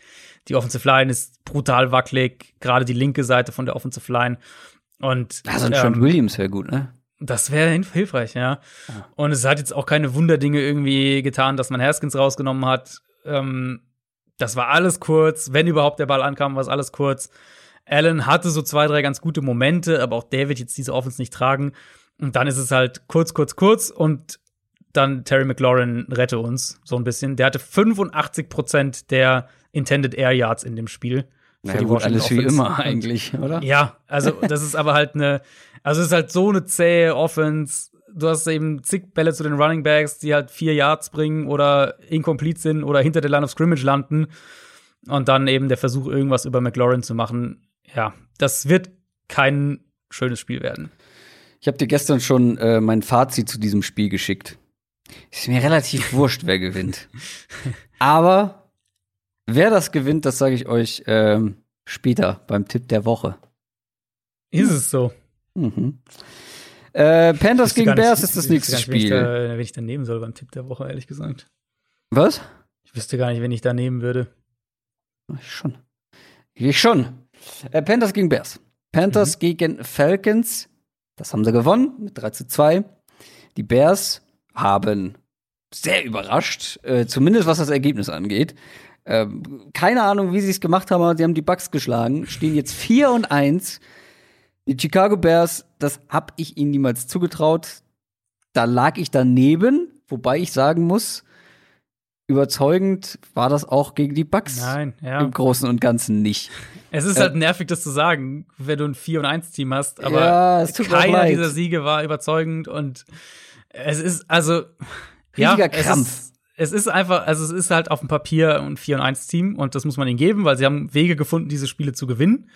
Die Offensive Line ist brutal wackelig, gerade die linke Seite von der Offensive Line. Und so ein Trent Williams wäre gut, ne? Das wäre hilfreich, ja. Und es hat jetzt auch keine Wunderdinge irgendwie getan, dass man Haskins rausgenommen hat. Das war alles kurz. Wenn überhaupt der Ball ankam, war es alles kurz. Allen hatte so zwei, drei ganz gute Momente, aber auch der wird jetzt diese Offense nicht tragen. Und dann ist es halt kurz und dann Terry McLaurin rette uns so ein bisschen. Der hatte 85% der Intended Air Yards in dem Spiel. Für die Washington alles Offense. Wie immer eigentlich, oder? Ja, also das ist aber halt es ist halt so eine zähe Offense. Du hast eben zig Bälle zu den Running Backs, die halt 4 Yards bringen oder incomplete sind oder hinter der Line of Scrimmage landen. Und dann eben der Versuch, irgendwas über McLaurin zu machen. Ja, das wird kein schönes Spiel werden. Ich habe dir gestern schon mein Fazit zu diesem Spiel geschickt. Ist mir relativ wurscht, wer gewinnt. Aber wer das gewinnt, das sage ich euch später beim Tipp der Woche. Ist es so? Mhm. Panthers gegen Bears ist das nächste Spiel. Wenn ich da nehmen soll beim Tipp der Woche, ehrlich gesagt. Was? Ich wüsste gar nicht, wenn ich da nehmen würde. Ich schon. Panthers gegen Bears. Panthers gegen Falcons. Das haben sie gewonnen mit 3-2. Die Bears haben sehr überrascht, zumindest was das Ergebnis angeht. Keine Ahnung, wie sie es gemacht haben, aber sie haben die Bucks geschlagen. Stehen jetzt 4-1. Die Chicago Bears, das habe ich ihnen niemals zugetraut. Da lag ich daneben, wobei ich sagen muss, überzeugend war das auch gegen die Bucks. Nein, ja. Im Großen und Ganzen nicht. Es ist halt nervig, das zu sagen, wenn du ein 4-1-Team hast, aber ja, keiner dieser Siege war überzeugend und es ist, also, riesiger Krampf. Es ist einfach, also es ist halt auf dem Papier ein 4-1-Team und das muss man ihnen geben, weil sie haben Wege gefunden, diese Spiele zu gewinnen.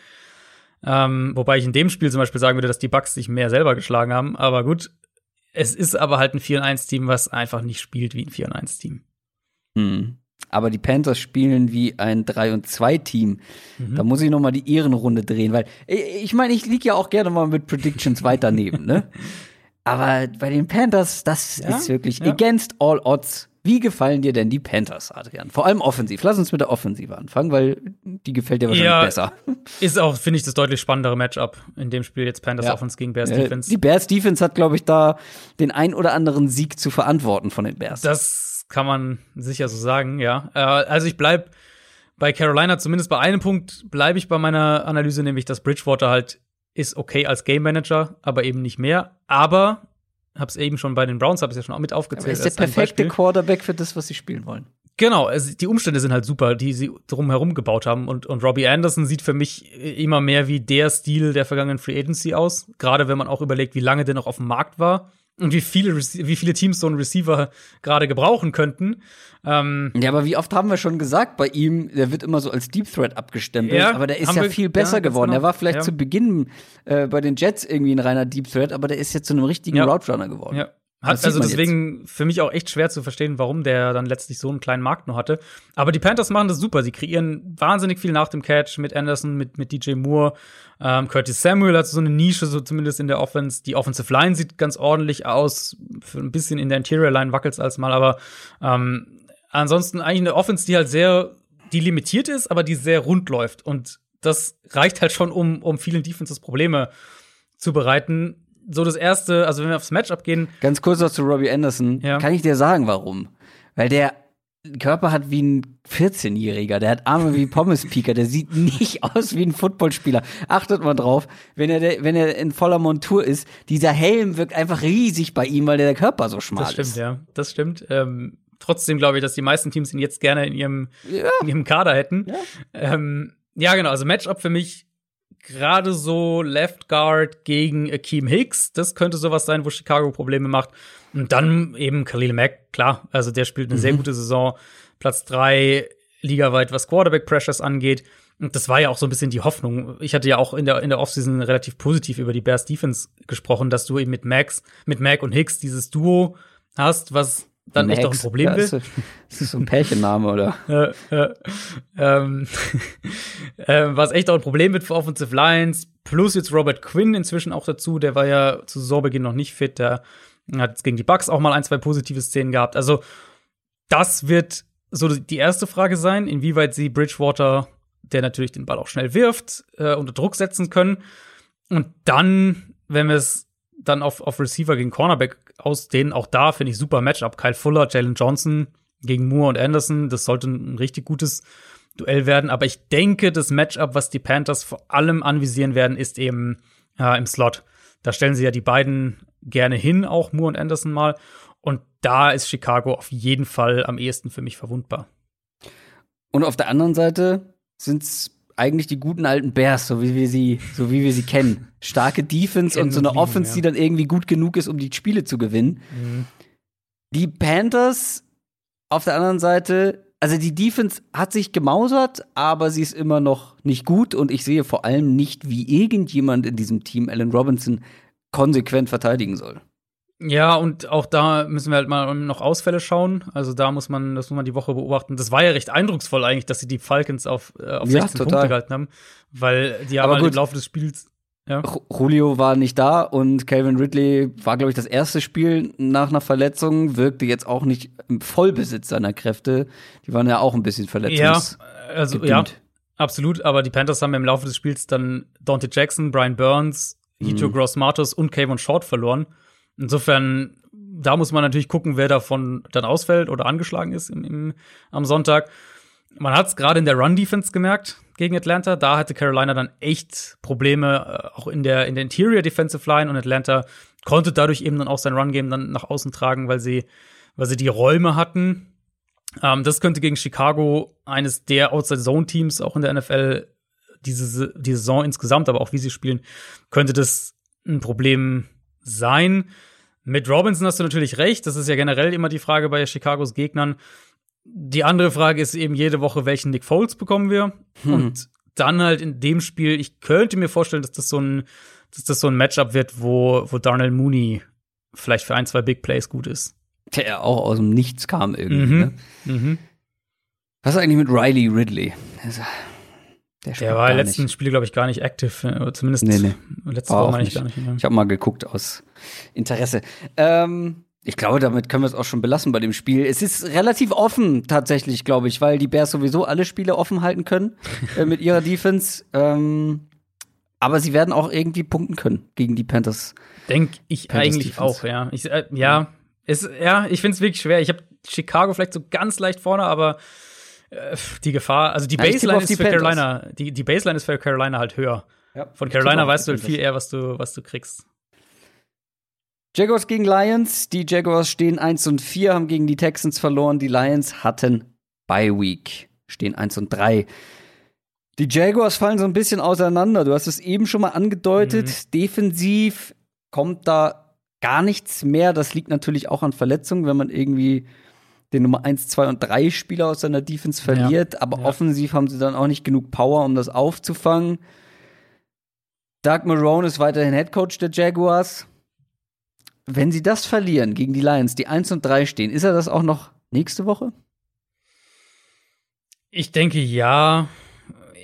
Wobei ich in dem Spiel zum Beispiel sagen würde, dass die Bucks sich mehr selber geschlagen haben, aber gut. Es ist aber halt ein 4-1-Team, was einfach nicht spielt wie ein 4-1-Team. Mhm. Aber die Panthers spielen wie ein 3-2-Team. Mhm. Da muss ich noch mal die Ehrenrunde drehen, weil ich meine, ich liege ja auch gerne mal mit Predictions weiter neben, ne? Aber bei den Panthers, das ist wirklich against all odds. Wie gefallen dir denn die Panthers, Adrian? Vor allem offensiv. Lass uns mit der Offensive anfangen, weil die gefällt dir wahrscheinlich besser. Ist auch, finde ich, das deutlich spannendere Matchup in dem Spiel jetzt Panthers Offense gegen Bears Defense. Die Bears Defense hat, glaube ich, da den ein oder anderen Sieg zu verantworten von den Bears. Das kann man sicher so sagen, ja. Also ich bleibe bei Carolina, zumindest bei einem Punkt bleibe ich bei meiner Analyse, nämlich dass Bridgewater halt ist okay als Game Manager, aber eben nicht mehr. Aber hab's eben schon bei den Browns, hab's ja schon auch mit aufgezählt. Aber ist der perfekte Quarterback für das, was sie spielen wollen. Genau, also die Umstände sind halt super, die sie drumherum gebaut haben. Und Robbie Anderson sieht für mich immer mehr wie der Stil der vergangenen Free Agency aus. Gerade wenn man auch überlegt, wie lange der noch auf dem Markt war und wie viele Teams so einen Receiver gerade gebrauchen könnten. Ja, aber wie oft haben wir schon gesagt bei ihm, der wird immer so als Deep Threat abgestempelt, aber der ist viel besser geworden. Genau. Der war vielleicht zu Beginn bei den Jets irgendwie ein reiner Deep Threat, aber der ist jetzt zu einem richtigen Route Runner geworden. Ja. Also deswegen jetzt für mich auch echt schwer zu verstehen, warum der dann letztlich so einen kleinen Markt nur hatte. Aber die Panthers machen das super. Sie kreieren wahnsinnig viel nach dem Catch mit Anderson, mit DJ Moore. Curtis Samuel hat so eine Nische, so zumindest in der Offense. Die Offensive Line sieht ganz ordentlich aus. Für ein bisschen in der Interior Line wackelt's als mal. Aber ansonsten eigentlich eine Offense, die halt sehr, die limitiert ist, aber die sehr rund läuft. Und das reicht halt schon, um vielen Defenses Probleme zu bereiten. So das erste, also wenn wir aufs Matchup gehen. Ganz kurz noch zu Robbie Anderson. Ja. Kann ich dir sagen, warum? Weil der Körper hat wie ein 14-Jähriger. Der hat Arme wie Pommes-Pieker. Der sieht nicht aus wie ein Footballspieler. Achtet mal drauf, wenn er in voller Montur ist. Dieser Helm wirkt einfach riesig bei ihm, weil der Körper so schmal ist. Das stimmt, ja. Das stimmt. Trotzdem glaube ich, dass die meisten Teams ihn jetzt gerne in ihrem Kader hätten. Ja, genau. Also Matchup für mich gerade so Left Guard gegen Akeem Hicks. Das könnte sowas sein, wo Chicago Probleme macht. Und dann eben Khalil Mack, klar. Also der spielt eine sehr gute Saison. Platz 3 ligaweit, was Quarterback-Pressures angeht. Und das war ja auch so ein bisschen die Hoffnung. Ich hatte ja auch in der Offseason relativ positiv über die Bears Defense gesprochen, dass du eben mit Mack und Hicks dieses Duo hast, was dann Max echt auch ein Problem wird. Das ist so ein Pärchenname, oder? Was echt auch ein Problem wird für Offensive Lines. Plus jetzt Robert Quinn inzwischen auch dazu. Der war ja zu Saisonbeginn noch nicht fit. Der hat jetzt gegen die Bucks auch mal 1, 2 positive Szenen gehabt. Also das wird so die erste Frage sein, inwieweit sie Bridgewater, der natürlich den Ball auch schnell wirft, unter Druck setzen können. Und dann, wenn wir es dann auf Receiver gegen Cornerback ausdehnen, auch da finde ich super Matchup. Kyle Fuller, Jalen Johnson gegen Moore und Anderson, das sollte ein richtig gutes Duell werden. Aber ich denke, das Matchup, was die Panthers vor allem anvisieren werden, ist eben im Slot. Da stellen sie ja die beiden gerne hin, auch Moore und Anderson mal. Und da ist Chicago auf jeden Fall am ehesten für mich verwundbar. Und auf der anderen Seite sind es eigentlich die guten alten Bears, so wie wir sie kennen. Starke Defense und so eine Offense, die dann irgendwie gut genug ist, um die Spiele zu gewinnen. Mhm. Die Panthers auf der anderen Seite, also die Defense hat sich gemausert, aber sie ist immer noch nicht gut. Und ich sehe vor allem nicht, wie irgendjemand in diesem Team Allen Robinson konsequent verteidigen soll. Ja, und auch da müssen wir halt mal noch Ausfälle schauen. Also da muss man die Woche beobachten. Das war ja recht eindrucksvoll eigentlich, dass sie die Falcons auf 16 Punkte gehalten haben. Weil die haben halt im Laufe des Spiels ja. Julio war nicht da und Calvin Ridley war, glaube ich, das erste Spiel nach einer Verletzung, wirkte jetzt auch nicht im Vollbesitz seiner Kräfte. Die waren ja auch ein bisschen verletzungsgedünnt. Ja, also ja, absolut. Aber die Panthers haben im Laufe des Spiels dann Dante Jackson, Brian Burns, Heathrow Gross-Matos und Kayvon Short verloren. Insofern, da muss man natürlich gucken, wer davon dann ausfällt oder angeschlagen ist am Sonntag. Man hat es gerade in der Run-Defense gemerkt gegen Atlanta. Da hatte Carolina dann echt Probleme, auch in der Interior-Defensive-Line. Und Atlanta konnte dadurch eben dann auch sein Run-Game dann nach außen tragen, weil sie die Räume hatten. Das könnte gegen Chicago, eines der Outside-Zone-Teams, auch in der NFL, diese Saison insgesamt, aber auch wie sie spielen, könnte das ein Problem sein. Mit Robinson hast du natürlich recht. Das ist ja generell immer die Frage bei Chicagos Gegnern. Die andere Frage ist eben jede Woche, welchen Nick Foles bekommen wir? Und dann halt in dem Spiel, ich könnte mir vorstellen, dass das so ein Matchup wird, wo Darnell Mooney vielleicht für ein, zwei Big Plays gut ist. Der auch aus dem Nichts kam irgendwie. Was ist eigentlich mit Riley Ridley? Der war im letzten Spiel, glaube ich, gar nicht aktiv. Zumindest letzte Woche meine ich gar nicht. Ja. Ich habe mal geguckt aus Interesse. Ich glaube, damit können wir es auch schon belassen bei dem Spiel. Es ist relativ offen tatsächlich, glaube ich, weil die Bears sowieso alle Spiele offen halten können mit ihrer Defense. Aber sie werden auch irgendwie punkten können gegen die Panthers. Denke ich eigentlich auch, ja. Ich finde es wirklich schwer. Ich habe Chicago vielleicht so ganz leicht vorne, aber die Gefahr, also die Baseline ist für Carolina, die Baseline ist für Carolina halt höher. Ja, von Carolina weißt du halt viel eher, was du kriegst. Jaguars gegen Lions. Die Jaguars stehen 1-4, haben gegen die Texans verloren. Die Lions hatten Bye-Week, stehen 1-3. Die Jaguars fallen so ein bisschen auseinander. Du hast es eben schon mal angedeutet. Defensiv kommt da gar nichts mehr. Das liegt natürlich auch an Verletzungen, wenn man irgendwie den Nummer 1, 2 und 3 Spieler aus seiner Defense verliert. Ja. Aber offensiv haben sie dann auch nicht genug Power, um das aufzufangen. Doug Marrone ist weiterhin Headcoach der Jaguars. Wenn sie das verlieren gegen die Lions, die 1-3 stehen, ist er das auch noch nächste Woche? Ich denke, ja.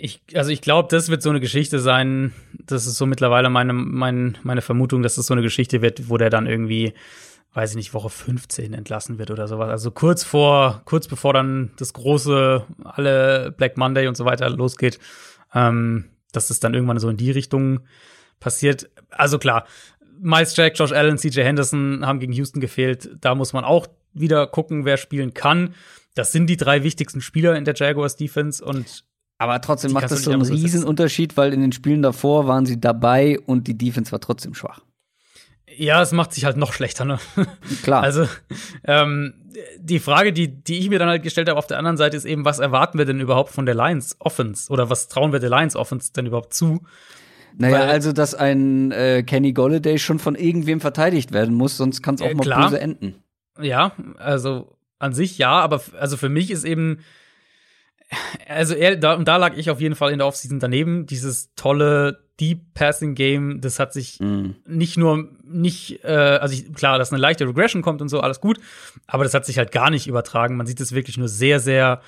Ich glaube, das wird so eine Geschichte sein. Das ist so mittlerweile meine Vermutung, dass das so eine Geschichte wird, wo der dann irgendwie, weiß ich nicht, Woche 15 entlassen wird oder sowas. Also kurz bevor dann das große, alle Black Monday und so weiter losgeht, dass es dann irgendwann so in die Richtung passiert. Also klar, Miles Jack, Josh Allen, CJ Henderson haben gegen Houston gefehlt. Da muss man auch wieder gucken, wer spielen kann. Das sind die drei wichtigsten Spieler in der Jaguars-Defense. Aber trotzdem macht das so einen Riesenunterschied, weil in den Spielen davor waren sie dabei und die Defense war trotzdem schwach. Ja, es macht sich halt noch schlechter, ne? Klar. Also, die Frage, die ich mir dann halt gestellt habe auf der anderen Seite, ist eben, was erwarten wir denn überhaupt von der Lions-Offense? Oder was trauen wir der Lions-Offense denn überhaupt zu? Naja, also, dass ein Kenny Golladay schon von irgendwem verteidigt werden muss, sonst kann es auch mal böse enden. Ja, also an sich ja, aber also für mich ist eben, also da lag ich auf jeden Fall in der Offseason daneben, dieses tolle Deep-Passing-Game, das hat sich klar, dass eine leichte Regression kommt und so, alles gut, aber das hat sich halt gar nicht übertragen. Man sieht es wirklich nur sehr, sehr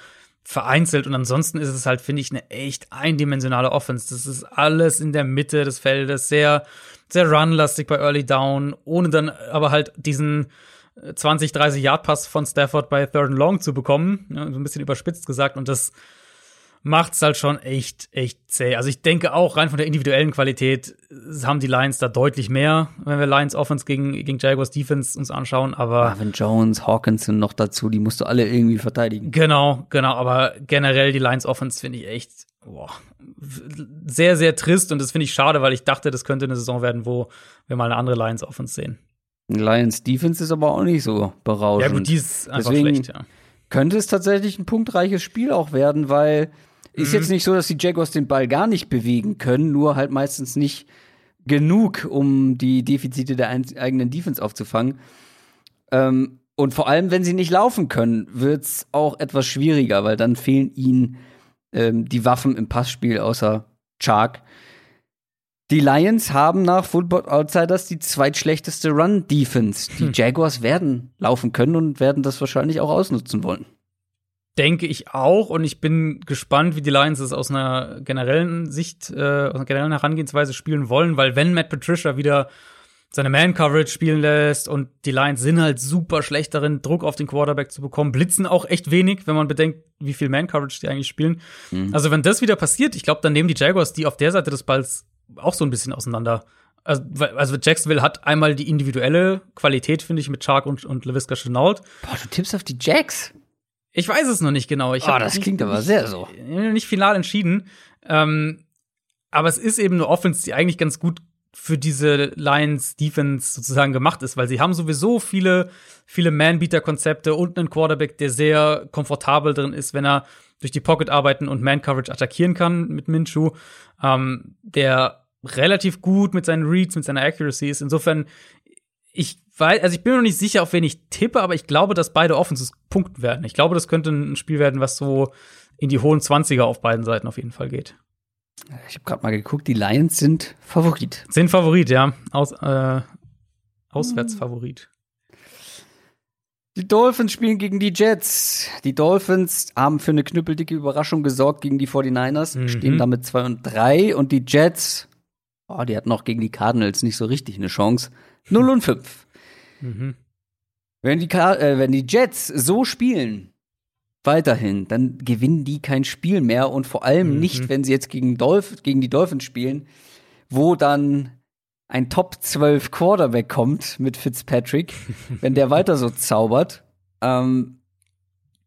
vereinzelt und ansonsten ist es halt, finde ich, eine echt eindimensionale Offense. Das ist alles in der Mitte des Feldes, sehr, sehr runlastig bei Early Down, ohne dann aber halt diesen 20, 30 Yard Pass von Stafford bei Third and Long zu bekommen, ja, so ein bisschen überspitzt gesagt, und das macht's halt schon echt zäh. Also ich denke auch, rein von der individuellen Qualität haben die Lions da deutlich mehr, wenn wir Lions Offense gegen Jaguars Defense uns anschauen, aber Marvin Jones, Hawkinson noch dazu, die musst du alle irgendwie verteidigen. Genau, aber generell die Lions Offense finde ich echt sehr, sehr trist und das finde ich schade, weil ich dachte, das könnte eine Saison werden, wo wir mal eine andere Lions Offense sehen. Lions Defense ist aber auch nicht so berauschend. Ja gut, die ist einfach schlecht, ja. Könnte es tatsächlich ein punktreiches Spiel auch werden, weil ist jetzt nicht so, dass die Jaguars den Ball gar nicht bewegen können, nur halt meistens nicht genug, um die Defizite der eigenen Defense aufzufangen. Und vor allem, wenn sie nicht laufen können, wird es auch etwas schwieriger, weil dann fehlen ihnen die Waffen im Passspiel außer Chark. Die Lions haben nach Football Outsiders die zweitschlechteste Run-Defense. Die Jaguars werden laufen können und werden das wahrscheinlich auch ausnutzen wollen. Denke ich auch, und ich bin gespannt, wie die Lions das aus einer generellen Sicht, aus einer generellen Herangehensweise spielen wollen, weil wenn Matt Patricia wieder seine Man-Coverage spielen lässt und die Lions sind halt super schlecht darin, Druck auf den Quarterback zu bekommen, blitzen auch echt wenig, wenn man bedenkt, wie viel Man-Coverage die eigentlich spielen. Also wenn das wieder passiert, ich glaube, dann nehmen die Jaguars die auf der Seite des Balls auch so ein bisschen auseinander. Also Jacksonville hat einmal die individuelle Qualität, finde ich, mit Chark und Laviska Shenault. Boah, du tippst auf die Jacks? Ich weiß es noch nicht genau. Ich das klingt nicht, aber sehr so. Nicht final entschieden. Aber es ist eben eine Offense, die eigentlich ganz gut für diese Lions-Defense sozusagen gemacht ist, weil sie haben sowieso viele Man-Beater-Konzepte und einen Quarterback, der sehr komfortabel drin ist, wenn er durch die Pocket arbeiten und Man-Coverage attackieren kann mit Minshew, der relativ gut mit seinen Reads, mit seiner Accuracy ist. Insofern, ich bin mir noch nicht sicher, auf wen ich tippe, aber ich glaube, dass beide Offenses punkten werden. Ich glaube, das könnte ein Spiel werden, was so in die hohen 20er auf beiden Seiten auf jeden Fall geht. Ich habe gerade mal geguckt, die Lions sind Favorit. Sind Favorit, ja. Auswärtsfavorit. Die Dolphins spielen gegen die Jets. Die Dolphins haben für eine knüppeldicke Überraschung gesorgt gegen die 49ers, stehen damit 2-3 und die Jets, die hatten auch gegen die Cardinals nicht so richtig eine Chance, 0-5. Wenn die Jets so spielen, weiterhin, dann gewinnen die kein Spiel mehr und vor allem nicht, wenn sie jetzt gegen die Dolphins spielen, wo dann ein Top-12-Quarterback kommt mit Fitzpatrick, wenn der weiter so zaubert.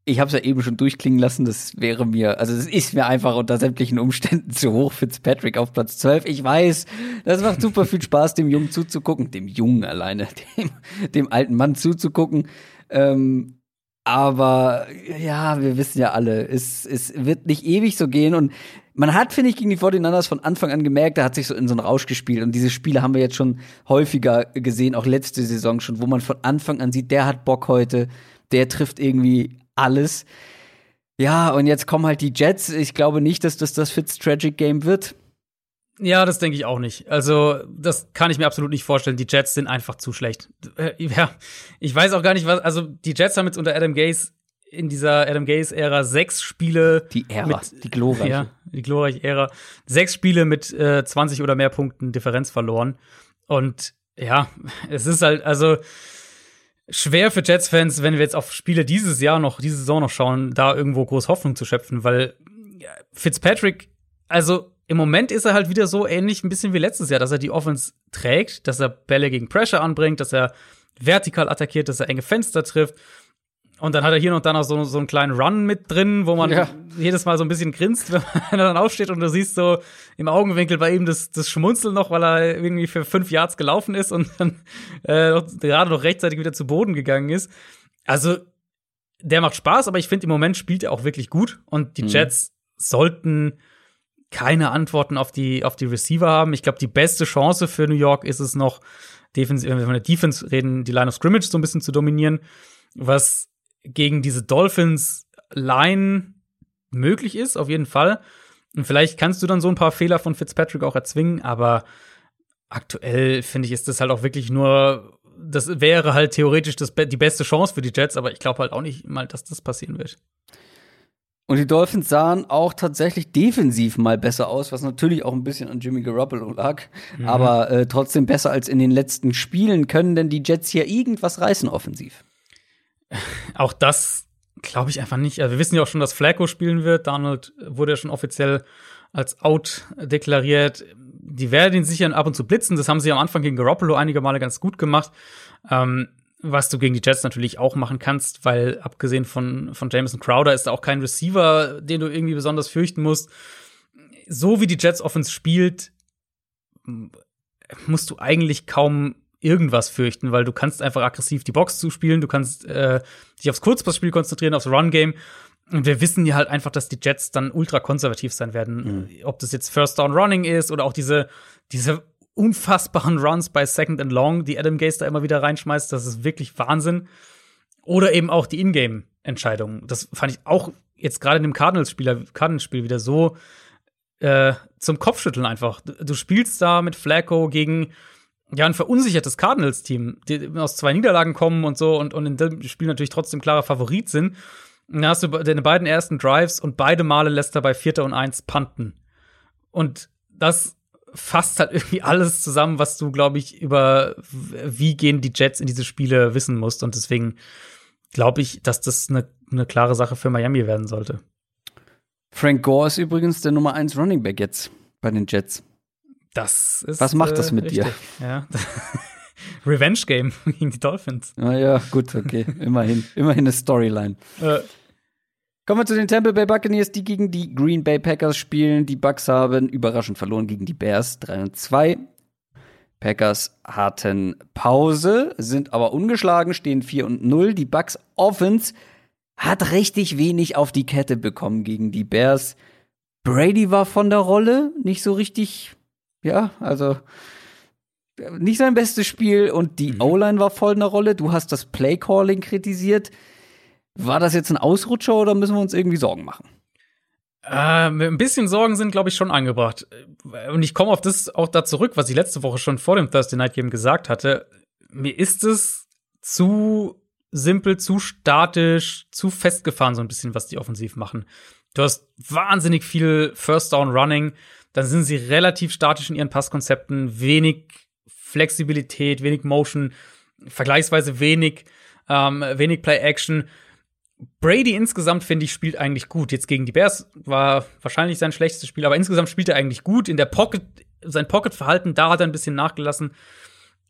Ich habe es ja eben schon durchklingen lassen, das ist mir einfach unter sämtlichen Umständen zu hoch, Fitzpatrick auf Platz 12. Ich weiß, das macht super viel Spaß, dem Jungen zuzugucken, dem alten Mann zuzugucken. Aber ja, wir wissen ja alle, es wird nicht ewig so gehen. Und man hat, finde ich, gegen die 49ers von Anfang an gemerkt, da hat sich so in so einen Rausch gespielt. Und diese Spiele haben wir jetzt schon häufiger gesehen, auch letzte Saison schon, wo man von Anfang an sieht, der hat Bock heute, der trifft irgendwie alles. Ja, und jetzt kommen halt die Jets. Ich glaube nicht, dass das Fitz-Tragic-Game wird. Ja, das denke ich auch nicht. Also, das kann ich mir absolut nicht vorstellen. Die Jets sind einfach zu schlecht. Ja, ich weiß auch gar nicht, die Jets haben jetzt unter Adam Gase in dieser Adam Gase-Ära 6 Spiele. Die glorreiche Ära. 6 Spiele mit 20 oder mehr Punkten Differenz verloren. Und ja, es ist halt, also schwer für Jets-Fans, wenn wir jetzt auf Spiele diese Saison noch schauen, da irgendwo groß Hoffnung zu schöpfen, weil Fitzpatrick, im Moment ist er halt wieder so ähnlich ein bisschen wie letztes Jahr, dass er die Offense trägt, dass er Bälle gegen Pressure anbringt, dass er vertikal attackiert, dass er enge Fenster trifft. Und dann hat er hier noch dann auch so einen kleinen Run mit drin, wo man jedes Mal so ein bisschen grinst, wenn er dann aufsteht und du siehst so im Augenwinkel bei ihm das Schmunzeln noch, weil er irgendwie für 5 Yards gelaufen ist und dann gerade noch rechtzeitig wieder zu Boden gegangen ist. Also, der macht Spaß, aber ich finde, im Moment spielt er auch wirklich gut. Und die Jets sollten keine Antworten auf die Receiver haben. Ich glaube, die beste Chance für New York ist es noch, defensiv, wenn wir von der Defense reden, die Line of Scrimmage so ein bisschen zu dominieren, was gegen diese Dolphins-Line möglich ist, auf jeden Fall. Und vielleicht kannst du dann so ein paar Fehler von Fitzpatrick auch erzwingen, aber aktuell, finde ich, ist das halt auch wirklich nur, das wäre halt theoretisch die beste Chance für die Jets, aber ich glaube halt auch nicht mal, dass das passieren wird. Und die Dolphins sahen auch tatsächlich defensiv mal besser aus, was natürlich auch ein bisschen an Jimmy Garoppolo lag. Aber trotzdem besser als in den letzten Spielen. Können denn die Jets hier irgendwas reißen offensiv? Auch das Glaube ich einfach nicht. Also wir wissen ja auch schon, dass Flacco spielen wird. Darnold wurde ja schon offiziell als out deklariert. Die werden ihn sicher ab und zu blitzen. Das haben sie am Anfang gegen Garoppolo einige Male ganz gut gemacht. Was du gegen die Jets natürlich auch machen kannst, weil abgesehen von Jamison Crowder ist da auch kein Receiver, den du irgendwie besonders fürchten musst. So wie die Jets-Offense spielt, musst du eigentlich kaum irgendwas fürchten, weil du kannst einfach aggressiv die Box zuspielen, du kannst dich aufs Kurzpassspiel konzentrieren, aufs Run-Game. Und wir wissen ja halt einfach, dass die Jets dann ultra konservativ sein werden. Mhm. Ob das jetzt First Down Running ist oder auch diese unfassbaren Runs bei Second and Long, die Adam Gase da immer wieder reinschmeißt, das ist wirklich Wahnsinn. Oder eben auch die Ingame-Entscheidungen. Das fand ich auch jetzt gerade in dem Cardinals-Spiel wieder so zum Kopfschütteln einfach. Du spielst da mit Flacco gegen ja ein verunsichertes Cardinals-Team, die aus 2 Niederlagen kommen und so und in dem Spiel natürlich trotzdem klarer Favorit sind. Dann hast du deine beiden ersten Drives und beide Male lässt er bei 4. und 1 punten. Und das fasst halt irgendwie alles zusammen, was du, glaube ich, über wie gehen die Jets in diese Spiele wissen musst. Und deswegen glaube ich, dass das eine klare Sache für Miami werden sollte. Frank Gore ist übrigens der Nummer 1 Running Back jetzt bei den Jets. Das ist was macht das mit richtig, dir? Ja. Revenge Game gegen die Dolphins. Naja, gut, okay. Immerhin eine Storyline. Kommen wir zu den Tampa Bay Buccaneers, die gegen die Green Bay Packers spielen. Die Bucks haben überraschend verloren gegen die Bears 3-2. Packers hatten Pause, sind aber ungeschlagen, stehen 4-0. Die Bucks Offense hat richtig wenig auf die Kette bekommen gegen die Bears. Brady war von der Rolle nicht so richtig, ja, also nicht sein bestes Spiel und die O-Line war voll in der Rolle. Du hast das Play-Calling kritisiert. War das jetzt ein Ausrutscher oder müssen wir uns irgendwie Sorgen machen? Ein bisschen Sorgen sind, glaube ich, schon angebracht. Und ich komme auf das auch da zurück, was ich letzte Woche schon vor dem Thursday Night Game gesagt hatte. Mir ist es zu simpel, zu statisch, zu festgefahren so ein bisschen, was die offensiv machen. Du hast wahnsinnig viel First Down Running. Dann sind sie relativ statisch in ihren Passkonzepten. Wenig Flexibilität, wenig Motion, vergleichsweise wenig Play-Action. Brady insgesamt, finde ich, spielt eigentlich gut. Jetzt gegen die Bears war wahrscheinlich sein schlechtestes Spiel, aber insgesamt spielt er eigentlich gut. In der Pocket, sein Pocket-Verhalten, da hat er ein bisschen nachgelassen.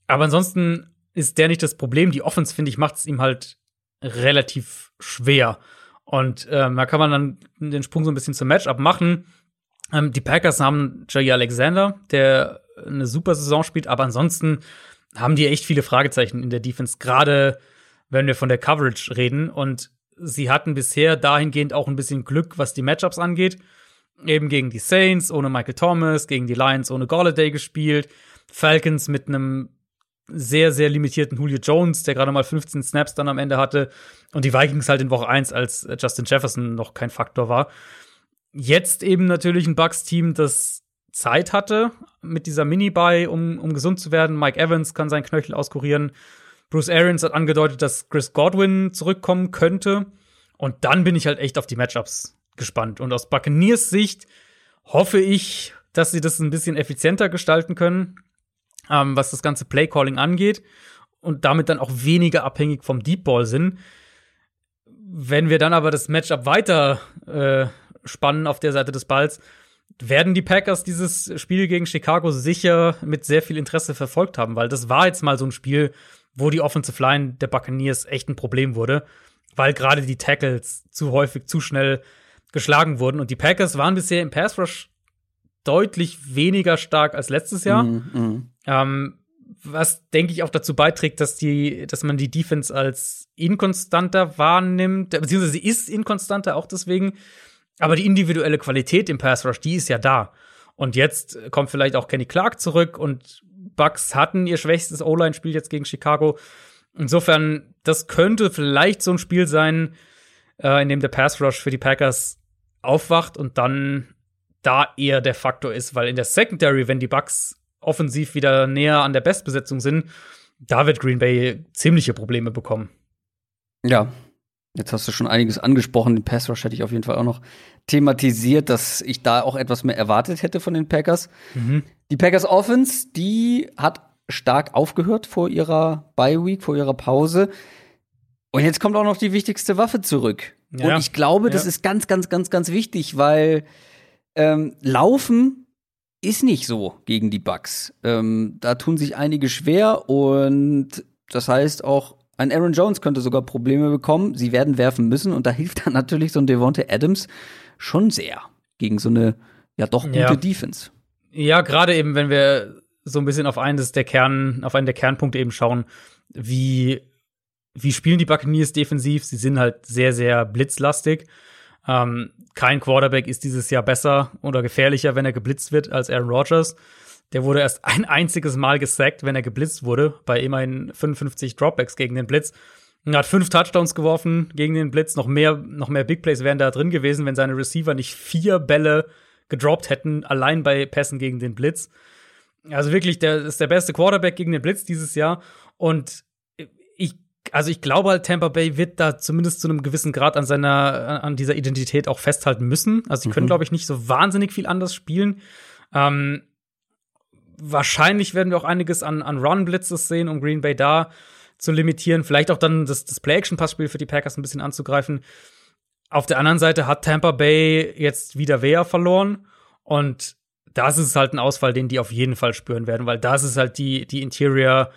Aber ansonsten ist der nicht das Problem. Die Offense, finde ich, macht es ihm halt relativ schwer. Und da kann man dann den Sprung so ein bisschen zum Matchup machen. Die Packers haben Jair Alexander, der eine super Saison spielt, aber ansonsten haben die echt viele Fragezeichen in der Defense, gerade wenn wir von der Coverage reden. Und sie hatten bisher dahingehend auch ein bisschen Glück, was die Matchups angeht. Eben gegen die Saints ohne Michael Thomas, gegen die Lions ohne Golladay gespielt, Falcons mit einem sehr, sehr limitierten Julio Jones, der gerade mal 15 Snaps dann am Ende hatte, und die Vikings halt in Woche 1, als Justin Jefferson noch kein Faktor war. Jetzt eben natürlich ein Bucks-Team, das Zeit hatte mit dieser Mini-Bye, um gesund zu werden. Mike Evans kann seinen Knöchel auskurieren. Bruce Arians hat angedeutet, dass Chris Godwin zurückkommen könnte. Und dann bin ich halt echt auf die Matchups gespannt. Und aus Buccaneers Sicht hoffe ich, dass sie das ein bisschen effizienter gestalten können, was das ganze Play-Calling angeht. Und damit dann auch weniger abhängig vom Deep Ball sind. Wenn wir dann aber das Matchup weiter spannen auf der Seite des Balls, werden die Packers dieses Spiel gegen Chicago sicher mit sehr viel Interesse verfolgt haben. Weil das war jetzt mal so ein Spiel, wo die Offensive Line der Buccaneers echt ein Problem wurde, weil gerade die Tackles zu häufig, zu schnell geschlagen wurden. Und die Packers waren bisher im Pass Rush deutlich weniger stark als letztes Jahr. Was, denke ich, auch dazu beiträgt, dass man die Defense als inkonstanter wahrnimmt. Beziehungsweise sie ist inkonstanter, auch deswegen. Aber die individuelle Qualität im Pass Rush, die ist ja da. Und jetzt kommt vielleicht auch Kenny Clark zurück und Bucks hatten ihr schwächstes O-Line-Spiel jetzt gegen Chicago. Insofern, das könnte vielleicht so ein Spiel sein, in dem der Pass-Rush für die Packers aufwacht und dann da eher der Faktor ist. Weil in der Secondary, wenn die Bucks offensiv wieder näher an der Bestbesetzung sind, da wird Green Bay ziemliche Probleme bekommen. Ja, jetzt hast du schon einiges angesprochen. Den Pass-Rush hätte ich auf jeden Fall auch noch thematisiert, dass ich da auch etwas mehr erwartet hätte von den Packers. Mhm. Die Packers Offense, die hat stark aufgehört vor ihrer Bye-Week, vor ihrer Pause. Und jetzt kommt auch noch die wichtigste Waffe zurück. Ja. Und ich glaube, das ist ganz, ganz, ganz, ganz wichtig, weil Laufen ist nicht so gegen die Bucks. Da tun sich einige schwer und das heißt auch, ein Aaron Jones könnte sogar Probleme bekommen. Sie werden werfen müssen und da hilft dann natürlich so ein Davante Adams schon sehr gegen so eine ja doch gute Defense. Ja, gerade eben, wenn wir so ein bisschen auf einen der Kernpunkte eben schauen, wie spielen die Buccaneers defensiv? Sie sind halt sehr, sehr blitzlastig. Kein Quarterback ist dieses Jahr besser oder gefährlicher, wenn er geblitzt wird, als Aaron Rodgers. Der wurde erst ein einziges Mal gesackt, wenn er geblitzt wurde, bei immerhin 55 Dropbacks gegen den Blitz. Er hat 5 Touchdowns geworfen gegen den Blitz. Noch mehr Big Plays wären da drin gewesen, wenn seine Receiver nicht 4 Bälle gedroppt hätten, allein bei Pässen gegen den Blitz. Also wirklich, der ist der beste Quarterback gegen den Blitz dieses Jahr. Und ich glaube halt, Tampa Bay wird da zumindest zu einem gewissen Grad an dieser Identität auch festhalten müssen. Also sie können, glaube ich, nicht so wahnsinnig viel anders spielen. Wahrscheinlich werden wir auch einiges an Run-Blitzes sehen, um Green Bay da zu limitieren. Vielleicht auch dann das Play-Action-Passspiel für die Packers ein bisschen anzugreifen. Auf der anderen Seite hat Tampa Bay jetzt wieder Vea verloren. Und das ist halt ein Ausfall, den die auf jeden Fall spüren werden, weil das ist halt die Interior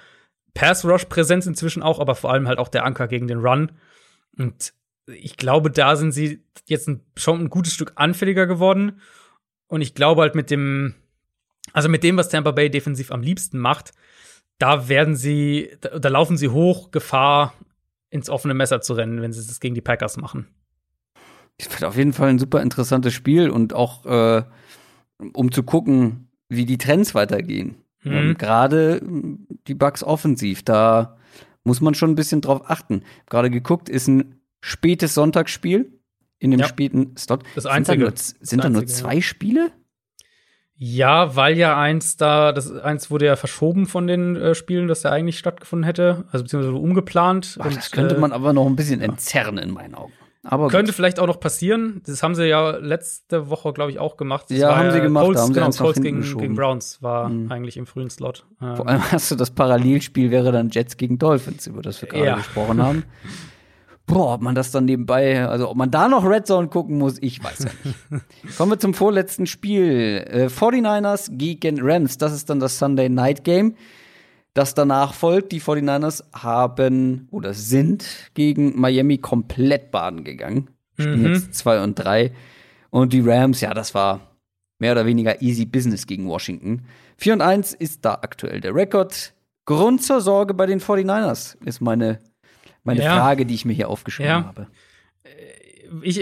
Pass-Rush-Präsenz inzwischen auch, aber vor allem halt auch der Anker gegen den Run. Und ich glaube, da sind sie jetzt schon ein gutes Stück anfälliger geworden. Und ich glaube halt mit dem, was Tampa Bay defensiv am liebsten macht, da laufen sie hoch Gefahr, ins offene Messer zu rennen, wenn sie das gegen die Packers machen. Das wird auf jeden Fall ein super interessantes Spiel und auch, um zu gucken, wie die Trends weitergehen. Gerade die Bucks offensiv, da muss man schon ein bisschen drauf achten. Gerade geguckt, ist ein spätes Sonntagsspiel in dem späten Slot. Das einzige. Sind da nur 2 Spiele? Ja, weil ja eins wurde ja verschoben von den Spielen, das ja eigentlich stattgefunden hätte, also beziehungsweise umgeplant. Das könnte man aber noch ein bisschen entzerren in meinen Augen. Aber könnte vielleicht auch noch passieren. Das haben sie ja letzte Woche, glaube ich, auch gemacht. Das ja, haben sie gemacht. Colts gegen Browns war eigentlich im frühen Slot. Vor allem hast du das Parallelspiel, wäre dann Jets gegen Dolphins, über das wir gerade gesprochen haben. Boah, ob man das dann nebenbei, also ob man da noch Red Zone gucken muss, ich weiß ja nicht. Kommen wir zum vorletzten Spiel. 49ers gegen Rams. Das ist dann das Sunday Night Game, das danach folgt. Die 49ers sind gegen Miami komplett baden gegangen. Spielen jetzt 2-3. Und die Rams, ja, das war mehr oder weniger easy business gegen Washington. 4-1 ist da aktuell der Rekord. Grund zur Sorge bei den 49ers ist meine Frage, die ich mir hier aufgeschrieben habe.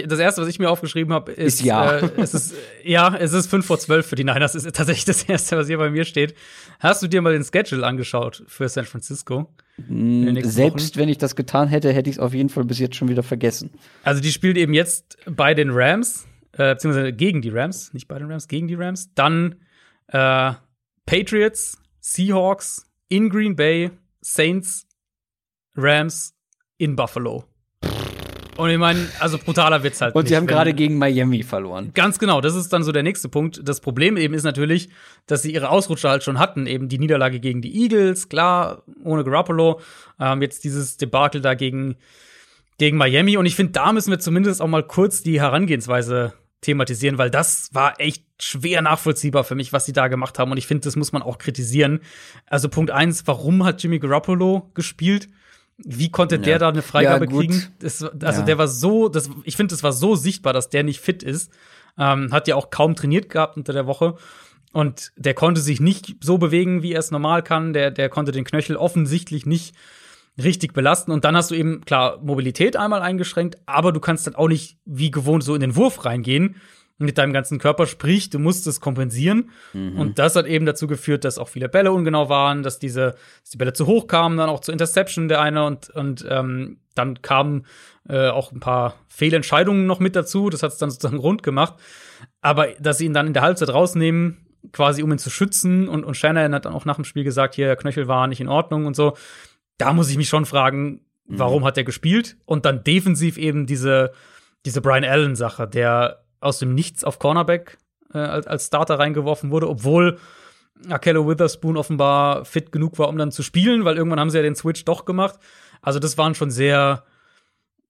Das erste, was ich mir aufgeschrieben habe, ist es ist 5:12 für die Niners. Das ist tatsächlich das erste, was hier bei mir steht. Hast du dir mal den Schedule angeschaut für San Francisco? Selbst wenn ich das getan hätte, hätte ich es auf jeden Fall bis jetzt schon wieder vergessen. Also die spielen eben jetzt bei den Rams, beziehungsweise gegen die Rams, nicht bei den Rams, gegen die Rams. Dann Patriots, Seahawks, in Green Bay, Saints, Rams, in Buffalo. Und ich meine, also brutaler wird's halt. Und sie haben gerade gegen Miami verloren. Ganz genau, das ist dann so der nächste Punkt. Das Problem eben ist natürlich, dass sie ihre Ausrutscher halt schon hatten. Eben die Niederlage gegen die Eagles, klar, ohne Garoppolo. Jetzt dieses Debakel da gegen Miami. Und ich finde, da müssen wir zumindest auch mal kurz die Herangehensweise thematisieren, weil das war echt schwer nachvollziehbar für mich, was sie da gemacht haben. Und ich finde, das muss man auch kritisieren. Also Punkt 1, warum hat Jimmy Garoppolo gespielt? Wie konnte der da eine Freigabe kriegen? Der war so, ich finde, das war so sichtbar, dass der nicht fit ist. Hat ja auch kaum trainiert gehabt unter der Woche. Und der konnte sich nicht so bewegen, wie er es normal kann. Der konnte den Knöchel offensichtlich nicht richtig belasten. Und dann hast du eben, klar, Mobilität einmal eingeschränkt, aber du kannst dann auch nicht wie gewohnt so in den Wurf reingehen mit deinem ganzen Körper, sprich, du musst es kompensieren. Und das hat eben dazu geführt, dass auch viele Bälle ungenau waren, dass die Bälle zu hoch kamen, dann auch zur Interception der eine und dann kamen auch ein paar Fehlentscheidungen noch mit dazu. Das hat es dann sozusagen rund gemacht. Aber dass sie ihn dann in der Halbzeit rausnehmen, quasi um ihn zu schützen und Shanahan hat dann auch nach dem Spiel gesagt, hier, Knöchel war nicht in Ordnung und so. Da muss ich mich schon fragen, warum hat der gespielt? Und dann defensiv eben diese Brian Allen-Sache, der aus dem Nichts auf Cornerback als Starter reingeworfen wurde, obwohl Akello Witherspoon offenbar fit genug war, um dann zu spielen, weil irgendwann haben sie ja den Switch doch gemacht. Also das waren schon sehr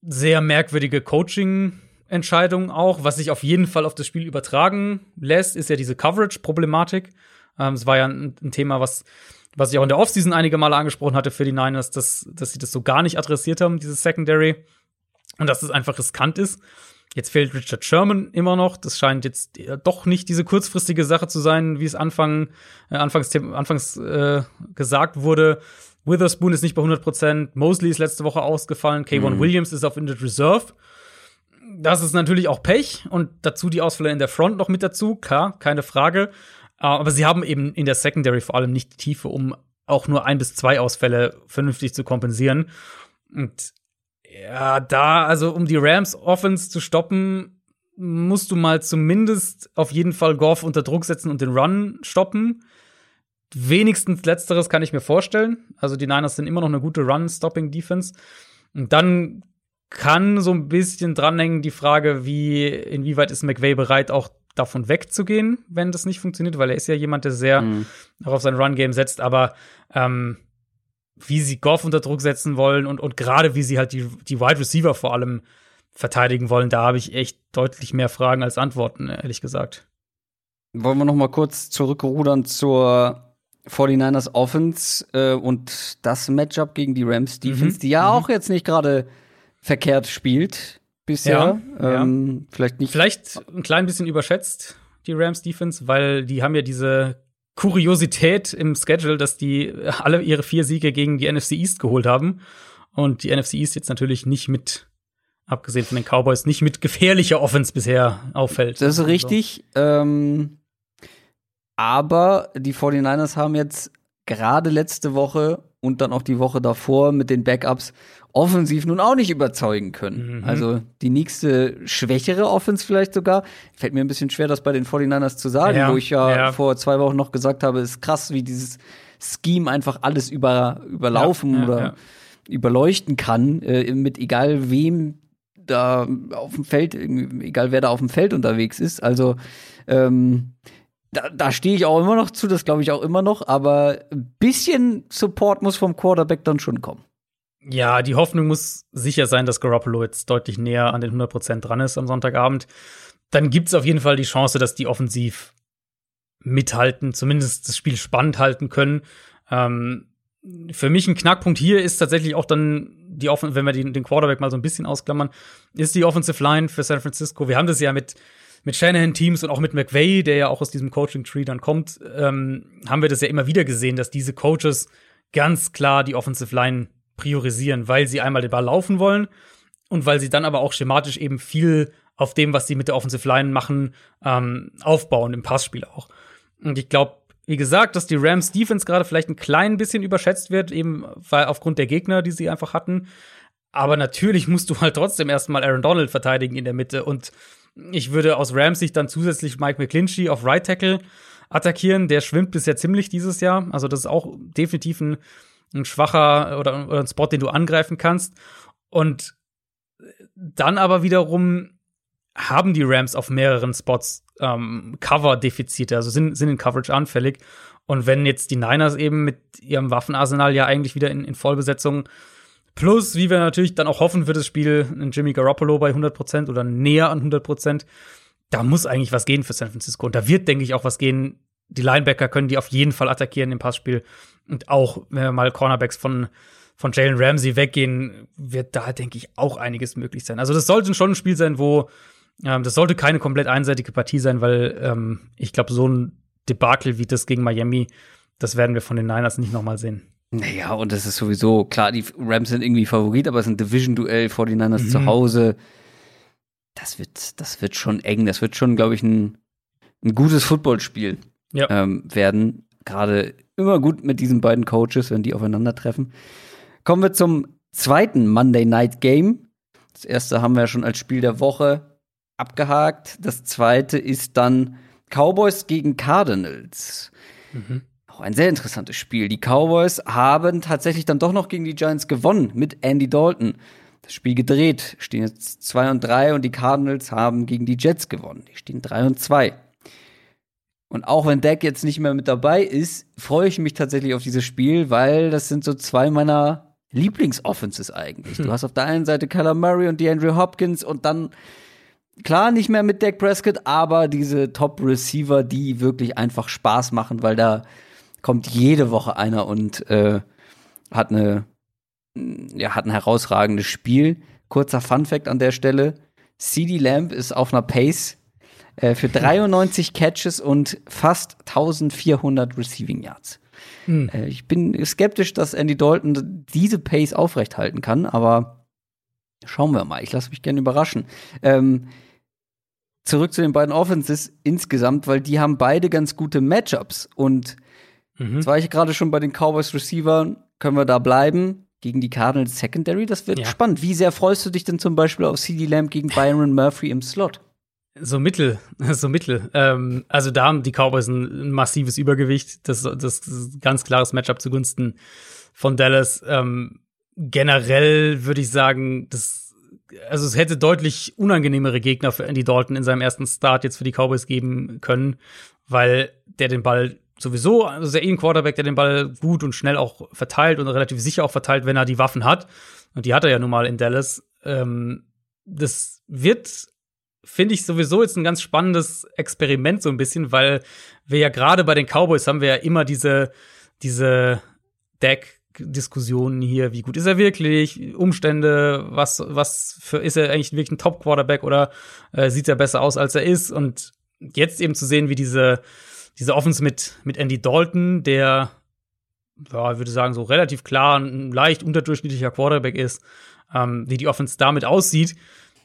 sehr merkwürdige Coaching-Entscheidung auch. Was sich auf jeden Fall auf das Spiel übertragen lässt, ist ja diese Coverage-Problematik. Es war ja ein Thema, was ich auch in der Offseason einige Male angesprochen hatte für die Niners, dass sie das so gar nicht adressiert haben, dieses Secondary. Und dass es einfach riskant ist. Jetzt fehlt Richard Sherman immer noch. Das scheint jetzt doch nicht diese kurzfristige Sache zu sein, wie es anfangs gesagt wurde. Witherspoon ist nicht bei 100%. Mosley ist letzte Woche ausgefallen. Kayvon Williams ist auf Injured Reserve. Das ist natürlich auch Pech. Und dazu die Ausfälle in der Front noch mit dazu. Klar, keine Frage. Aber sie haben eben in der Secondary vor allem nicht die Tiefe, um auch nur 1 bis 2 Ausfälle vernünftig zu kompensieren. Und ja, um die Rams-Offense zu stoppen, musst du mal zumindest auf jeden Fall Goff unter Druck setzen und den Run stoppen. Wenigstens Letzteres kann ich mir vorstellen. Also die Niners sind immer noch eine gute Run-Stopping-Defense. Und dann kann so ein bisschen dranhängen die Frage, inwieweit ist McVay bereit, auch davon wegzugehen, wenn das nicht funktioniert, weil er ist ja jemand, der sehr auch auf sein Run-Game setzt, aber wie sie Goff unter Druck setzen wollen und gerade wie sie halt die Wide Receiver vor allem verteidigen wollen, da habe ich echt deutlich mehr Fragen als Antworten, ehrlich gesagt. Wollen wir noch mal kurz zurückrudern zur 49ers Offense und das Matchup gegen die Rams Defense, die ja auch jetzt nicht gerade verkehrt spielt bisher. Ja. Vielleicht nicht. Vielleicht ein klein bisschen überschätzt, die Rams Defense, weil die haben ja diese Kuriosität im Schedule, dass die alle ihre 4 Siege gegen die NFC East geholt haben. Und die NFC East jetzt natürlich nicht mit, abgesehen von den Cowboys, nicht mit gefährlicher Offense bisher auffällt. Das ist richtig. Also. Aber die 49ers haben jetzt gerade letzte Woche und dann auch die Woche davor mit den Backups offensiv nun auch nicht überzeugen können. Mhm. Also die nächste schwächere Offense vielleicht sogar. Fällt mir ein bisschen schwer, das bei den 49ers zu sagen, wo ich ja vor 2 Wochen noch gesagt habe, ist krass, wie dieses Scheme einfach alles überlaufen oder überleuchten kann, mit egal wem da auf dem Feld, egal wer da auf dem Feld unterwegs ist. Also da stehe ich auch immer noch zu, das glaube ich auch immer noch, aber ein bisschen Support muss vom Quarterback dann schon kommen. Ja, die Hoffnung muss sicher sein, dass Garoppolo jetzt deutlich näher an den 100% dran ist am Sonntagabend. Dann gibt es auf jeden Fall die Chance, dass die offensiv mithalten, zumindest das Spiel spannend halten können. Für mich ein Knackpunkt hier ist tatsächlich auch dann die Offense, wenn wir den Quarterback mal so ein bisschen ausklammern, ist die Offensive Line für San Francisco. Wir haben das ja mit Shanahan-Teams und auch mit McVay, der ja auch aus diesem Coaching-Tree dann kommt, haben wir das ja immer wieder gesehen, dass diese Coaches ganz klar die Offensive Line priorisieren, weil sie einmal den Ball laufen wollen und weil sie dann aber auch schematisch eben viel auf dem, was sie mit der Offensive Line machen, aufbauen, im Passspiel auch. Und ich glaube, wie gesagt, dass die Rams-Defense gerade vielleicht ein klein bisschen überschätzt wird, eben weil aufgrund der Gegner, die sie einfach hatten. Aber natürlich musst du halt trotzdem erstmal Aaron Donald verteidigen in der Mitte und ich würde aus Rams Sicht dann zusätzlich Mike McGlinchey auf Right Tackle attackieren. Der schwimmt bisher ziemlich dieses Jahr. Also das ist auch definitiv ein schwacher oder ein Spot, den du angreifen kannst. Und dann aber wiederum haben die Rams auf mehreren Spots Cover-Defizite, also sind in Coverage anfällig. Und wenn jetzt die Niners eben mit ihrem Waffenarsenal ja eigentlich wieder in Vollbesetzung plus, wie wir natürlich dann auch hoffen für das Spiel, ein Jimmy Garoppolo bei 100% oder näher an 100%. Da muss eigentlich was gehen für San Francisco. Und da wird, denke ich, auch was gehen. Die Linebacker können die auf jeden Fall attackieren im Passspiel. Und auch, wenn wir mal Cornerbacks von Jalen Ramsey weggehen, wird da, denke ich, auch einiges möglich sein. Also das sollte schon ein Spiel sein, wo das sollte keine komplett einseitige Partie sein, weil ich glaube, so ein Debakel wie das gegen Miami, das werden wir von den Niners nicht noch mal sehen. Naja, und das ist sowieso, klar, die Rams sind irgendwie Favorit, aber es ist ein Division-Duell, 49ers zu Hause. Das wird schon eng. Das wird schon, glaube ich, ein gutes Footballspiel werden. Gerade immer gut mit diesen beiden Coaches, wenn die aufeinandertreffen. Kommen wir zum zweiten Monday-Night-Game. Das erste haben wir ja schon als Spiel der Woche abgehakt. Das zweite ist dann Cowboys gegen Cardinals. Mhm. Ein sehr interessantes Spiel. Die Cowboys haben tatsächlich dann doch noch gegen die Giants gewonnen mit Andy Dalton. Das Spiel gedreht, stehen jetzt 2-3 und die Cardinals haben gegen die Jets gewonnen. Die stehen 3-2. Und auch wenn Dak jetzt nicht mehr mit dabei ist, freue ich mich tatsächlich auf dieses Spiel, weil das sind so zwei meiner Lieblingsoffenses eigentlich. Du hast auf der einen Seite Kyler Murray und DeAndre Hopkins und dann, klar, nicht mehr mit Dak Prescott, aber diese Top-Receiver, die wirklich einfach Spaß machen, weil da kommt jede Woche einer und hat ein herausragendes Spiel. Kurzer Fun-Fact an der Stelle: CeeDee Lamb ist auf einer Pace für 93 Catches und fast 1400 Receiving Yards. Mhm. Ich bin skeptisch, dass Andy Dalton diese Pace aufrechthalten kann, aber schauen wir mal. Ich lasse mich gerne überraschen. Zurück zu den beiden Offenses insgesamt, weil die haben beide ganz gute Matchups. Und jetzt war ich gerade schon bei den Cowboys-Receivern. Können wir da bleiben? Gegen die Cardinals Secondary, das wird spannend. Wie sehr freust du dich denn zum Beispiel auf CeeDee Lamb gegen Byron Murphy im Slot? So mittel. Also da haben die Cowboys ein massives Übergewicht. Das ist ein ganz klares Matchup zugunsten von Dallas. Generell würde ich sagen, es hätte deutlich unangenehmere Gegner für Andy Dalton in seinem ersten Start jetzt für die Cowboys geben können, weil der den Ball sowieso, also ist ja ein Quarterback, der den Ball gut und schnell auch verteilt und relativ sicher auch verteilt, wenn er die Waffen hat. Und die hat er ja nun mal in Dallas. Das wird, finde ich, sowieso jetzt ein ganz spannendes Experiment so ein bisschen, weil wir ja gerade bei den Cowboys haben wir ja immer diese Dak-Diskussionen hier. Wie gut ist er wirklich? Umstände, ist er eigentlich wirklich ein Top-Quarterback oder sieht er besser aus, als er ist? Und jetzt eben zu sehen, wie diese Offense mit Andy Dalton, der, ja, ich würde sagen, so relativ klar ein leicht unterdurchschnittlicher Quarterback ist, wie die Offense damit aussieht.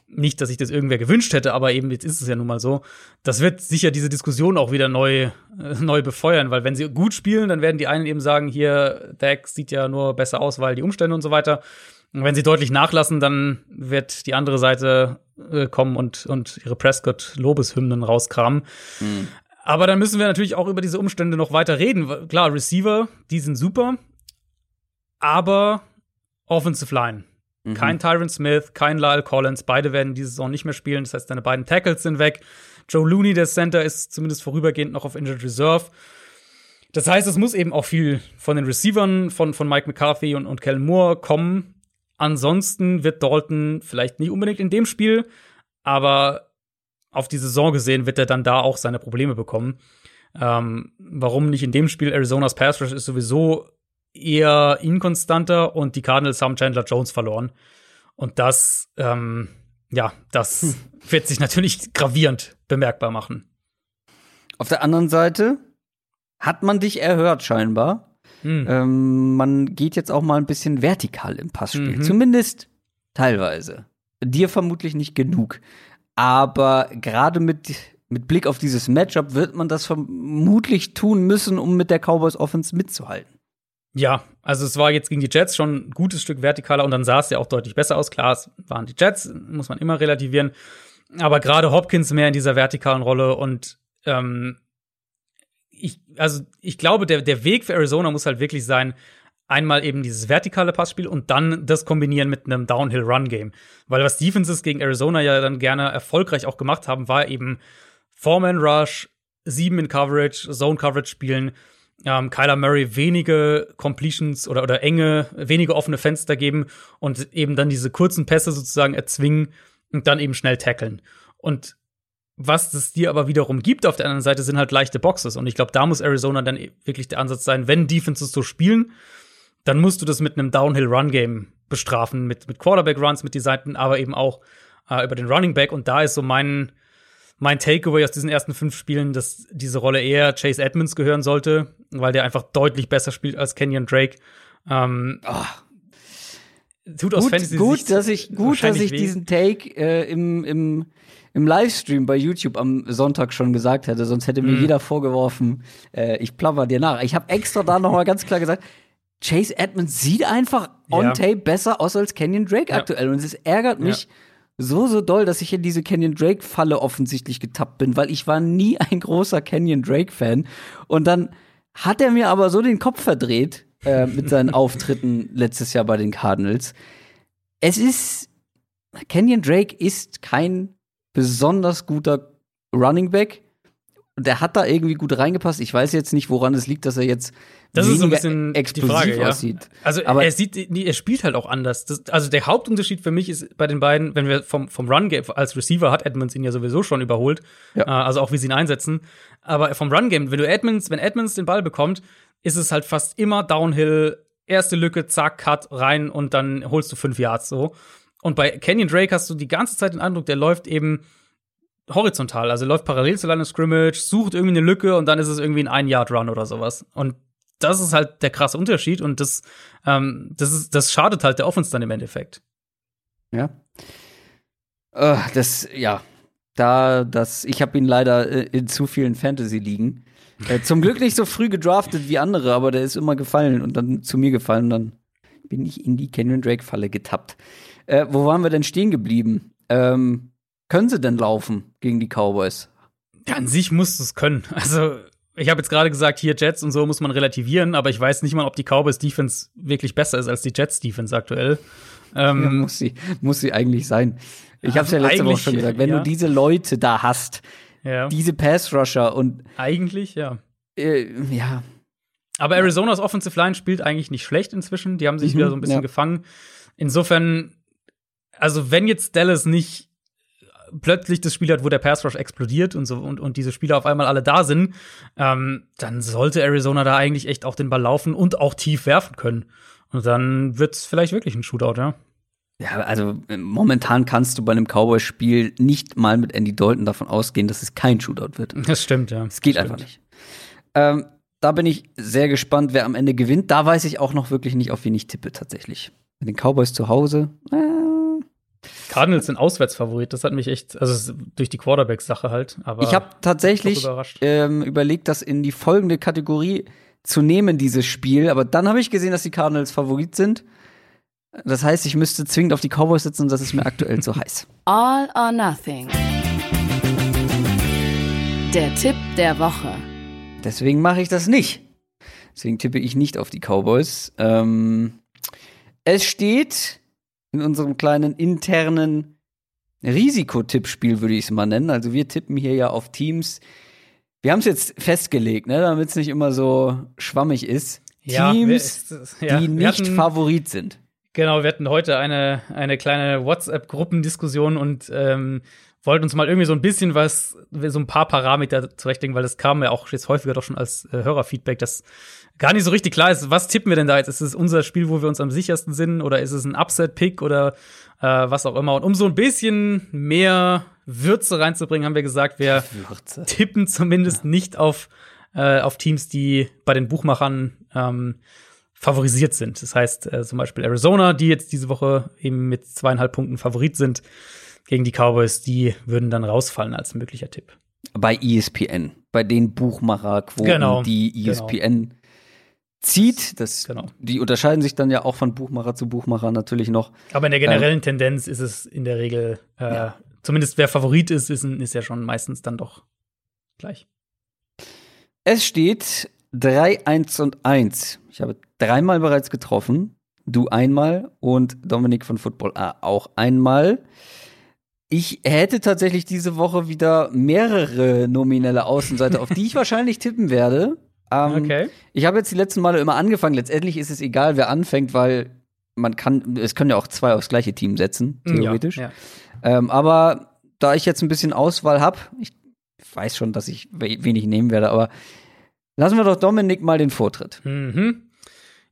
Nicht, dass ich das irgendwer gewünscht hätte, aber eben jetzt ist es ja nun mal so. Das wird sicher diese Diskussion auch wieder neu befeuern, weil wenn sie gut spielen, dann werden die einen eben sagen, hier, Dak sieht ja nur besser aus, weil die Umstände und so weiter. Und wenn sie deutlich nachlassen, dann wird die andere Seite kommen und ihre Prescott-Lobeshymnen rauskramen. Mhm. Aber dann müssen wir natürlich auch über diese Umstände noch weiter reden. Klar, Receiver, die sind super, aber Offensive Line. Mhm. Kein Tyron Smith, kein Lyle Collins, beide werden diese Saison nicht mehr spielen. Das heißt, deine beiden Tackles sind weg. Joe Looney, der Center, ist zumindest vorübergehend noch auf Injured Reserve. Das heißt, es muss eben auch viel von den Receivern, von Mike McCarthy und Kellen Moore kommen. Ansonsten wird Dalton vielleicht nicht unbedingt in dem Spiel, aber auf die Saison gesehen wird er dann da auch seine Probleme bekommen. Warum nicht in dem Spiel? Arizonas Pass Rush ist sowieso eher inkonstanter und die Cardinals haben Chandler Jones verloren. Und das, das wird sich natürlich gravierend bemerkbar machen. Auf der anderen Seite hat man dich erhört scheinbar. Man geht jetzt auch mal ein bisschen vertikal im Passspiel. Zumindest teilweise. Dir vermutlich nicht genug. Aber gerade mit Blick auf dieses Matchup wird man das vermutlich tun müssen, um mit der Cowboys-Offense mitzuhalten. Ja, also es war jetzt gegen die Jets schon ein gutes Stück vertikaler und dann sah es ja auch deutlich besser aus. Klar, es waren die Jets, muss man immer relativieren. Aber gerade Hopkins mehr in dieser vertikalen Rolle und ich glaube, der Weg für Arizona muss halt wirklich sein, einmal eben dieses vertikale Passspiel und dann das kombinieren mit einem Downhill-Run-Game. Weil was Defenses gegen Arizona ja dann gerne erfolgreich auch gemacht haben, war eben Four-Man-Rush, 7 in Coverage, Zone-Coverage spielen, Kyler Murray wenige Completions oder wenige offene Fenster geben und eben dann diese kurzen Pässe sozusagen erzwingen und dann eben schnell tackeln. Und was es dir aber wiederum gibt auf der anderen Seite, sind halt leichte Boxes. Und ich glaube, da muss Arizona dann wirklich der Ansatz sein, wenn Defenses so spielen, dann musst du das mit einem Downhill-Run-Game bestrafen, mit Quarterback-Runs, mit die Seiten, aber eben auch über den Running Back. Und da ist so mein Takeaway aus diesen ersten 5 Spielen, dass diese Rolle eher Chase Edmonds gehören sollte, weil der einfach deutlich besser spielt als Kenyon Drake. Tut aus Fantasy-Sicht gut, dass ich diesen Take im Livestream bei YouTube am Sonntag schon gesagt hätte, sonst hätte mir jeder vorgeworfen, ich plapper dir nach. Ich habe extra da noch mal ganz klar gesagt, Chase Edmonds sieht einfach on-tape besser aus als Kenyon Drake aktuell. Und es ärgert mich so doll, dass ich in diese Kenyon Drake-Falle offensichtlich getappt bin, weil ich war nie ein großer Kenyon Drake-Fan. Und dann hat er mir aber so den Kopf verdreht mit seinen Auftritten letztes Jahr bei den Cardinals. Kenyon Drake ist kein besonders guter Running Back Und der hat da irgendwie gut reingepasst. Ich weiß jetzt nicht, woran es liegt, dass er jetzt das ist so ein bisschen explosiv die Frage, ja. aussieht. Also aber er spielt halt auch anders. Das, also der Hauptunterschied für mich ist bei den beiden, wenn wir vom Run-Game, als Receiver hat Edmonds ihn ja sowieso schon überholt, ja. Also auch wie sie ihn einsetzen. Aber vom Run-Game, wenn Edmonds den Ball bekommt, ist es halt fast immer Downhill, erste Lücke, zack, Cut, rein und dann holst du 5 Yards so. Und bei Kenyon Drake hast du die ganze Zeit den Eindruck, der läuft eben horizontal, also läuft parallel zur Line of Scrimmage, sucht irgendwie eine Lücke und dann ist es irgendwie ein 1-Yard-Run oder sowas. Und das ist halt der krasse Unterschied und das schadet halt der Offense dann im Endeffekt. Ja. Ich habe ihn leider in zu vielen Fantasy-Ligen. Zum Glück nicht so früh gedraftet wie andere, aber der ist immer gefallen und dann zu mir gefallen und dann bin ich in die Kenyon Drake-Falle getappt. Wo waren wir denn stehen geblieben? Können sie denn laufen gegen die Cowboys? Ja, an sich musst du es können. Also, ich habe jetzt gerade gesagt, hier Jets und so muss man relativieren, aber ich weiß nicht mal, ob die Cowboys-Defense wirklich besser ist als die Jets-Defense aktuell. Ja, muss sie eigentlich sein. Ich habe es ja letzte Woche schon gesagt, wenn du diese Leute da hast, diese Pass-Rusher und eigentlich, ja. Ja. Aber Arizonas Offensive Line spielt eigentlich nicht schlecht inzwischen. Die haben sich wieder so ein bisschen gefangen. Insofern, also wenn jetzt Dallas nicht plötzlich das Spiel hat, wo der Pass Rush explodiert und so und diese Spieler auf einmal alle da sind, dann sollte Arizona da eigentlich echt auch den Ball laufen und auch tief werfen können. Und dann wird's vielleicht wirklich ein Shootout, ja. Ja, also momentan kannst du bei einem Cowboys-Spiel nicht mal mit Andy Dalton davon ausgehen, dass es kein Shootout wird. Das stimmt, ja. Es geht einfach nicht. Da bin ich sehr gespannt, wer am Ende gewinnt. Da weiß ich auch noch wirklich nicht, auf wen ich tippe tatsächlich. Mit den Cowboys zu Hause, Cardinals sind Auswärtsfavorit, das hat mich echt, also durch die Quarterback-Sache halt. Aber ich habe tatsächlich überlegt, das in die folgende Kategorie zu nehmen, dieses Spiel. Aber dann habe ich gesehen, dass die Cardinals Favorit sind. Das heißt, ich müsste zwingend auf die Cowboys sitzen und das ist mir aktuell zu heiß. All or nothing. Der Tipp der Woche. Deswegen mache ich das nicht. Deswegen tippe ich nicht auf die Cowboys. Es steht in unserem kleinen internen Risikotippspiel, würde ich es mal nennen. Also wir tippen hier ja auf Teams. Wir haben es jetzt festgelegt, ne, damit es nicht immer so schwammig ist. Ja, Teams, die nicht Favorit sind. Genau, wir hatten heute eine kleine WhatsApp-Gruppendiskussion und wollten uns mal irgendwie so ein bisschen was, so ein paar Parameter zurechtlegen, weil das kam ja auch jetzt häufiger doch schon als Hörerfeedback, dass gar nicht so richtig klar ist, was tippen wir denn da jetzt? Ist es unser Spiel, wo wir uns am sichersten sind oder ist es ein Upset-Pick oder was auch immer? Und um so ein bisschen mehr Würze reinzubringen, haben wir gesagt, wir tippen zumindest nicht auf Teams, die bei den Buchmachern favorisiert sind. Das heißt zum Beispiel Arizona, die jetzt diese Woche eben mit 2,5 Punkten Favorit sind, gegen die Cowboys, die würden dann rausfallen als möglicher Tipp. Bei ESPN, bei den Buchmacherquoten, die ESPN zieht. Die unterscheiden sich dann ja auch von Buchmacher zu Buchmacher natürlich noch. Aber in der generellen Tendenz ist es in der Regel, zumindest wer Favorit ist ja schon meistens dann doch gleich. Es steht 3-1-1. Ich habe 3-mal bereits getroffen. Du einmal und Dominik von Football A auch einmal. Ich hätte tatsächlich diese Woche wieder mehrere nominelle Außenseiter, auf die ich wahrscheinlich tippen werde. Okay. Ich habe jetzt die letzten Male immer angefangen. Letztendlich ist es egal, wer anfängt, weil es können ja auch 2 aufs gleiche Team setzen, theoretisch. Ja. Aber da ich jetzt ein bisschen Auswahl habe, ich weiß schon, dass ich wenig nehmen werde, aber lassen wir doch Dominik mal den Vortritt. Mhm.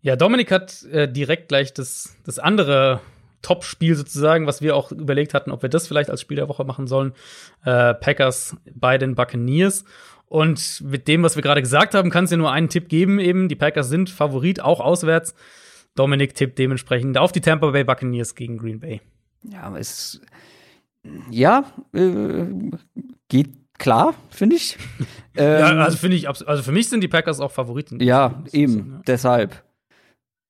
Ja, Dominik hat direkt gleich das andere Top-Spiel sozusagen, was wir auch überlegt hatten, ob wir das vielleicht als Spiel der Woche machen sollen. Packers bei den Buccaneers. Und mit dem, was wir gerade gesagt haben, kann es ja nur einen Tipp geben eben. Die Packers sind Favorit, auch auswärts. Dominik tippt dementsprechend auf die Tampa Bay Buccaneers gegen Green Bay. Ja, aber es geht klar, finde ich. Also für mich sind die Packers auch Favoriten. Ja, eben, deshalb.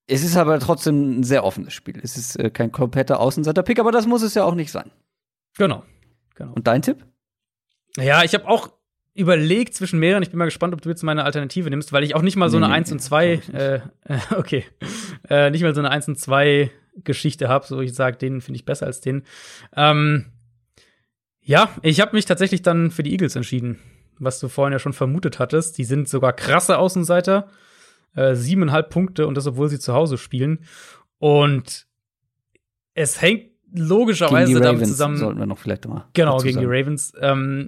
Es ist aber trotzdem ein sehr offenes Spiel. Es ist kein kompletter Außenseiter-Pick, aber das muss es ja auch nicht sein. Genau. Und dein Tipp? Ja, ich habe auch überlegt zwischen mehreren. Ich bin mal gespannt, ob du jetzt meine Alternative nimmst, weil ich auch nicht mal so eine 1 und 2 nicht mal so eine 1 und 2 Geschichte habe, so ich sage, den finde ich besser als den. Ich habe mich tatsächlich dann für die Eagles entschieden, was du vorhin ja schon vermutet hattest. Die sind sogar krasse Außenseiter. 7,5 Punkte und das, obwohl sie zu Hause spielen. Und es hängt logischerweise damit zusammen. Sollten wir noch vielleicht mal. Genau, gegen die Ravens.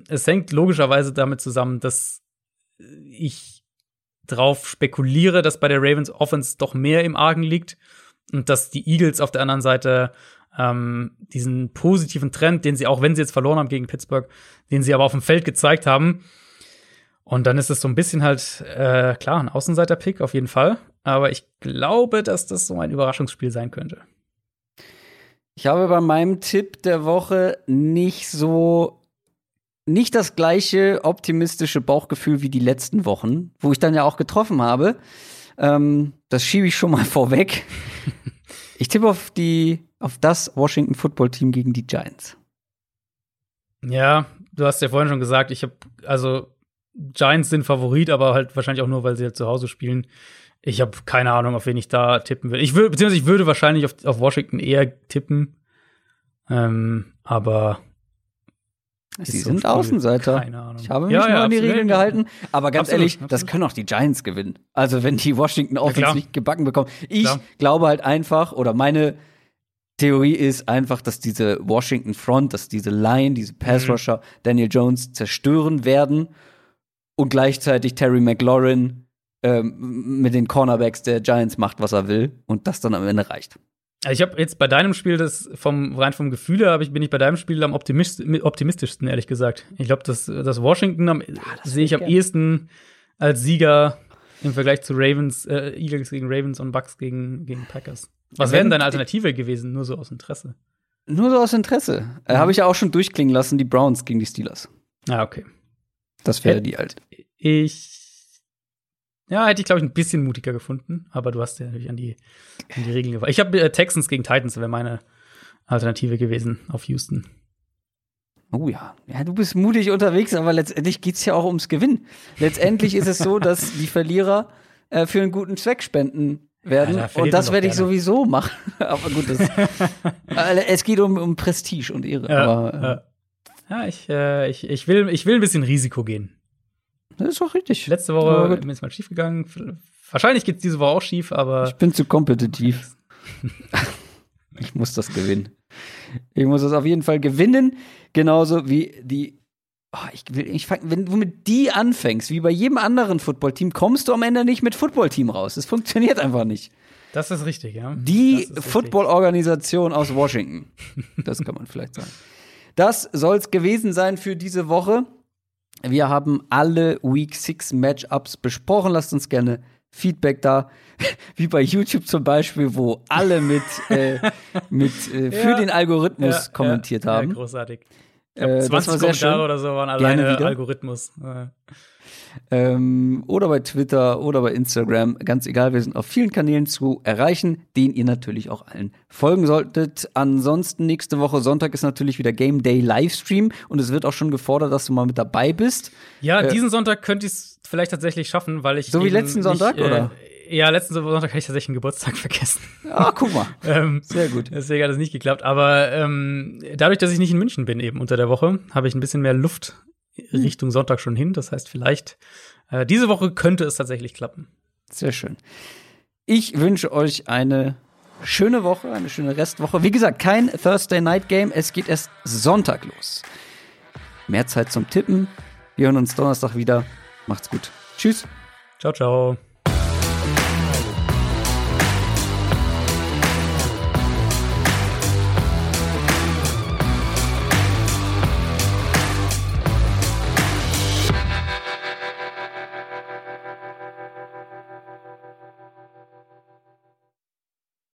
Es hängt logischerweise damit zusammen, dass ich drauf spekuliere, dass bei der Ravens Offense doch mehr im Argen liegt und dass die Eagles auf der anderen Seite diesen positiven Trend, den sie, auch wenn sie jetzt verloren haben gegen Pittsburgh, den sie aber auf dem Feld gezeigt haben. Und dann ist es so ein bisschen halt, klar, ein Außenseiter-Pick auf jeden Fall. Aber ich glaube, dass das so ein Überraschungsspiel sein könnte. Ich habe bei meinem Tipp der Woche nicht das gleiche optimistische Bauchgefühl wie die letzten Wochen, wo ich dann ja auch getroffen habe. Das schiebe ich schon mal vorweg. Ich tippe auf das Washington Football Team gegen die Giants. Ja, du hast ja vorhin schon gesagt, Giants sind Favorit, aber halt wahrscheinlich auch nur, weil sie halt zu Hause spielen. Ich habe keine Ahnung, auf wen ich da tippen will. Ich würde wahrscheinlich auf Washington eher tippen. Aber sie sind so Außenseiter. Keine Ahnung. Ich habe mich nur an die Regeln gehalten. Aber ganz ehrlich, das können auch die Giants gewinnen. Also wenn die Washington Offense nicht gebacken bekommen. Ich glaube halt einfach, oder meine Theorie ist einfach, dass diese Washington Front, dass diese Line, diese Pass-Rusher Daniel Jones zerstören werden. Und gleichzeitig Terry McLaurin mit den Cornerbacks der Giants macht, was er will. Und das dann am Ende reicht. Also ich habe jetzt bei deinem Spiel, rein vom Gefühl her, bin ich bei deinem Spiel am optimistischsten, ehrlich gesagt. Ich glaube, dass Washington sehe ich am ehesten als Sieger im Vergleich zu Eagles gegen Ravens und Bucks gegen Packers. Was wäre denn deine Alternative gewesen, nur so aus Interesse? Nur so aus Interesse. Habe ich ja auch schon durchklingen lassen, die Browns gegen die Steelers. Ah, okay. Das wäre die alte. Hätte ich, glaube ich, ein bisschen mutiger gefunden. Aber du hast ja natürlich an die Regeln gefallen. Ich habe Texans gegen Titans, wäre meine Alternative gewesen auf Houston. Oh ja. Ja, du bist mutig unterwegs, aber letztendlich geht es ja auch ums Gewinnen. Letztendlich ist es so, dass die Verlierer für einen guten Zweck spenden werden. Ja, und das werde ich sowieso machen. Aber gut, es geht um Prestige und Ehre. Ja, aber, ja, ich will ein bisschen Risiko gehen. Das ist doch richtig. Letzte Woche ist mir mal schief gegangen. Wahrscheinlich geht es diese Woche auch schief, aber ich bin zu kompetitiv. Ich muss das gewinnen. Ich muss das auf jeden Fall gewinnen. Genauso wie die wenn du mit die anfängst, wie bei jedem anderen Footballteam, kommst du am Ende nicht mit Footballteam raus. Das funktioniert einfach nicht. Das ist richtig, ja. Die Football-Organisation aus Washington. Das kann man vielleicht sagen. Das soll's gewesen sein für diese Woche. Wir haben alle Week 6 Matchups besprochen. Lasst uns gerne Feedback da. Wie bei YouTube zum Beispiel, wo alle für den Algorithmus kommentiert haben. Ja, großartig. Ich glaub, 20 Kommentare oder so waren alleine Algorithmus. Ja. Oder bei Twitter oder bei Instagram. Ganz egal, wir sind auf vielen Kanälen zu erreichen, denen ihr natürlich auch allen folgen solltet. Ansonsten nächste Woche Sonntag ist natürlich wieder Game Day Livestream und es wird auch schon gefordert, dass du mal mit dabei bist. Ja, diesen Sonntag könnte ich es vielleicht tatsächlich schaffen, weil ich so wie letzten Sonntag, oder? Ja, letzten Sonntag habe ich tatsächlich einen Geburtstag vergessen. Ah, guck mal. Sehr gut. Deswegen hat es nicht geklappt. Aber dadurch, dass ich nicht in München bin eben unter der Woche, habe ich ein bisschen mehr Luft Richtung Sonntag schon hin. Das heißt, vielleicht diese Woche könnte es tatsächlich klappen. Sehr schön. Ich wünsche euch eine schöne Woche, eine schöne Restwoche. Wie gesagt, kein Thursday-Night-Game. Es geht erst Sonntag los. Mehr Zeit zum Tippen. Wir hören uns Donnerstag wieder. Macht's gut. Tschüss. Ciao, ciao.